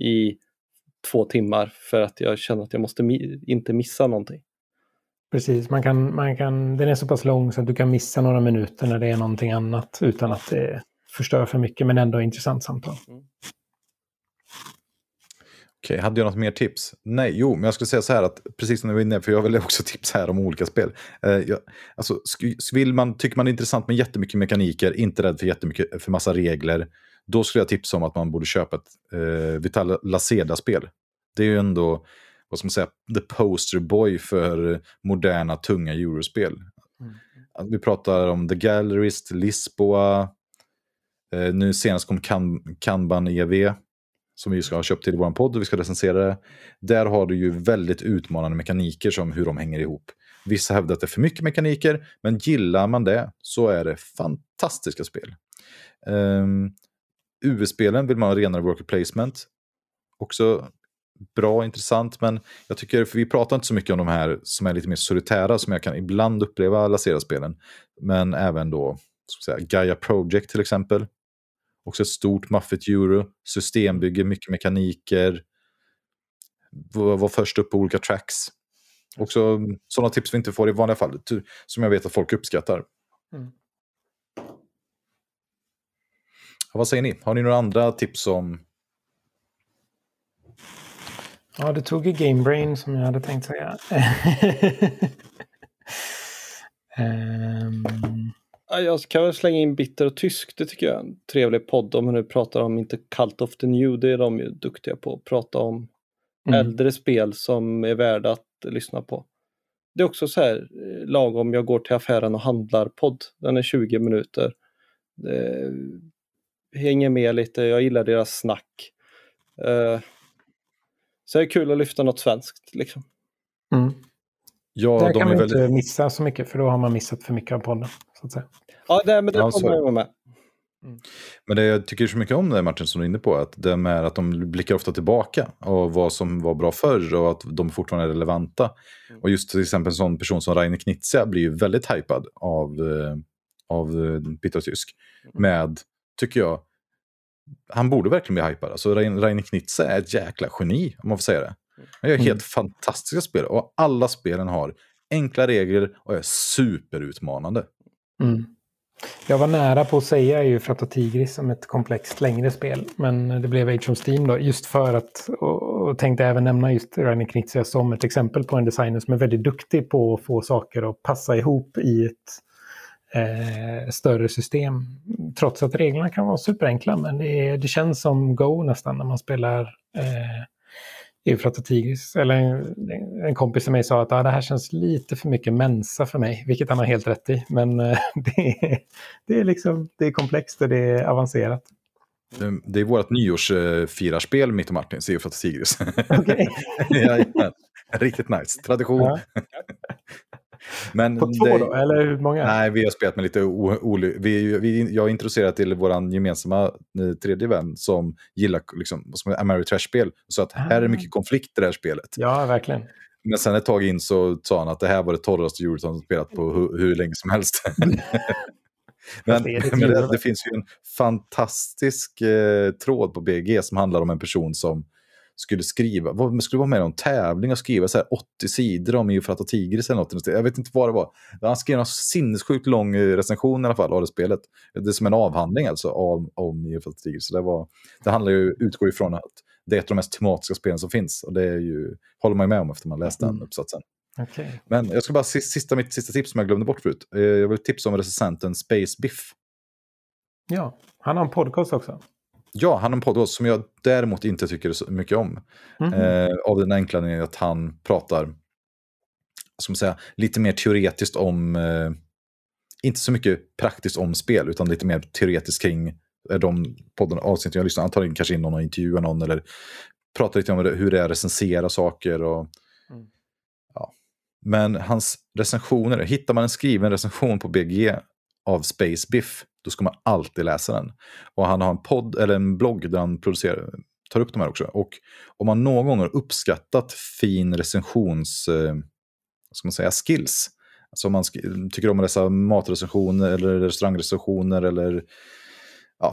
i 2 timmar för att jag känner att jag måste inte missa någonting. Precis, den är så pass lång så att du kan missa några minuter när det är någonting annat utan att det förstör för mycket, men ändå intressant samtal. Mm. Okej, hade jag något mer tips? Nej, jo, men jag skulle säga så här att precis som du var inne, för jag vill också tips här om olika spel. Alltså, tycker man det är intressant med jättemycket mekaniker, inte rädd för jättemycket, för massa regler, då skulle jag tipsa om att man borde köpa ett Vital Laceda-spel. Det är ju ändå, vad ska man säga, the poster boy för moderna, tunga eurospel. Mm. Vi pratar om The Gallerist, Lisboa, nu senast kom Kanban EV, som vi ska ha köpt till vår podd och vi ska recensera det. Där har du ju väldigt utmanande mekaniker som hur de hänger ihop. Vissa hävdar att det är för mycket mekaniker, men gillar man det så är det fantastiska spel. UV-spelen vill man ha renare worker placement. Också bra, intressant, men jag tycker, för vi pratar inte så mycket om de här som är lite mer solitära, som jag kan ibland uppleva Lacera-spelen, men även då, ska jag säga, Gaia Project till exempel. Också ett stort maffigt euro. Systembygge, mycket mekaniker. Var först upp på olika tracks. Också sådana tips vi inte får i vanliga fall. Som jag vet att folk uppskattar. Mm. Ja, vad säger ni? Har ni några andra tips om... Ja, det tog ju Game Brain som jag hade tänkt säga. Jag kan väl slänga in Bitter och Tysk. Det tycker jag är en trevlig podd om hur du pratar om inte Cult of the New. Det är de ju duktiga på att prata om äldre spel som är värda att lyssna på. Det är också så här lagom jag går till affären och handlar podd. Den är 20 minuter. Hänger med lite. Jag gillar deras snack. Så det är kul att lyfta något svenskt liksom. Mm. Ja, där de kan man inte missa så mycket, för då har man missat för mycket av podden, så att säga. Ja, det, men det kommer jag med. Mm. Men det jag tycker så mycket om det, Martin, som du är inne på, att det är att de blickar ofta tillbaka och vad som var bra förr och att de fortfarande är relevanta. Mm. Och just till exempel en sån person som Rainer Knizia blir ju väldigt hypad av Bitter och Tysk. Mm. Med, tycker jag, han borde verkligen bli hypad. Alltså Rainer Knizia är ett jäkla geni, om man får säga det. Han gör helt fantastiska spel, och alla spelen har enkla regler och är superutmanande. Mm. Jag var nära på att säga ju Frata Tigris som ett komplext längre spel, men det blev Age of Steam då, just för att, och tänkte även nämna just Rainer Knizia som ett exempel på en designer som är väldigt duktig på att få saker att passa ihop i ett större system, trots att reglerna kan vara superenkla, men det känns som Go nästan när man spelar Frata Tigris. Eller en kompis till mig sa att det här känns lite för mycket Mensa för mig, vilket han har helt rätt i, men det är liksom, det är komplext och det är avancerat. Det är vårt nyårsfirarspel, mitt och Martin, Frata Tigris. Okej. Ja, riktigt nice, tradition. Ja. Men på två då, eller hur många? Nej, vi har spelat med lite jag är introducerad till våran gemensamma tredje vän som gillar liksom Ameritrash-spel, så att här är mycket konflikt i det här spelet. Ja, verkligen. Men sen ett tag in så sa han att det här var det torraste djuret som spelat på hur länge som helst. men det finns ju en fantastisk tråd på BG som handlar om en person som skulle vara med om tävling och skriva så här 80 sidor om Frata Tigris eller något. Jag vet inte vad det var. Han skrev en sinnessjukt lång recension i alla fall av det spelet. Det är som en avhandling alltså om Frata Tigris. Så det handlar ju, utgår ifrån att det är ett av de mest tematiska spelen som finns, och det är ju, håller man ju med om efter man läst den uppsatsen. Okay. Men jag ska bara mitt sista tips som jag glömde bort förut. Jag vill tipsa om recensenten Space Biff. Ja, han har en podcast också. Ja, han har en podcast som jag däremot inte tycker så mycket om. Mm-hmm. Av den enkla anledningen att han pratar, som att säga, lite mer teoretiskt om, inte så mycket praktiskt om spel, utan lite mer teoretiskt kring de podden avsnitt jag lyssnar. Han tar in kanske in någon och intervjuar någon, eller pratar lite om hur det är att recensera saker. Och, ja. Men hans recensioner, hittar man en skriven recension på BG av Space Biff, då ska man alltid läsa den. Och han har en podd eller en blogg där han tar upp de här också. Och om man någon gång har uppskattat fin recensions ska man säga, skills, alltså om man tycker om att läsa matrecensioner eller restaurangrecensioner eller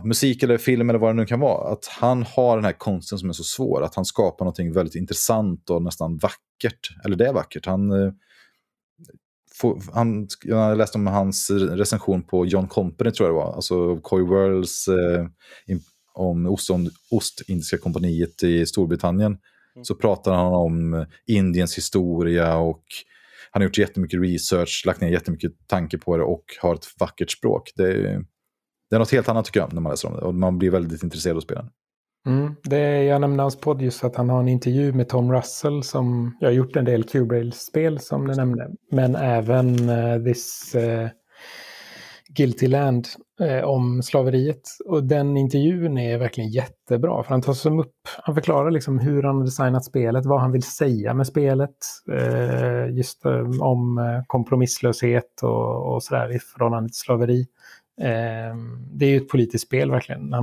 musik eller film eller vad det nu kan vara, att han har den här konsten som är så svår, att han skapar någonting väldigt intressant och nästan vackert, eller det är vackert. Jag läste om hans recension på John Company, tror jag det var, alltså Coy Worlds, om Ostindiska kompaniet i Storbritannien, så pratar han om Indiens historia och han har gjort jättemycket research, lagt ner jättemycket tanke på det och har ett vackert språk. Det är något helt annat tycker jag när man läser om det och man blir väldigt intresserad av spelen. Mm, det är, jag nämnde hans podd just att han har en intervju med Tom Russell som jag har gjort en del Cube Rails-spel som du nämnde, men även Guilty Land om slaveriet, och den intervjun är verkligen jättebra för han tar som upp, han förklarar liksom hur han har designat spelet, vad han vill säga med spelet just om kompromisslöshet och sådär i förhållande till slaveri. Det är ju ett politiskt spel verkligen.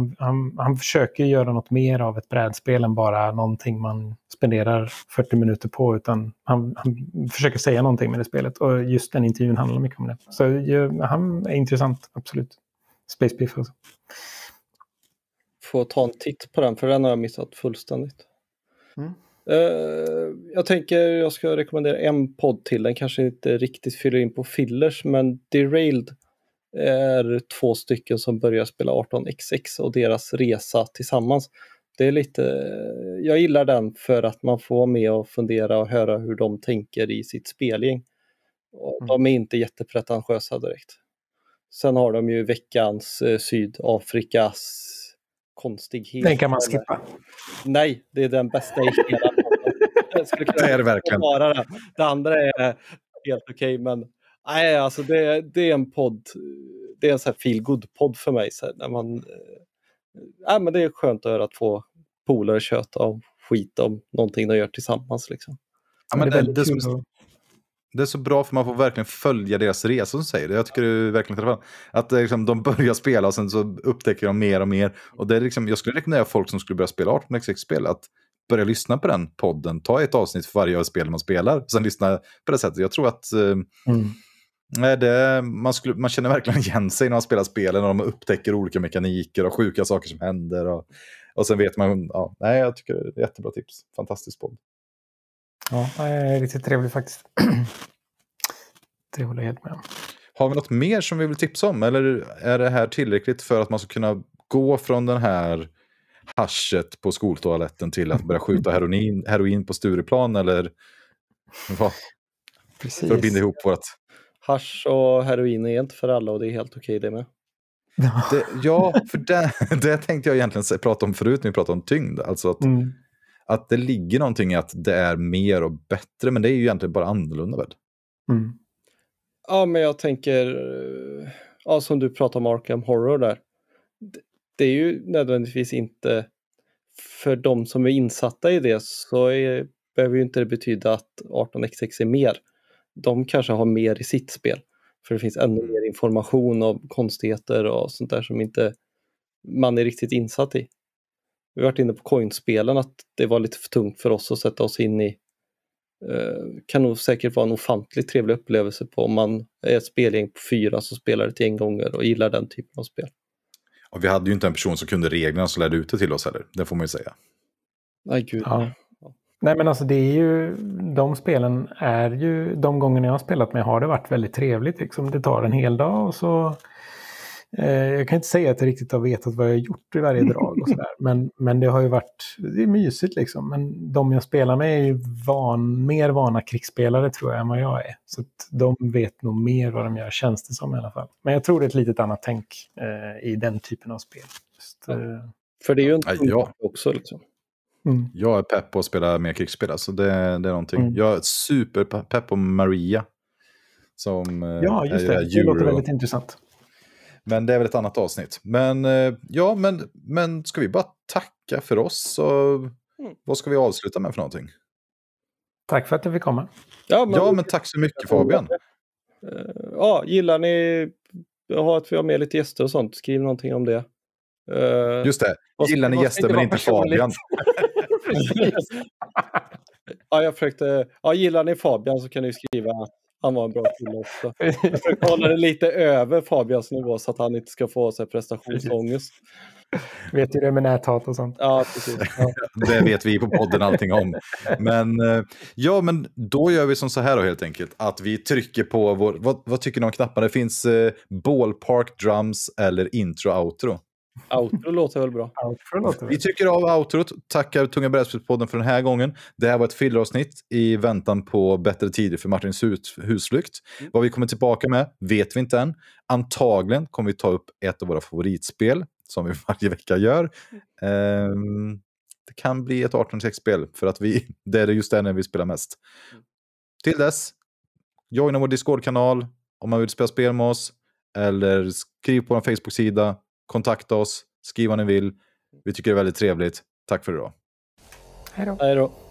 Han försöker göra något mer av ett brädspel än bara någonting man spenderar 40 minuter på, utan han försöker säga någonting med det spelet, och just den intervjun handlar mycket om det. Så han är intressant, absolut. Space Beef också. Får ta en titt på den, för den har jag missat fullständigt. Jag tänker jag ska rekommendera en podd till. Den kanske inte riktigt fyller in på fillers, men Derailed är två stycken som börjar spela 18xx och deras resa tillsammans. Det är lite, jag gillar den för att man får med och fundera och höra hur de tänker i sitt spelgäng. De är inte jättepretentiösa direkt. Sen har de ju veckans Sydafrikas konstighet. Den kan man skippa. Nej, det är den bästa i hela. Det är det verkligen. Det andra är helt okej, men nej, alltså det är en podd. Det är en så här feel good podd för mig så här, när man men det är skönt att höra att få polare köta om skit om någonting de gör tillsammans liksom. Ja, men det är så bra för man får verkligen följa deras resor som säger det. Jag tycker det är verkligen träffande. Att liksom, de börjar spela och sen så upptäcker de mer och mer. Och det är liksom, jag skulle rekommendera folk som skulle börja spela 18xx-spel att börja lyssna på den podden. Ta ett avsnitt för varje spel man spelar. Sen lyssna på det sättet. Jag tror att nej, man känner verkligen igen sig när man spelar spelen och de upptäcker olika mekaniker och sjuka saker som händer och sen vet man, ja, nej, jag tycker det är jättebra tips, fantastisk podd. Ja, det är riktigt trevligt faktiskt. Det håller jag helt med om. Har vi något mer som vi vill tipsa om, eller är det här tillräckligt för att man ska kunna gå från den här haschet på skoltoaletten till att börja skjuta heroin på Stureplan, eller vad? Precis. För att binda ihop vårt hasch och heroin är inte för alla och det är helt okej det med. Ja, för det tänkte jag egentligen prata om förut när vi pratade om tyngd. Alltså att det ligger någonting i att det är mer och bättre, men det är ju egentligen bara annorlunda väl. Mm. Ja, men jag tänker som du pratade om Arkham Horror där. Det är ju nödvändigtvis inte för de som är insatta i det, så behöver ju inte det betyda att 18xx är mer. De kanske har mer i sitt spel. För det finns ännu mer information och konstigheter och sånt där som inte man är riktigt insatt i. Vi har varit inne på coinspelen att det var lite för tungt för oss att sätta oss in i. Kan nog säkert vara en ofantligt trevlig upplevelse på om man är ett spelgäng på 4 så spelar det till 1 gånger och gillar den typen av spel. Och vi hade ju inte en person som kunde reglerna så lärde ut det till oss heller. Det får man ju säga. Nej, gud. Ja. Nej, men alltså det är ju, de spelen är ju, de gångerna jag har spelat med har det varit väldigt trevligt liksom, det tar en hel dag och så jag kan inte säga att jag riktigt har vetat vad jag har gjort i varje drag och sådär, men det har ju varit, det är mysigt liksom, men de jag spelar med är ju mer vana krigsspelare tror jag än vad jag är, så att de vet nog mer vad de gör, känns det som i alla fall, men jag tror det är ett litet annat tänk i den typen av spel just, för det är ju en ja. Också liksom. Mm. Jag är pepp på att spela mer krigsspel, alltså det är någonting. Jag är superpepp på Maria som ja, just det. Det låter väldigt intressant. Men det är väl ett annat avsnitt. Men men ska vi bara tacka för oss och vad ska vi avsluta med för någonting? Tack för att du fick komma. Ja men tack så mycket Fabian. Ja, gillar ni att vi har med lite gäster och sånt? Skriv någonting om det. Just det. Gillar ni gäster men inte Fabian? Gillar ni Fabian så kan ni skriva att han var en bra kille också. Jag försökte hålla det lite över Fabians nivå så att han inte ska få så här prestationsångest. Vet du det med näthat och sånt? Ja, precis. Ja. Det vet vi på podden allting om. Men ja, men då gör vi som så här då, helt enkelt. Att vi trycker på vad tycker ni om knapparna? Det finns ballpark, drums eller intro, outro. Outro låter väl bra. Vi tycker av outrot. Tackar Tunga Brädspelspodden för den här gången. Det här var ett filleravsnitt i väntan på bättre tider för Martins husflykt. Vad vi kommer tillbaka med vet vi inte än. Antagligen kommer vi ta upp ett av våra favoritspel som vi varje vecka gör. Det kan bli ett 1806-spel för att det är just det när vi spelar mest. Till dess, joina vår Discord-kanal om man vill spela spel med oss, eller skriv på vår Facebook-sida. Kontakta oss, skriv vad ni vill. Vi tycker det är väldigt trevligt. Tack för idag. Hej då.